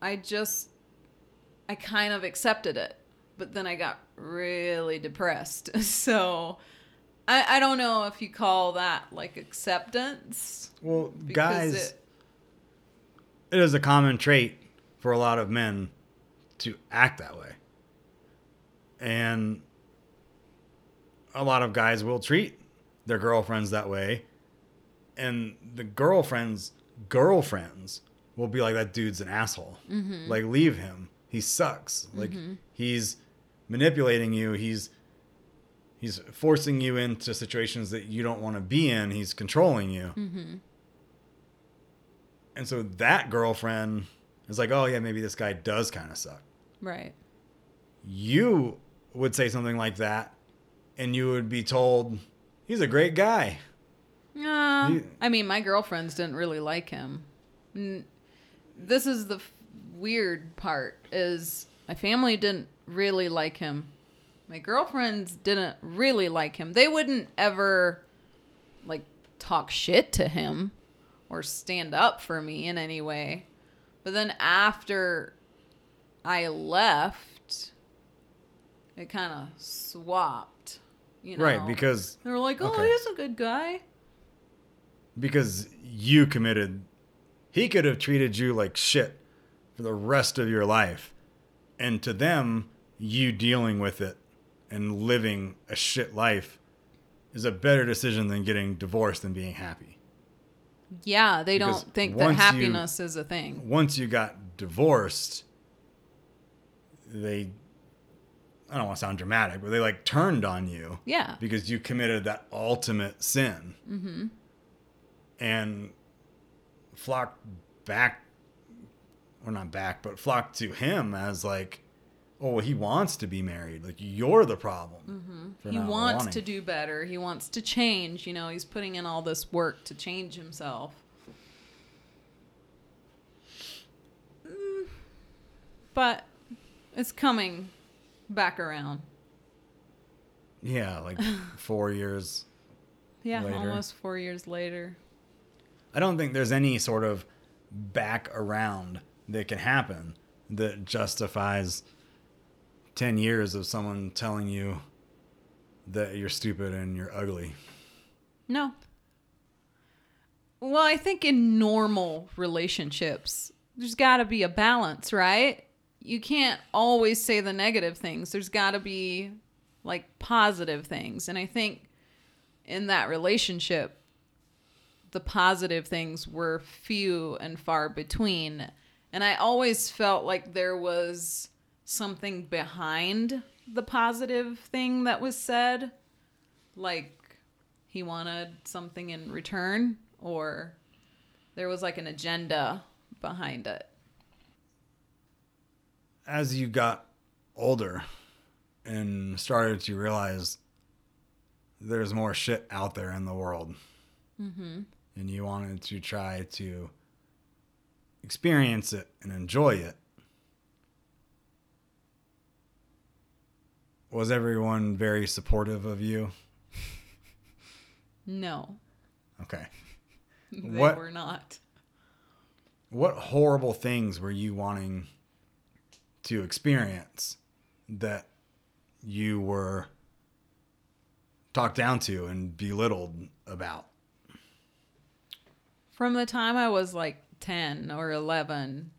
I just, I kind of accepted it. But then I got really depressed. So I, I don't know if you call that like acceptance. Well, guys, it, it is a common trait for a lot of men to act that way. And a lot of guys will treat their girlfriends that way. And the girlfriends... girlfriends will be like, that dude's an asshole. Mm-hmm. Like, leave him. He sucks. Like, mm-hmm. he's manipulating you. He's he's forcing you into situations that you don't want to be in. He's controlling you. Mm-hmm. And so that girlfriend is like, oh, yeah, maybe this guy does kind of suck. Right. You would say something like that, and you would be told, he's a great guy. Uh, he, I mean, my girlfriends didn't really like him. N- this is the f- weird part, is my family didn't really like him. My girlfriends didn't really like him. They wouldn't ever, like, talk shit to him or stand up for me in any way. But then after I left, it kind of swapped, you know? Right, because... They were like, oh, okay. He's a good guy. Because you committed, he could have treated you like shit for the rest of your life. And to them, you dealing with it and living a shit life is a better decision than getting divorced and being happy. Yeah, they because don't think that happiness you, is a thing. Once you got divorced, they, I don't want to sound dramatic, but they like turned on you. Yeah. Because you committed that ultimate sin. Mm-hmm. And flocked back, or not back, but flocked to him as like, oh, well, he wants to be married. Like, you're the problem. Mm-hmm. He wants wanting. to do better. He wants to change. You know, he's putting in all this work to change himself. Mm. But it's coming back around. Yeah, like four years yeah, later. Yeah, almost four years later. I don't think there's any sort of back around that can happen that justifies ten years of someone telling you that you're stupid and you're ugly. No. Well, I think in normal relationships, there's got to be a balance, right? You can't always say the negative things. There's got to be like positive things. And I think in that relationship, the positive things were few and far between. And I always felt like there was something behind the positive thing that was said. Like he wanted something in return, or there was like an agenda behind it. As you got older and started to realize there's more shit out there in the world. Mm-hmm. And you wanted to try to experience it and enjoy it. Was everyone very supportive of you? No. Okay. They what, were not. What horrible things were you wanting to experience that you were talked down to and belittled about? From the time I was like ten or eleven,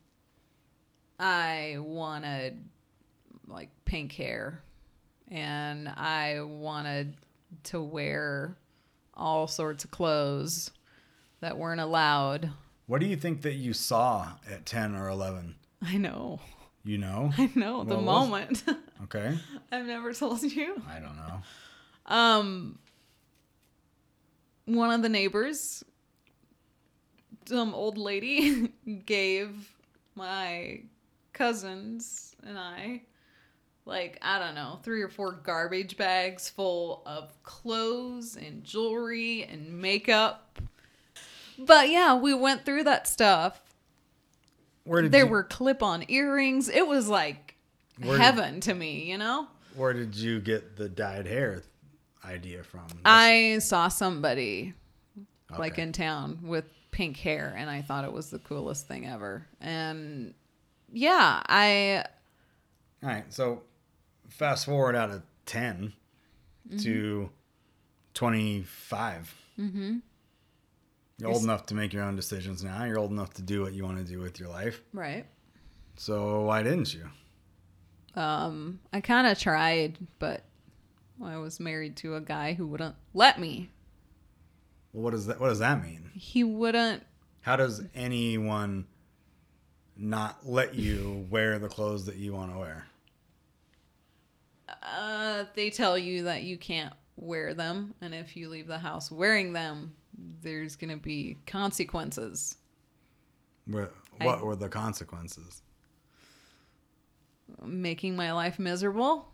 I wanted like pink hair and I wanted to wear all sorts of clothes that weren't allowed. What do you think that you saw at ten or eleven? I know. You know? I know, the moment. Okay. I've never told you. I don't know. Um, one of the neighbors... Some old lady gave my cousins and I, like, I don't know, three or four garbage bags full of clothes and jewelry and makeup. But yeah, we went through that stuff. Where did there you... were clip-on earrings. It was like Where heaven did... to me, you know? Where did you get the dyed hair idea from? That's... I saw somebody, okay. like, in town with pink hair, and I thought it was the coolest thing ever. And yeah, I... All right, so fast forward out of ten mm-hmm. to twenty-five. Mm-hmm. You're old enough to make your own decisions now. You're old enough to do what you want to do with your life. Right. So why didn't you? Um, I kind of tried, but I was married to a guy who wouldn't let me. Well, what does that, what does that mean? He wouldn't. How does anyone not let you wear the clothes that you want to wear? Uh, they tell you that you can't wear them. And if you leave the house wearing them, there's going to be consequences. What, what I, were the consequences? Making my life miserable.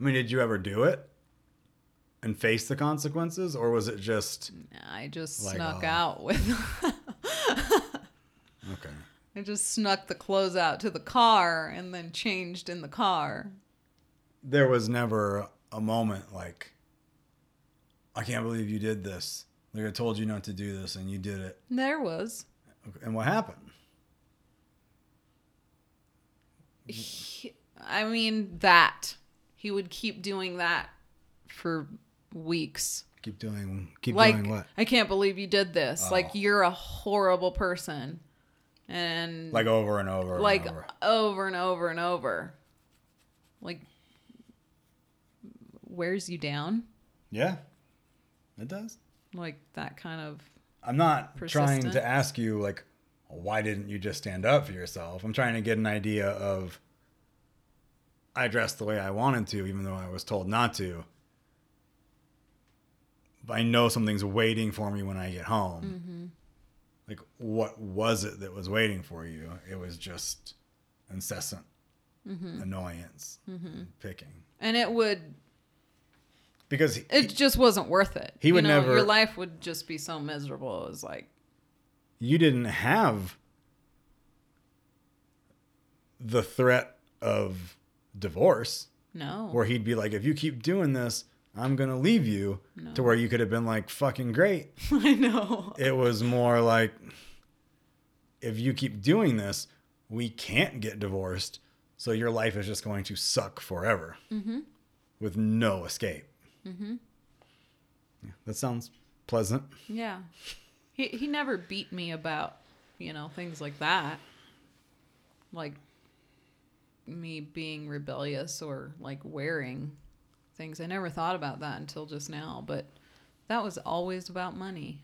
I mean, did you ever do it and face the consequences? Or was it just... I just like, snuck oh. out with... Okay. I just snuck the clothes out to the car and then changed in the car. There was never a moment like, I can't believe you did this. Like, I told you not to do this, and you did it. There was. And what happened? He, I mean, that. He would keep doing that for weeks. Keep doing keep like, doing what? I can't believe you did this. Oh. Like, you're a horrible person. And like over and over like and over. over and over and over. Like, wears you down. Yeah, it does. Like that kind of I'm not persistent. Trying to ask you, like, why didn't you just stand up for yourself? I'm trying to get an idea of, I dressed the way I wanted to, even though I was told not to. But I know something's waiting for me when I get home. Mm-hmm. Like, what was it that was waiting for you? It was just incessant mm-hmm. annoyance, mm-hmm. picking. And it would... Because he, it just wasn't worth it. He would you know, never. Your life would just be so miserable. It was like you didn't have the threat of divorce. No. Where he'd be like, if you keep doing this, I'm gonna leave you. No. To where you could have been like, fucking great. I know. It was more like, if you keep doing this, we can't get divorced. So your life is just going to suck forever, mm-hmm. with no escape. Mm-hmm. Yeah, that sounds pleasant. Yeah. He he never beat me about, you know, things like that. Like me being rebellious or like wearing things. I never thought about that until just now, but that was always about money.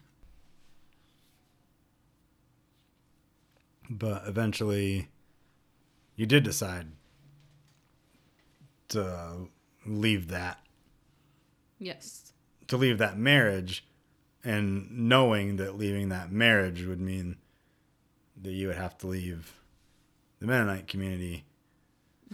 But eventually you did decide to leave that. Yes. To leave that marriage, and knowing that leaving that marriage would mean that you would have to leave the Mennonite community.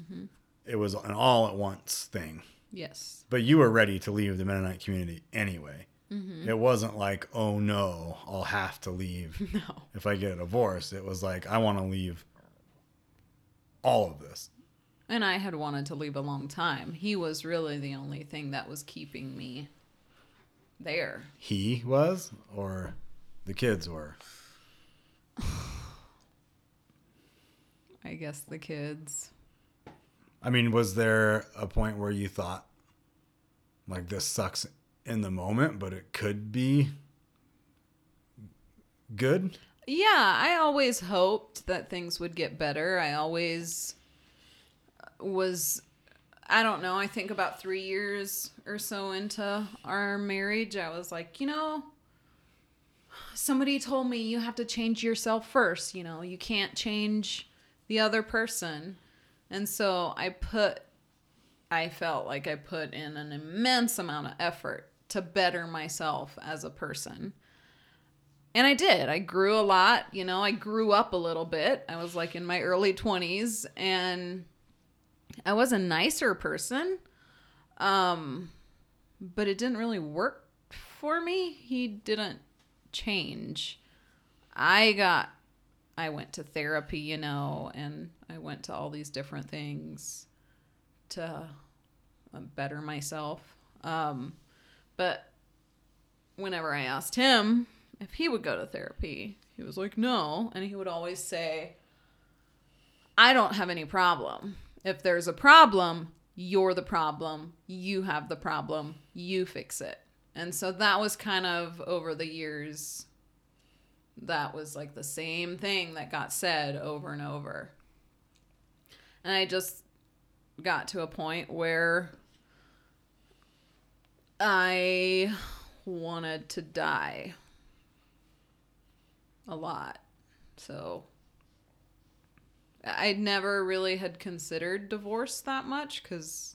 Mm-hmm. It was an all at once thing. Yes. But you were ready to leave the Mennonite community anyway. Mm-hmm. It wasn't like, oh no, I'll have to leave. No. If I get a divorce. It was like, I want to leave all of this. And I had wanted to leave a long time. He was really the only thing that was keeping me there. He was, or the kids were? I guess the kids. I mean, was there a point where you thought, like, this sucks in the moment, but it could be good? Yeah, I always hoped that things would get better. I always... was, I don't know, I think about three years or so into our marriage, I was like, you know, somebody told me you have to change yourself first. You know, you can't change the other person. And so I put, I felt like I put in an immense amount of effort to better myself as a person. And I did. I grew a lot. You know, I grew up a little bit. I was like in my early twenties, and I was a nicer person. Um, but it didn't really work for me. He didn't change. I got, I went to therapy, you know, and I went to all these different things to better myself. Um, but whenever I asked him if he would go to therapy, he was like, no. And he would always say, I don't have any problem. If there's a problem, you're the problem. You have the problem. You fix it. And so that was kind of over the years. That was like the same thing that got said over and over. And I just got to a point where I wanted to die. A lot. So I never really had considered divorce that much because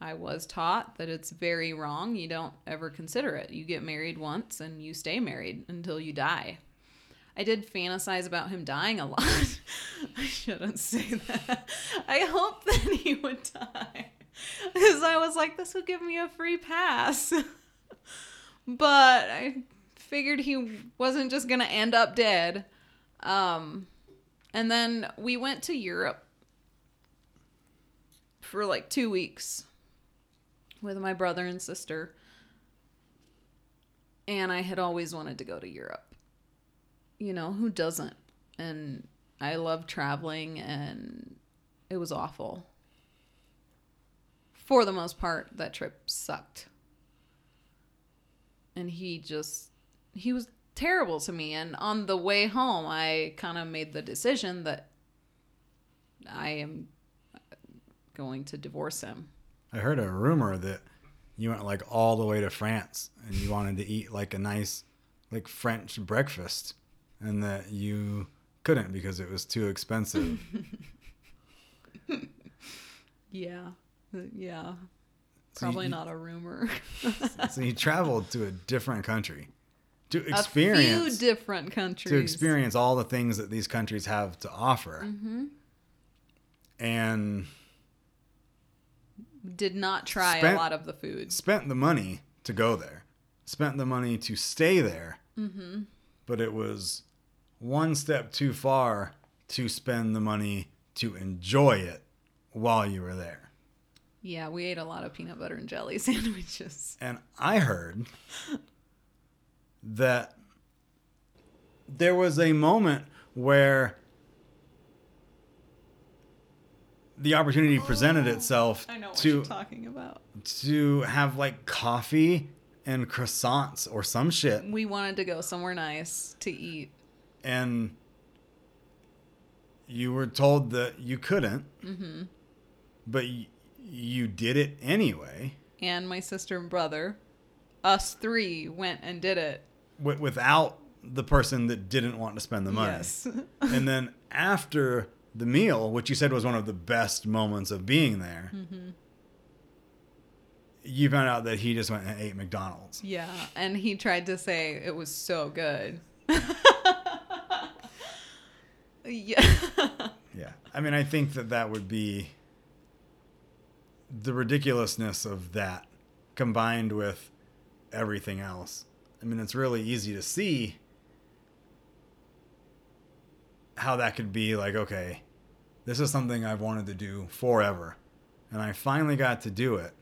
I was taught that it's very wrong. You don't ever consider it. You get married once and you stay married until you die. I did fantasize about him dying a lot. I shouldn't say that. I hope that he would die because I was like, this would give me a free pass. But I figured he wasn't just going to end up dead. Um, and then we went to Europe for like two weeks with my brother and sister. And I had always wanted to go to Europe. You know, who doesn't? And I love traveling, and it was awful. For the most part, that trip sucked. And he just... he was terrible to me. And on the way home, I kind of made the decision that I am going to divorce him. I heard a rumor that you went like all the way to France and you wanted to eat like a nice like French breakfast, and that you couldn't because it was too expensive. Yeah. Yeah. So Probably you, not a rumor. So you traveled to a different country. To experience, a few different countries. To experience all the things that these countries have to offer. Mm-hmm. And did not try spent, a lot of the food. Spent the money to go there. Spent the money to stay there. Mm-hmm. But it was one step too far to spend the money to enjoy it while you were there. Yeah, we ate a lot of peanut butter and jelly sandwiches. And I heard... that there was a moment where the opportunity presented oh, itself I know what to, you're talking about. to have like coffee and croissants or some shit. We wanted to go somewhere nice to eat. And you were told that you couldn't, mm-hmm. but y- you did it anyway. And my sister and brother, us three, went and did it. Without the person that didn't want to spend the money. Yes. And then after the meal, which you said was one of the best moments of being there, mm-hmm. you found out that he just went and ate McDonald's. Yeah, and he tried to say it was so good. Yeah. Yeah. I mean, I think that that would be the ridiculousness of that combined with everything else. I mean, it's really easy to see how that could be like, okay, this is something I've wanted to do forever, and I finally got to do it.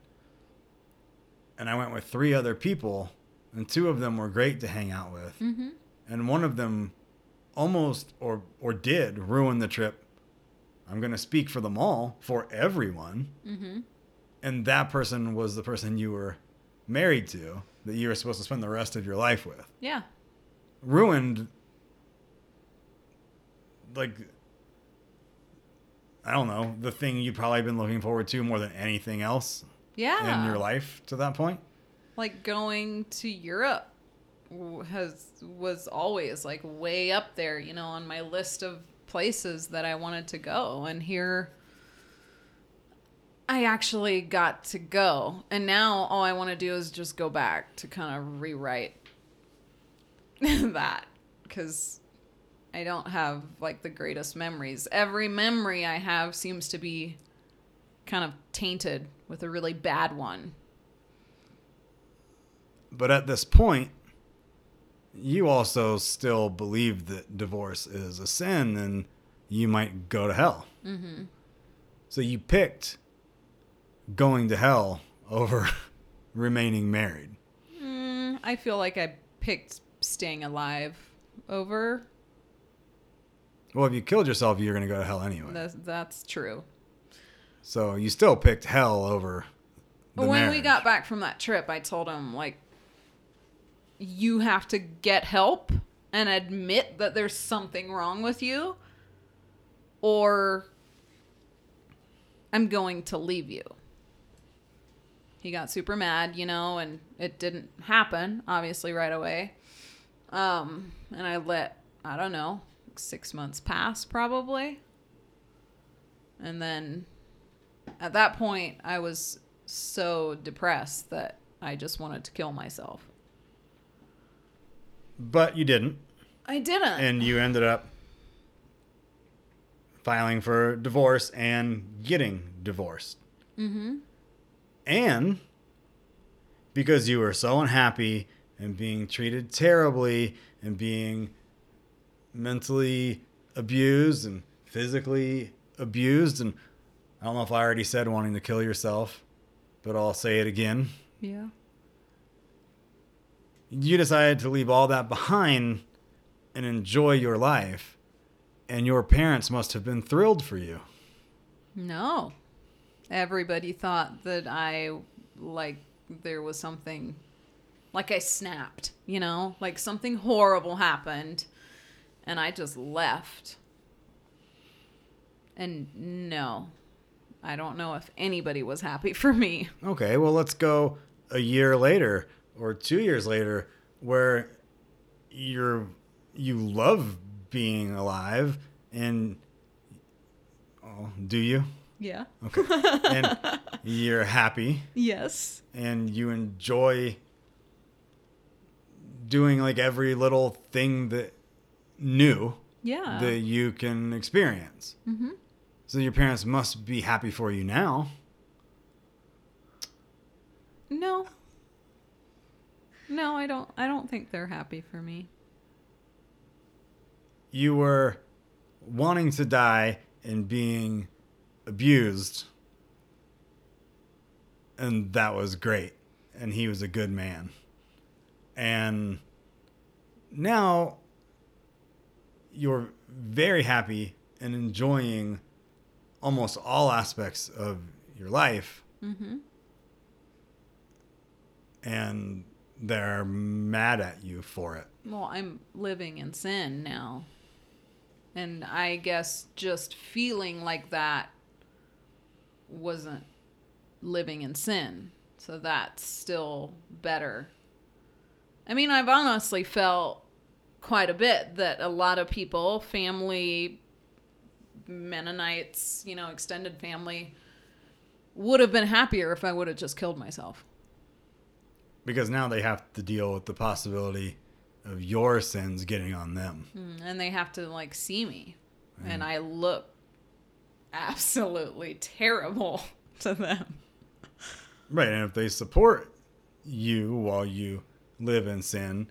And I went with three other people, and two of them were great to hang out with, mm-hmm. and one of them almost or or did ruin the trip. I'm going to speak for them all, for everyone, mm-hmm. and that person was the person you were married to, that you were supposed to spend the rest of your life with. Yeah. Ruined, like, I don't know, the thing you've probably been looking forward to more than anything else. Yeah. In your life to that point. Like going to Europe has was always like way up there, you know, on my list of places that I wanted to go. And here I actually got to go, and now all I want to do is just go back to kind of rewrite that because I don't have like the greatest memories. Every memory I have seems to be kind of tainted with a really bad one. But at this point, you also still believe that divorce is a sin and you might go to hell. Mm-hmm. So you picked going to hell over remaining married. Mm, I feel like I picked staying alive over. Well, if you killed yourself, you're going to go to hell anyway. That's, that's true. So you still picked hell over the marriage. When we got back from that trip, I told him, like, you have to get help and admit that there's something wrong with you, or I'm going to leave you. He got super mad, you know, and it didn't happen, obviously, right away. Um, and I let, I don't know, six months pass probably. And then at that point, I was so depressed that I just wanted to kill myself. But you didn't. I didn't. And you ended up filing for divorce and getting divorced. Mm-hmm. And because you were so unhappy and being treated terribly and being mentally abused and physically abused, and I don't know if I already said wanting to kill yourself, but I'll say it again. Yeah. You decided to leave all that behind and enjoy your life, and your parents must have been thrilled for you. No. Everybody thought that I, like, there was something, like I snapped, you know? Like something horrible happened, and I just left. And no, I don't know if anybody was happy for me. Okay, well, let's go a year later or two years later where you're, you love being alive and, oh, do you? Yeah. Okay. And you're happy. Yes. And you enjoy doing like every little thing that new yeah. that you can experience. Mm-hmm. So your parents must be happy for you now. No. No, I don't I don't think they're happy for me. You were wanting to die and being abused, and that was great, and he was a good man, and now you're very happy and enjoying almost all aspects of your life. Mm-hmm. And they're mad at you for it. Well, I'm living in sin now, and I guess just feeling like that wasn't living in sin, so that's still better. I mean, I've honestly felt quite a bit that a lot of people, family, Mennonites, you know, extended family, would have been happier if I would have just killed myself. Because now they have to deal with the possibility of your sins getting on them. And they have to, like, see me. Mm. And I look absolutely terrible to them. Right, and if they support you while you live in sin,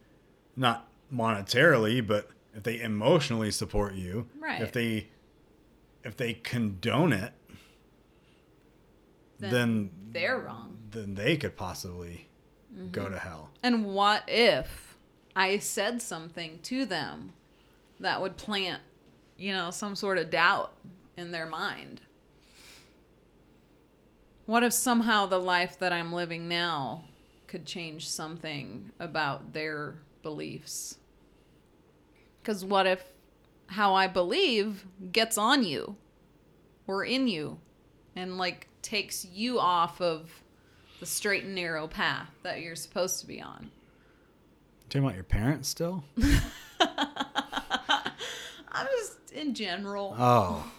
not monetarily, but if they emotionally support you, right. if they if they condone it, then, then they're wrong. Then they could possibly mm-hmm. go to hell. And what if I said something to them that would plant, you know, some sort of doubt in their mind? What if somehow the life that I'm living now could change something about their beliefs? Because what if how I believe gets on you or in you and, like, takes you off of the straight and narrow path that you're supposed to be on? You're talking about your parents still? I'm just in general. Oh.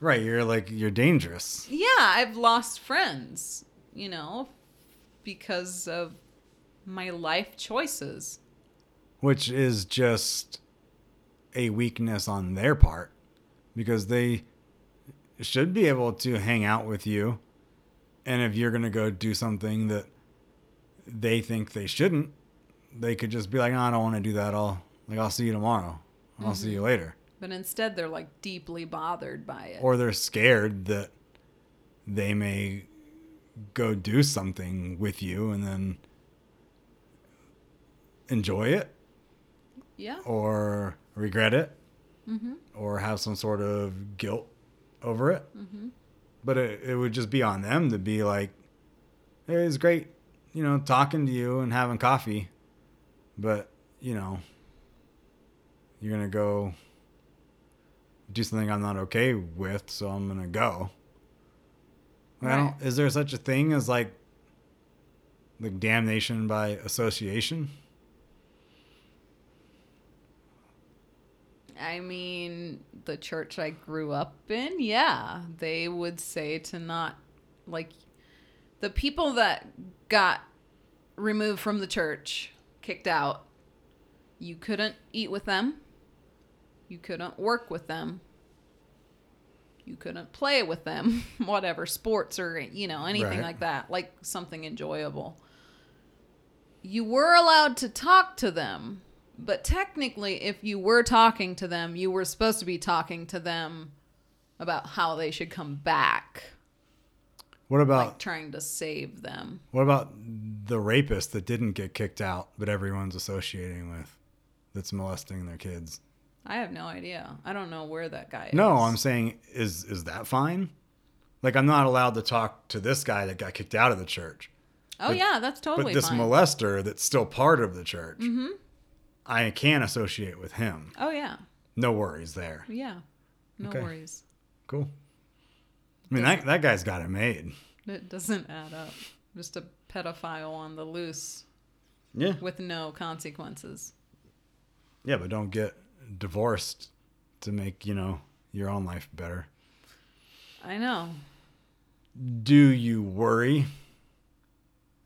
Right, you're like, you're dangerous. Yeah, I've lost friends, you know, because of my life choices. Which is just a weakness on their part, because they should be able to hang out with you. And if you're going to go do something that they think they shouldn't, they could just be like, no, I don't want to do that. I'll, like, I'll see you tomorrow. I'll mm-hmm. see you later. But instead, they're like deeply bothered by it. Or they're scared that they may go do something with you and then enjoy it. Yeah. Or regret it. Mm-hmm. Or have some sort of guilt over it. Mm-hmm. But it, it would just be on them to be like, hey, it's great, you know, talking to you and having coffee. But, you know, you're going to go do something I'm not okay with, so I'm going to go. Right. I don't, is there such a thing as like, like damnation by association? I mean, the church I grew up in, yeah, they would say to not, like, the people that got removed from the church, kicked out, you couldn't eat with them. You couldn't work with them. You couldn't play with them, whatever, sports or, you know, anything right. like that, like something enjoyable. You were allowed to talk to them. But technically, if you were talking to them, you were supposed to be talking to them about how they should come back. What about like trying to save them? What about the rapist that didn't get kicked out, but everyone's associating with, that's molesting their kids? I have no idea. I don't know where that guy is. No, I'm saying, is is that fine? Like, I'm not allowed to talk to this guy that got kicked out of the church. Oh, but, yeah, that's totally fine. But this fine. molester that's still part of the church. Mm-hmm. I can associate with him. Oh, yeah. No worries there. Yeah. No okay. worries. Cool. I mean, that, that guy's got it made. It doesn't add up. Just a pedophile on the loose. Yeah. With no consequences. Yeah, but don't get divorced to make, you know, your own life better. I know. Do you worry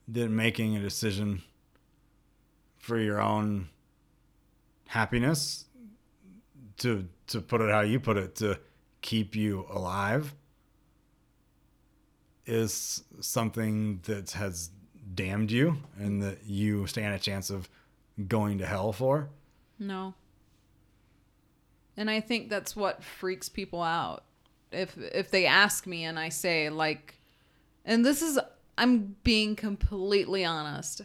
that making a decision for your own happiness, to to put it how you put it, to keep you alive, is something that has damned you and that you stand a chance of going to hell for? No. And I think that's what freaks people out. If if they ask me and I say, like, and this is, I'm being completely honest.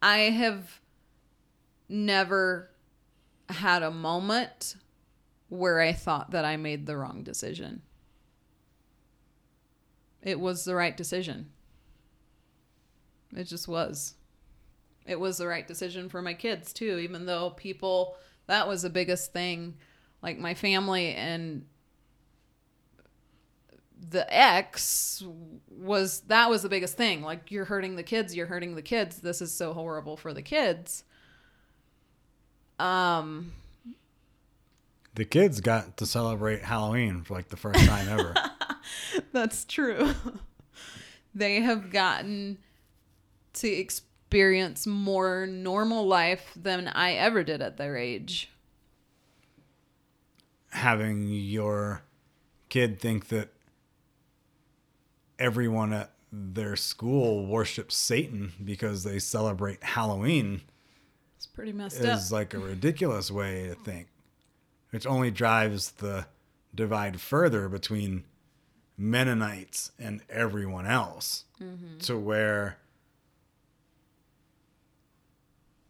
I have never had a moment where I thought that I made the wrong decision. It was the right decision. It just was. It was the right decision for my kids too, even though people, that was the biggest thing. Like my family and the ex was, that was the biggest thing. Like, you're hurting the kids, you're hurting the kids. This is so horrible for the kids. Um, the kids got to celebrate Halloween for like the first time ever. That's true. They have gotten to experience more normal life than I ever did at their age. Having your kid think that everyone at their school worships Satan because they celebrate Halloween pretty messed is up. Is like a ridiculous way to think, which only drives the divide further between Mennonites and everyone else, mm-hmm. to where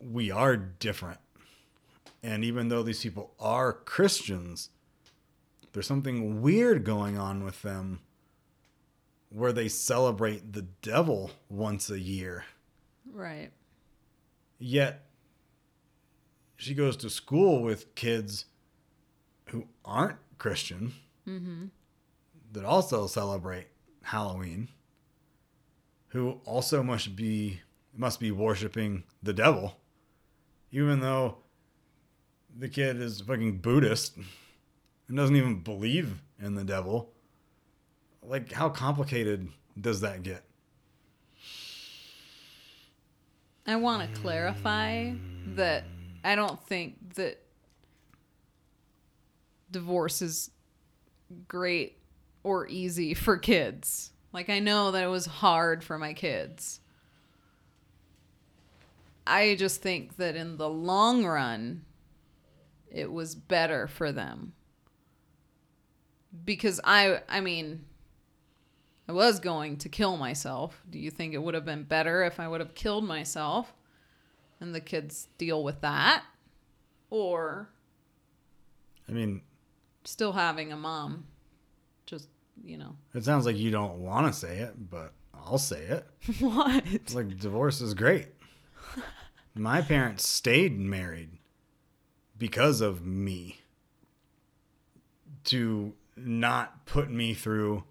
we are different. And even though these people are Christians, there's something weird going on with them where they celebrate the devil once a year. Right. Yet she goes to school with kids who aren't Christian, mm-hmm. that also celebrate Halloween, who also must be must be worshiping the devil, even though the kid is fucking Buddhist and doesn't even believe in the devil. Like, how complicated does that get? I want to clarify that I don't think that divorce is great or easy for kids. Like, I know that it was hard for my kids. I just think that in the long run, it was better for them. Because I, I mean, I was going to kill myself. Do you think it would have been better if I would have killed myself and the kids deal with that? Or, I mean, still having a mom, just, you know. It sounds like you don't want to say it, but I'll say it. What? It's like, divorce is great. My parents stayed married because of me, to not put me through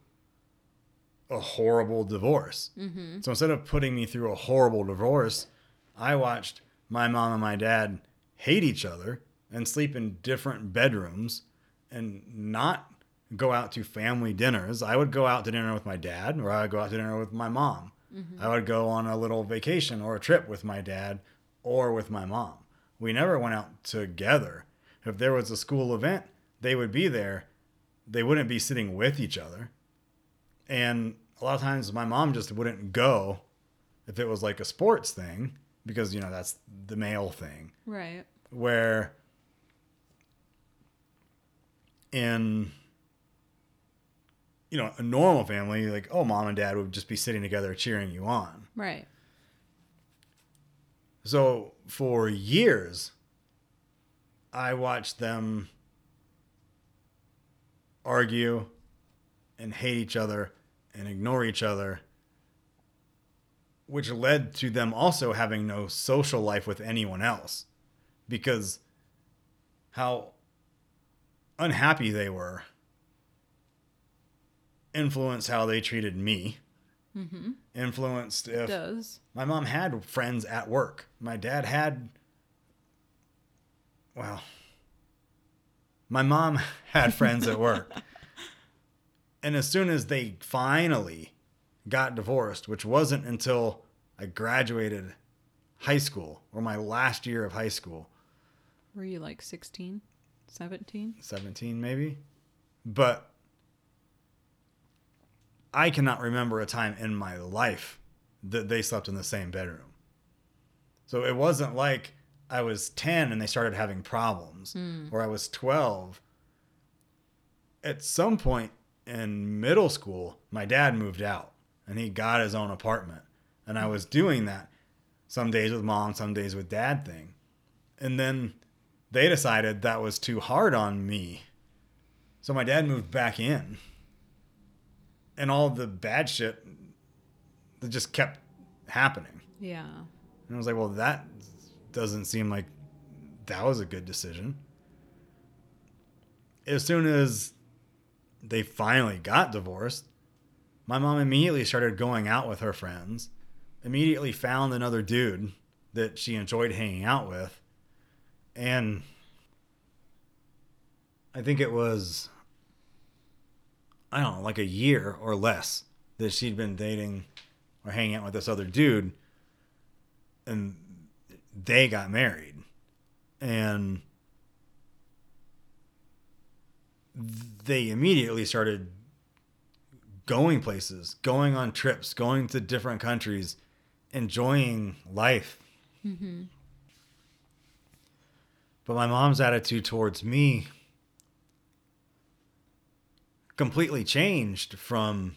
a horrible divorce. Mm-hmm. So instead of putting me through a horrible divorce, I watched my mom and my dad hate each other and sleep in different bedrooms and not go out to family dinners. I would go out to dinner with my dad, or I would go out to dinner with my mom. Mm-hmm. I would go on a little vacation or a trip with my dad or with my mom. We never went out together. If there was a school event, they would be there. They wouldn't be sitting with each other. And a lot of times my mom just wouldn't go if it was like a sports thing, because, you know, that's the male thing. Right. Where in, you know, a normal family, like, oh, mom and dad would just be sitting together cheering you on. Right. So for years, I watched them argue and hate each other and ignore each other, which led to them also having no social life with anyone else, because how unhappy they were influenced how they treated me. Mm-hmm. Influenced if Does. My mom had friends at work. My dad had, well, my mom had friends at work. And as soon as they finally got divorced, which wasn't until I graduated high school, or my last year of high school. Were you like sixteen, seventeen? seventeen maybe. But I cannot remember a time in my life that they slept in the same bedroom. So it wasn't like I was ten and they started having problems, mm. or I was twelve. At some point in middle school, my dad moved out and he got his own apartment. And I was doing that some days with mom, some days with dad thing. And then they decided that was too hard on me. So my dad moved back in. And all the bad shit that just kept happening. Yeah. And I was like, well, that doesn't seem like that was a good decision. As soon as they finally got divorced, my mom immediately started going out with her friends, immediately found another dude that she enjoyed hanging out with. And I think it was, I don't know, like a year or less that she'd been dating or hanging out with this other dude. And they got married. And they immediately started going places, going on trips, going to different countries, enjoying life. Mm-hmm. But my mom's attitude towards me completely changed from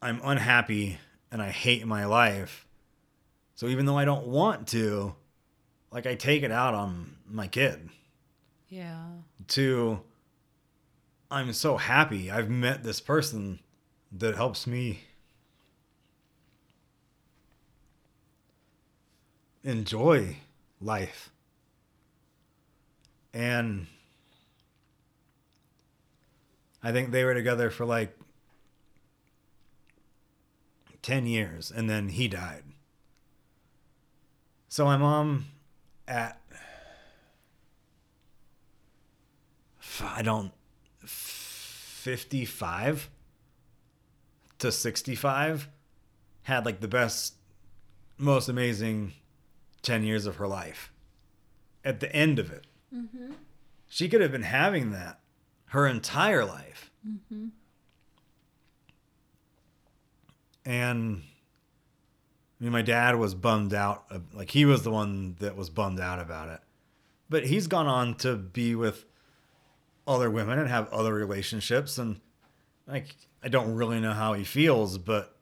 I'm unhappy and I hate my life. So even though I don't want to, like, I take it out on my kid. Yeah. To I'm so happy I've met this person that helps me enjoy life. And I think they were together for like ten years, and then he died. So my mom at, I don't, fifty-five to sixty-five had like the best, most amazing ten years of her life at the end of it. Mm-hmm. She could have been having that her entire life. Mm-hmm. And I mean, my dad was bummed out. Like, he was the one that was bummed out about it. But he's gone on to be with other women and have other relationships. And, like, I don't really know how he feels, but,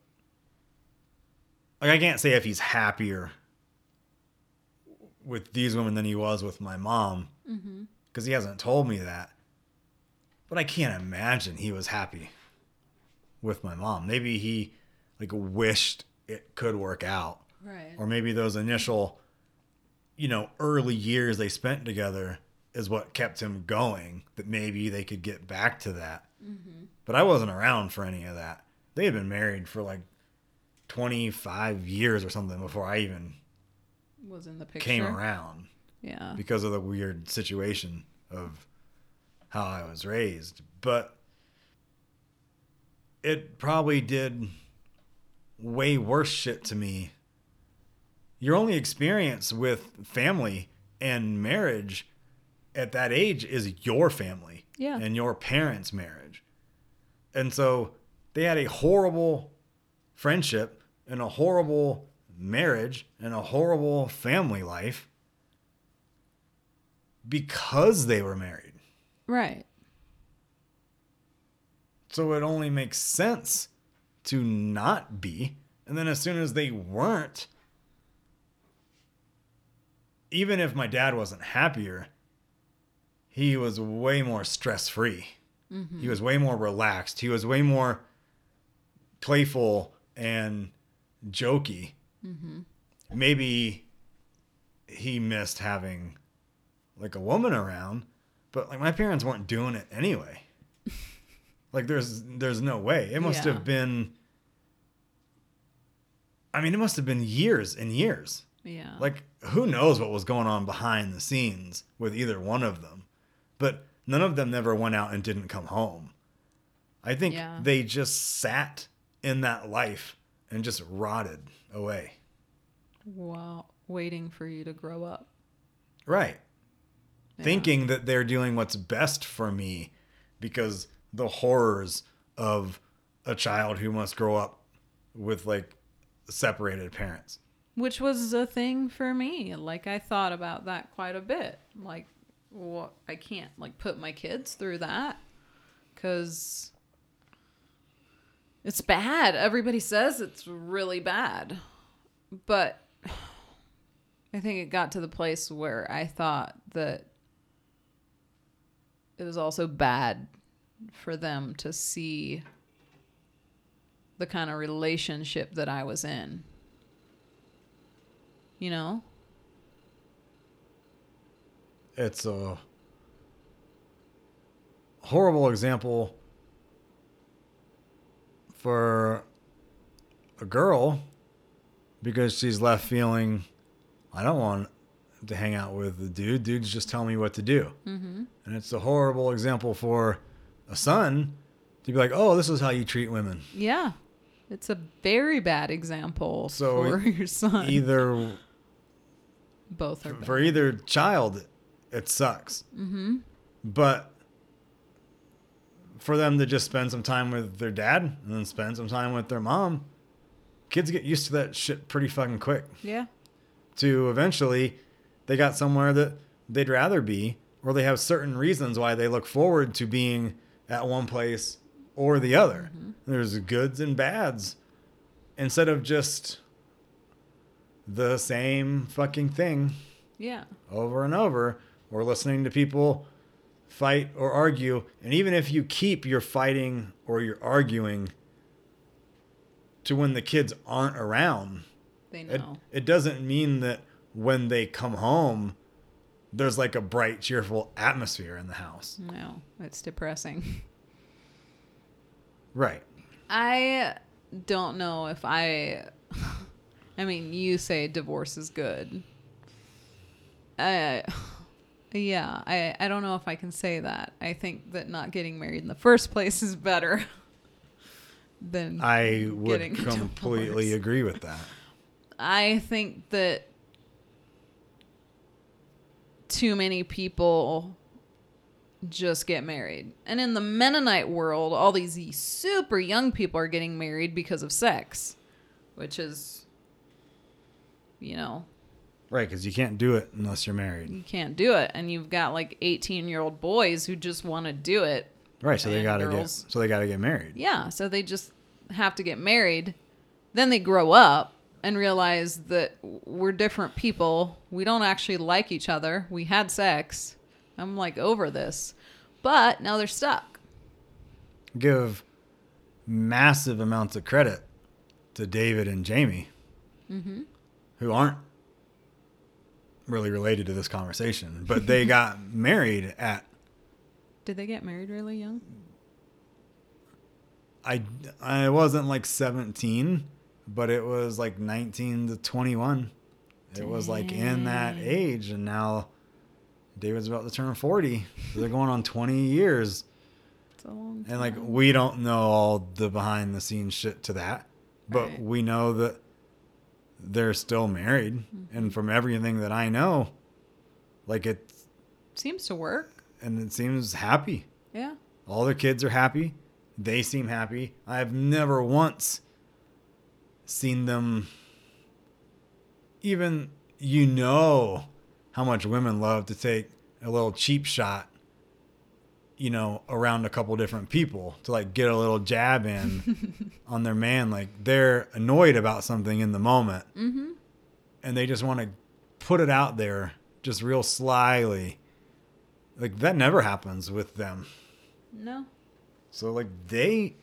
like, I can't say if he's happier with these women than he was with my mom. Mm-hmm. Because he hasn't told me that. But I can't imagine he was happy with my mom. Maybe he, like, wished it could work out. Right. Or maybe those initial, you know, early years they spent together is what kept him going, that maybe they could get back to that. Mm-hmm. But I wasn't around for any of that. They had been married for like twenty-five years or something before I even was in the picture. Came around. Yeah. Because of the weird situation of how I was raised. But it probably did way worse shit to me. Your only experience with family and marriage at that age is your family yeah. and your parents' marriage. And so they had a horrible friendship and a horrible marriage and a horrible family life because they were married. Right. So it only makes sense to not be. And then as soon as they weren't, even if my dad wasn't happier, he was way more stress-free. Mm-hmm. He was way more relaxed. He was way more playful and jokey. Mm-hmm. Maybe he missed having like a woman around, but like my parents weren't doing it anyway. Like there's there's no way. It must yeah. have been, I mean, it must have been years and years. Yeah. Like who knows what was going on behind the scenes with either one of them. But none of them never went out and didn't come home. I think yeah. they just sat in that life and just rotted away. Wow. Waiting for you to grow up. Right. Yeah. Thinking that they're doing what's best for me because the horrors of a child who must grow up with like separated parents. Which was a thing for me. Like I thought about that quite a bit. Like, well, I can't like put my kids through that because it's bad. Everybody says it's really bad, but I think it got to the place where I thought that it was also bad for them to see the kind of relationship that I was in, you know? It's a horrible example for a girl because she's left feeling, I don't want to hang out with the dude. Dude's just telling me what to do. Mm-hmm. And it's a horrible example for a son to be like, oh, this is how you treat women. Yeah. It's a very bad example so for your son. Either both are bad. For either child. It sucks. Mm-hmm. But for them to just spend some time with their dad and then spend some time with their mom, kids get used to that shit pretty fucking quick. Yeah. To eventually they got somewhere that they'd rather be, or they have certain reasons why they look forward to being at one place or the other. Mm-hmm. There's goods and bads instead of just the same fucking thing. Yeah. Over and over. Or listening to people fight or argue. And even if you keep your fighting or your arguing to when the kids aren't around, they know. It, it doesn't mean that when they come home, there's like a bright, cheerful atmosphere in the house. No, it's depressing. Right. I don't know if I... I mean, you say divorce is good. I... Yeah, I, I don't know if I can say that. I think that not getting married in the first place is better than I would getting completely divorced. Agree with that. I think that too many people just get married. And in the Mennonite world, all these super young people are getting married because of sex, which is, you know. Right, because you can't do it unless you're married. You can't do it. And you've got like eighteen-year-old boys who just want to do it. Right, so they gotta get, so they got to get married. Yeah, so they just have to get married. Then they grow up and realize that we're different people. We don't actually like each other. We had sex. I'm like over this. But now they're stuck. Give massive amounts of credit to David and Jamie, mm-hmm. who aren't really related to this conversation, but they got married at... Did they get married really young? I, I wasn't like seventeen, but it was like nineteen to twenty-one. Dang. It was like in that age, and now... David's about to turn forty. So they're going on twenty years. It's a long time. And like, we don't know all the behind the scenes shit to that, but right. we know that they're still married. Mm-hmm. And from everything that I know, like it seems to work and it seems happy. Yeah. All their kids are happy. They seem happy. I've never once seen them even, you know, how much women love to take a little cheap shot, you know, around a couple different people to like get a little jab in on their man. Like they're annoyed about something in the moment, mm-hmm. and they just want to put it out there just real slyly. Like that never happens with them. No. So like they,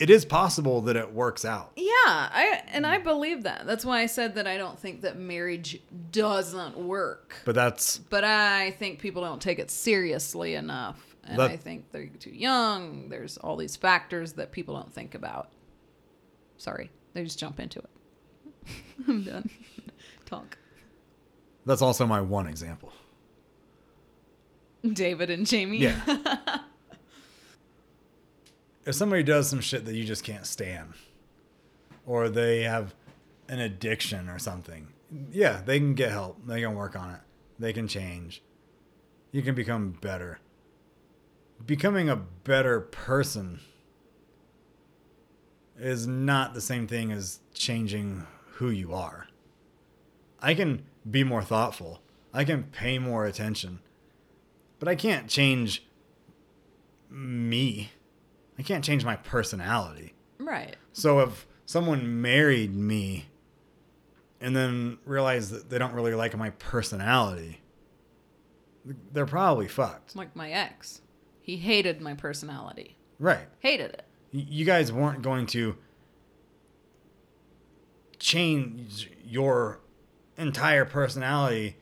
it is possible that it works out. Yeah, I and I believe that. That's why I said that I don't think that marriage doesn't work. But that's... But I think people don't take it seriously enough. And that, I think they're too young. There's all these factors that people don't think about. Sorry. They just jump into it. I'm done. Talk. That's also my one example. David and Jamie? Yeah. If somebody does some shit that you just can't stand, or they have an addiction or something, yeah, they can get help. They can work on it. They can change. You can become better. Becoming a better person is not the same thing as changing who you are. I can be more thoughtful. I can pay more attention. But I can't change me. I can't change my personality. Right. So if someone married me and then realized that they don't really like my personality, they're probably fucked. Like my ex. He hated my personality. Right. Hated it. You guys weren't going to change your entire personality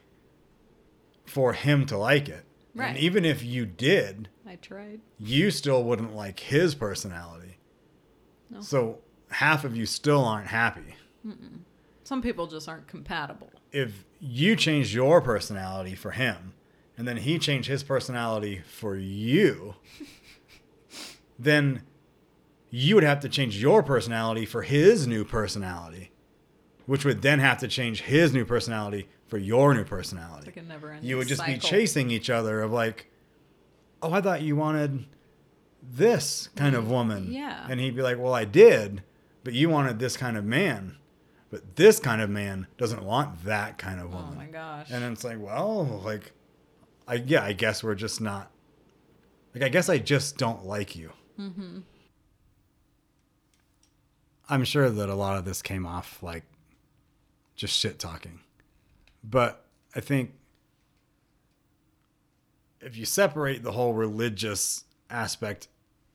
for him to like it. Right. And even if you did... I tried. You still wouldn't like his personality. No. So half of you still aren't happy. Mm-mm. Some people just aren't compatible. If you change your personality for him, and then he changed his personality for you, then you would have to change your personality for his new personality, which would then have to change his new personality for your new personality. It's like a never-ending You would just cycle. Be chasing each other of like, oh, I thought you wanted this kind of woman. Yeah. And he'd be like, well, I did, but you wanted this kind of man. But this kind of man doesn't want that kind of woman. Oh, my gosh. And it's like, well, like, I yeah, I guess we're just not. Like, I guess I just don't like you. Mm-hmm. I'm sure that a lot of this came off like just shit talking. But I think, if you separate the whole religious aspect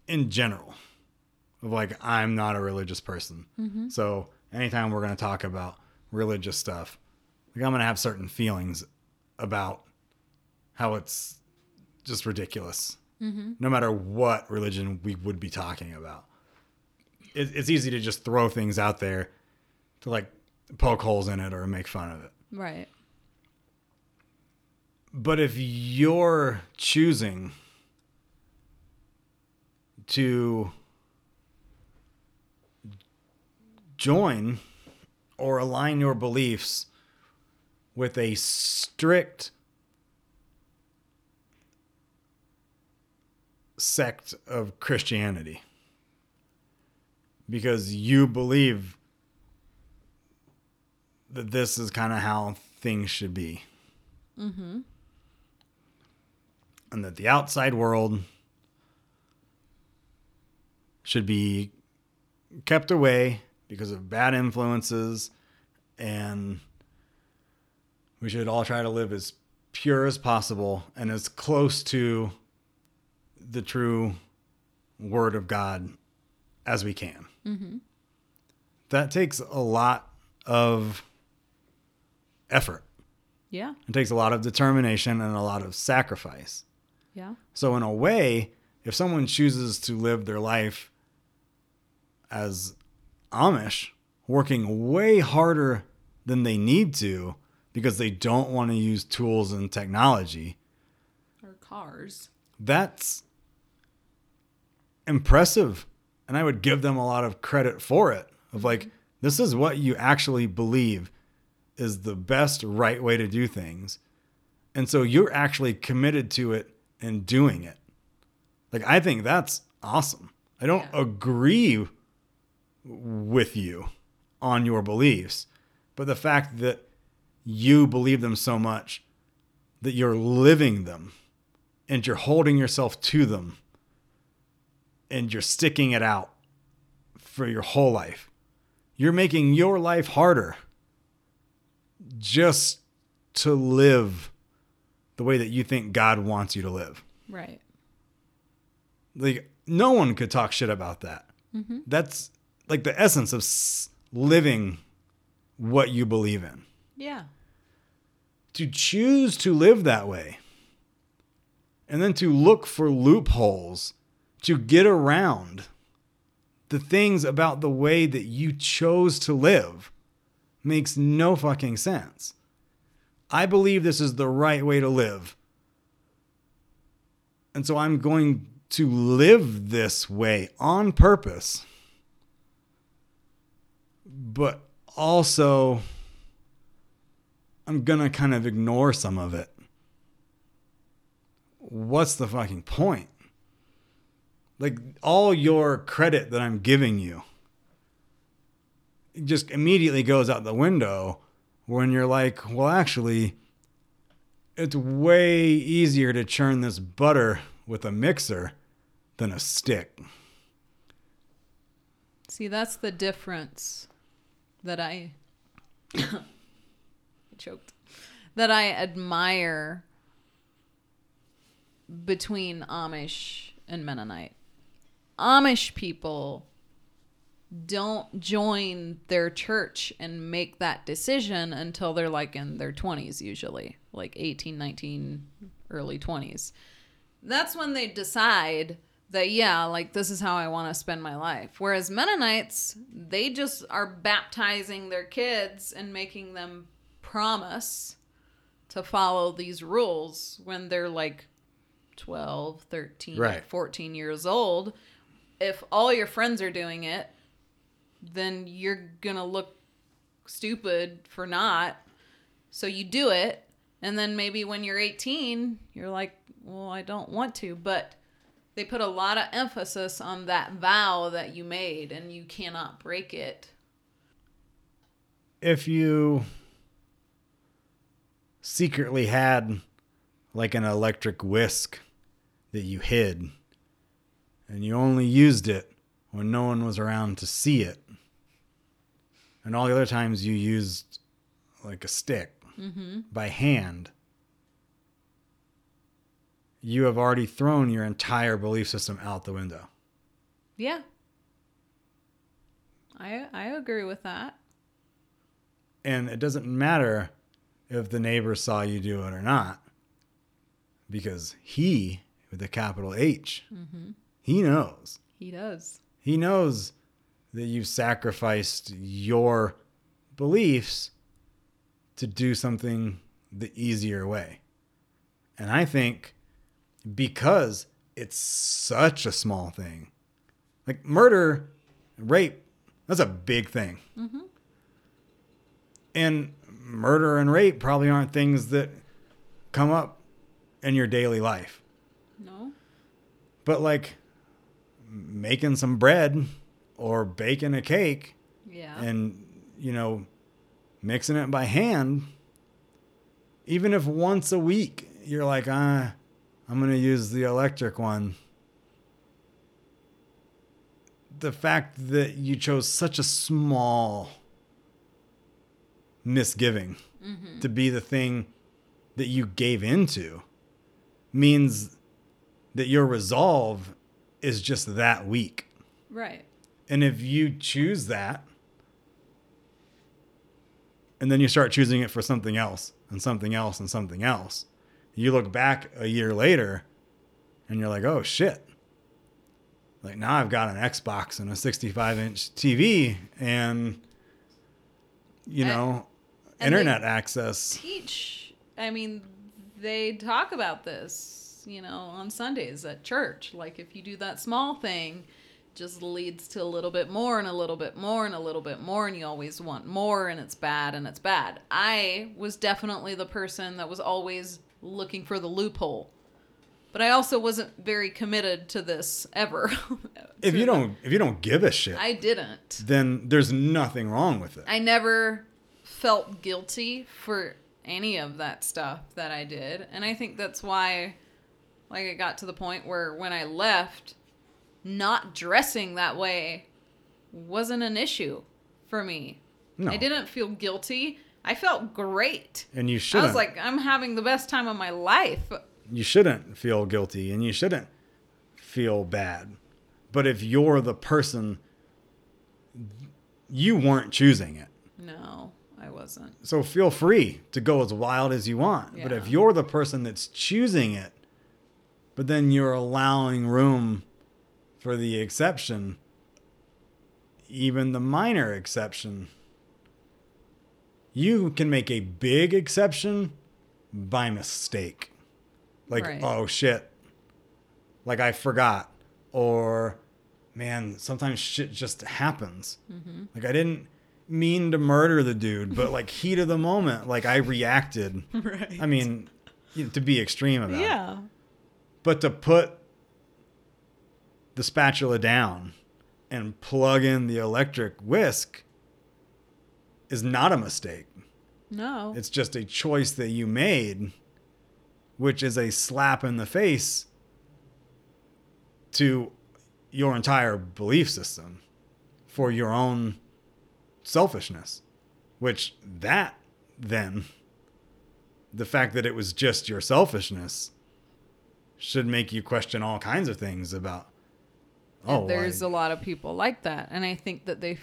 in general, of like, I'm not a religious person. Mm-hmm. So anytime we're going to talk about religious stuff, like I'm going to have certain feelings about how it's just ridiculous. Mm-hmm. No matter what religion we would be talking about. It, it's easy to just throw things out there to like poke holes in it or make fun of it. Right. But if you're choosing to join or align your beliefs with a strict sect of Christianity because you believe that this is kind of how things should be. Mm-hmm. And that the outside world should be kept away because of bad influences, and we should all try to live as pure as possible and as close to the true word of God as we can. Mm-hmm. That takes a lot of effort. Yeah. It takes a lot of determination and a lot of sacrifice. Yeah. So in a way, if someone chooses to live their life as Amish, working way harder than they need to because they don't want to use tools and technology or cars, that's impressive. And I would give them a lot of credit for it. Of like, this is what you actually believe is the best right way to do things. And so you're actually committed to it and doing it. Like, I think that's awesome. I don't yeah. agree with you on your beliefs, but the fact that you believe them so much that you're living them and you're holding yourself to them and you're sticking it out for your whole life. You're making your life harder just to live the way that you think God wants you to live. Right. Like, no one could talk shit about that. Mm-hmm. That's like the essence of s- living what you believe in. Yeah. To choose to live that way and then to look for loopholes to get around the things about the way that you chose to live makes no fucking sense. I believe this is the right way to live. And so I'm going to live this way on purpose, but also I'm going to kind of ignore some of it. What's the fucking point? Like, all your credit that I'm giving you just immediately goes out the window when you're like, well, actually, it's way easier to churn this butter with a mixer than a stick. See, that's the difference that I, I choked, that I admire between Amish and Mennonite. Amish people don't join their church and make that decision until they're like in their twenties, usually like eighteen, nineteen, early twenties. That's when they decide that, yeah, like, this is how I want to spend my life. Whereas Mennonites, they just are baptizing their kids and making them promise to follow these rules when they're like twelve, thirteen, right. fourteen years old. If all your friends are doing it, then you're going to look stupid for not. So you do it. And then maybe when you're eighteen, you're like, well, I don't want to. But they put a lot of emphasis on that vow that you made, and you cannot break it. If you secretly had like an electric whisk that you hid, and you only used it when no one was around to see it, and all the other times you used like a stick, mm-hmm. by hand, you have already thrown your entire belief system out the window. Yeah. I I agree with that. And it doesn't matter if the neighbor saw you do it or not, because he, with a capital H, mm-hmm. he knows. He does. He knows that you've sacrificed your beliefs to do something the easier way. And I think because it's such a small thing, like murder, rape, that's a big thing. Mm-hmm. And murder and rape probably aren't things that come up in your daily life. No. But like making some bread or baking a cake, yeah, and, you know, mixing it by hand, even if once a week you're like, ah, I'm going to use the electric one. The fact that you chose such a small misgiving mm-hmm. to be the thing that you gave into means that your resolve is just that weak. Right. And if you choose that, and then you start choosing it for something else and something else and something else, you look back a year later and you're like, oh, shit. Like, now I've got an Xbox and a sixty-five inch T V and, you know, and, internet and access. Teach. I mean, they talk about this, you know, on Sundays at church. Like, if you do that small thing, just leads to a little bit more and a little bit more and a little bit more, and you always want more, and it's bad and it's bad. I was definitely the person that was always looking for the loophole. But I also wasn't very committed to this ever. if you don't, if you don't give a shit, I didn't. Then there's nothing wrong with it. I never felt guilty for any of that stuff that I did, and I think that's why, like, it got to the point where when I left, not dressing that way wasn't an issue for me. No. I didn't feel guilty. I felt great. And you shouldn't. I was like, I'm having the best time of my life. You shouldn't feel guilty and you shouldn't feel bad. But if you're the person, you weren't choosing it. No, I wasn't. So feel free to go as wild as you want. Yeah. But if you're the person that's choosing it, but then you're allowing room for the exception, even the minor exception, you can make a big exception by mistake. Like, right. Oh, shit. Like, I forgot. Or, man, sometimes shit just happens. Mm-hmm. Like, I didn't mean to murder the dude, but, like, heat of the moment, like, I reacted. Right. I mean, you know, to be extreme about yeah. it. Yeah. But to put the spatula down and plug in the electric whisk is not a mistake. No. It's just a choice that you made, which is a slap in the face to your entire belief system for your own selfishness, which that then, the fact that it was just your selfishness should make you question all kinds of things about, oh, there's I, a lot of people like that. And I think that they f-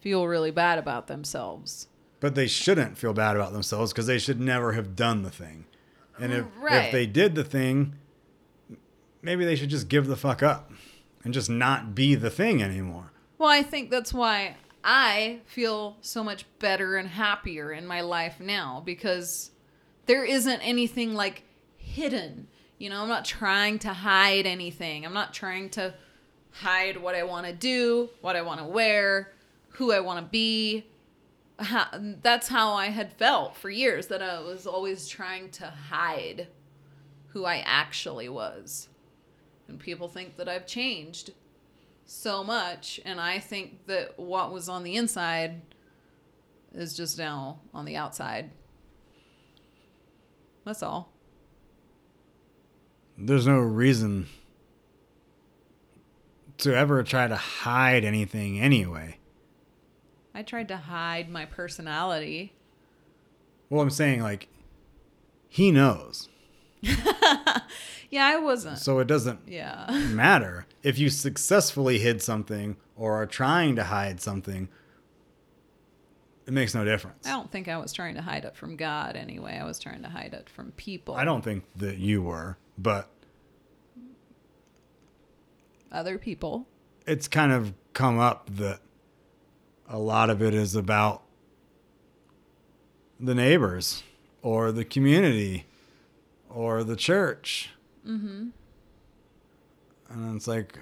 feel really bad about themselves. But they shouldn't feel bad about themselves because they should never have done the thing. And if, right. if they did the thing, maybe they should just give the fuck up and just not be the thing anymore. Well, I think that's why I feel so much better and happier in my life now, because there isn't anything like hidden. You know, I'm not trying to hide anything. I'm not trying to hide what I want to do, what I want to wear, who I want to be. How, that's how I had felt for years, that I was always trying to hide who I actually was. And people think that I've changed so much, and I think that what was on the inside is just now on the outside. That's all. There's no reason to ever try to hide anything anyway. I tried to hide my personality. Well, I'm saying, like, he knows. Yeah, I wasn't. So it doesn't yeah. matter. If you successfully hid something or are trying to hide something, it makes no difference. I don't think I was trying to hide it from God anyway. I was trying to hide it from people. I don't think that you were, but other people. It's kind of come up that a lot of it is about the neighbors or the community or the church. Mm-hmm. And it's like,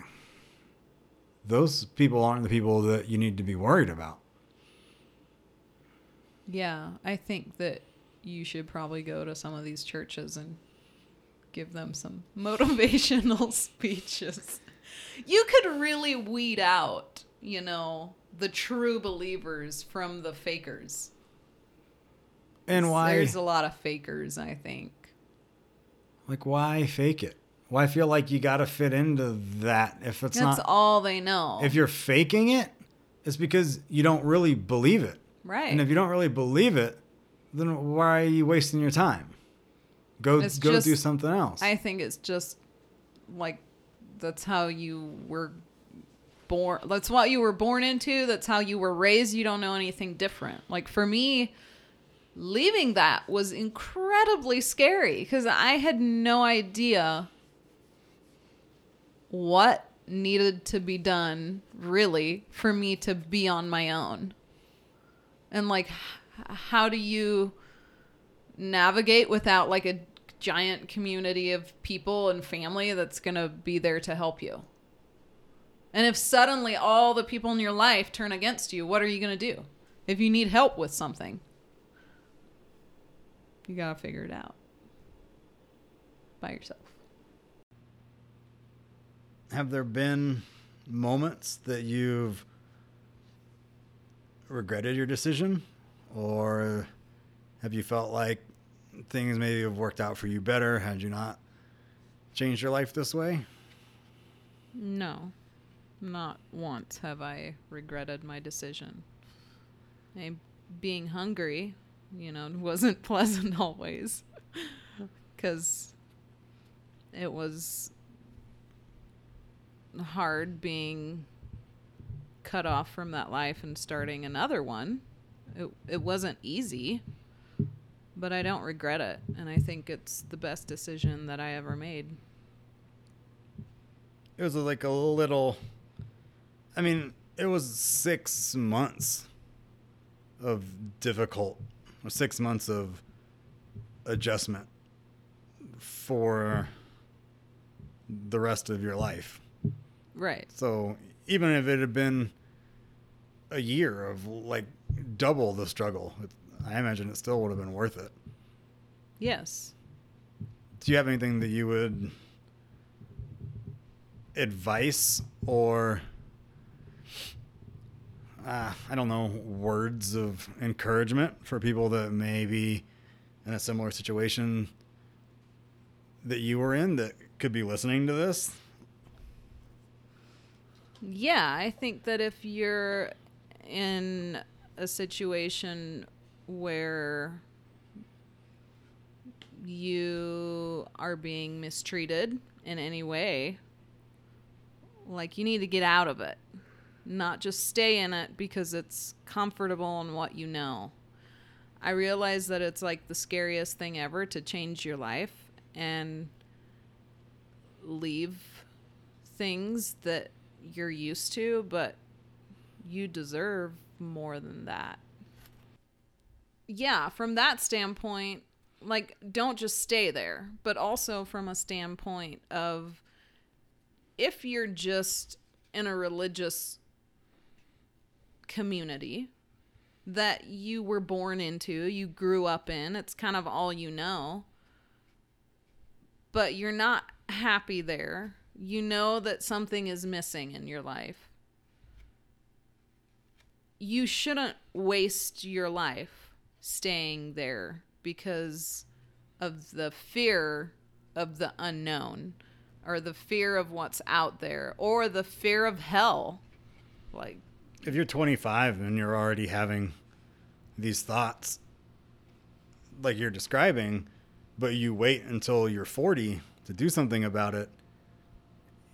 those people aren't the people that you need to be worried about. Yeah, I think that you should probably go to some of these churches and give them some motivational speeches. You could really weed out, you know, the true believers from the fakers. And why? There's a lot of fakers, I think. Like, why fake it? Why well, feel like you got to fit into that if it's That's not... That's all they know. If you're faking it, it's because you don't really believe it. Right. And if you don't really believe it, then why are you wasting your time? Go it's go just, do something else. I think it's just like that's how you were born. That's what you were born into. That's how you were raised. You don't know anything different. Like for me, leaving that was incredibly scary because I had no idea what needed to be done really for me to be on my own. And like, how do you navigate without like a giant community of people and family that's going to be there to help you? And if suddenly all the people in your life turn against you, what are you going to do? If you need help with something, you got to figure it out by yourself. Have there been moments that you've regretted your decision, or have you felt like things maybe have worked out for you better had you not changed your life this way? No, not once have I regretted my decision. I, being hungry, you know, wasn't pleasant always because it was hard being cut off from that life and starting another one. It it wasn't easy, but I don't regret it, and I think it's the best decision that I ever made. It was like a little, I mean, it was six months of difficult, or six months of adjustment for the rest of your life. Right. So even if it had been a year of like double the struggle, I imagine it still would have been worth it. Yes. Do you have anything that you would advice or, uh, I don't know, words of encouragement for people that may be in a similar situation that you were in that could be listening to this? Yeah, I think that if you're in a situation where you are being mistreated in any way, like you need to get out of it, not just stay in it because it's comfortable and what you know. I realize that it's like the scariest thing ever to change your life and leave things that you're used to, but you deserve more than that. Yeah, from that standpoint, like, don't just stay there, but also from a standpoint of if you're just in a religious community that you were born into, you grew up in, it's kind of all you know, but you're not happy there. You know that something is missing in your life. You shouldn't waste your life staying there because of the fear of the unknown or the fear of what's out there or the fear of hell. Like, if you're twenty-five and you're already having these thoughts like you're describing, but you wait until you're forty to do something about it,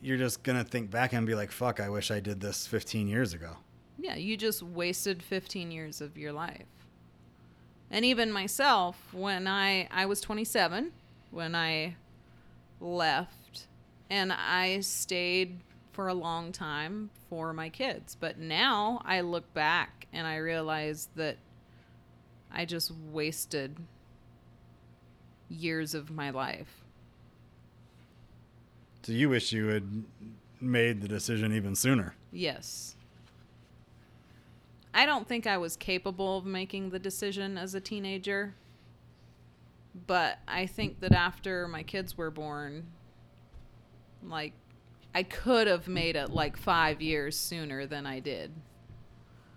you're just going to think back and be like, fuck, I wish I did this fifteen years ago. Yeah, you just wasted fifteen years of your life. And even myself, when I, I was twenty-seven, when I left, and I stayed for a long time for my kids. But now I look back and I realize that I just wasted years of my life. So you wish you had made the decision even sooner? Yes. I don't think I was capable of making the decision as a teenager. But I think that after my kids were born, like, I could have made it like five years sooner than I did.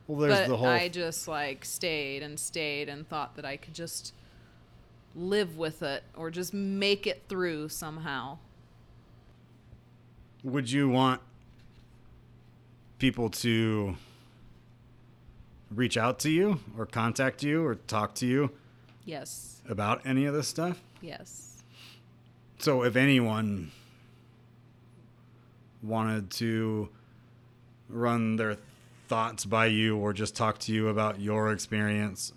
Well, there's but the whole. But I just like stayed and stayed and thought that I could just live with it or just make it through somehow. Would you want people to reach out to you or contact you or talk to you? Yes. About any of this stuff? Yes. So if anyone wanted to run their thoughts by you or just talk to you about your experience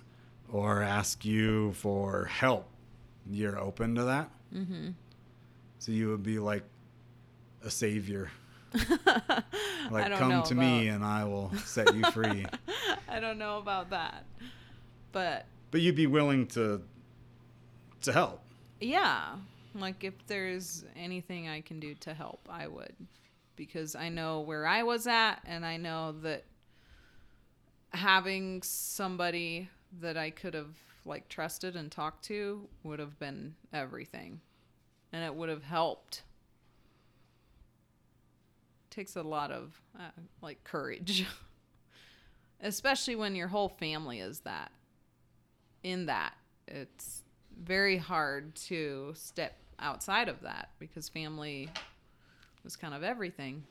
or ask you for help, you're open to that? Mm-hmm. So you would be like a savior. Like, come to about... me and I will set you free. I don't know about that. But... But you'd be willing to to help. Yeah. Like, if there's anything I can do to help, I would. Because I know where I was at, and I know that having somebody that I could have, like, trusted and talked to would have been everything. And it would have helped. Takes a lot of, uh, like, courage. Especially when your whole family is that. In that, it's very hard to step outside of that because family was kind of everything.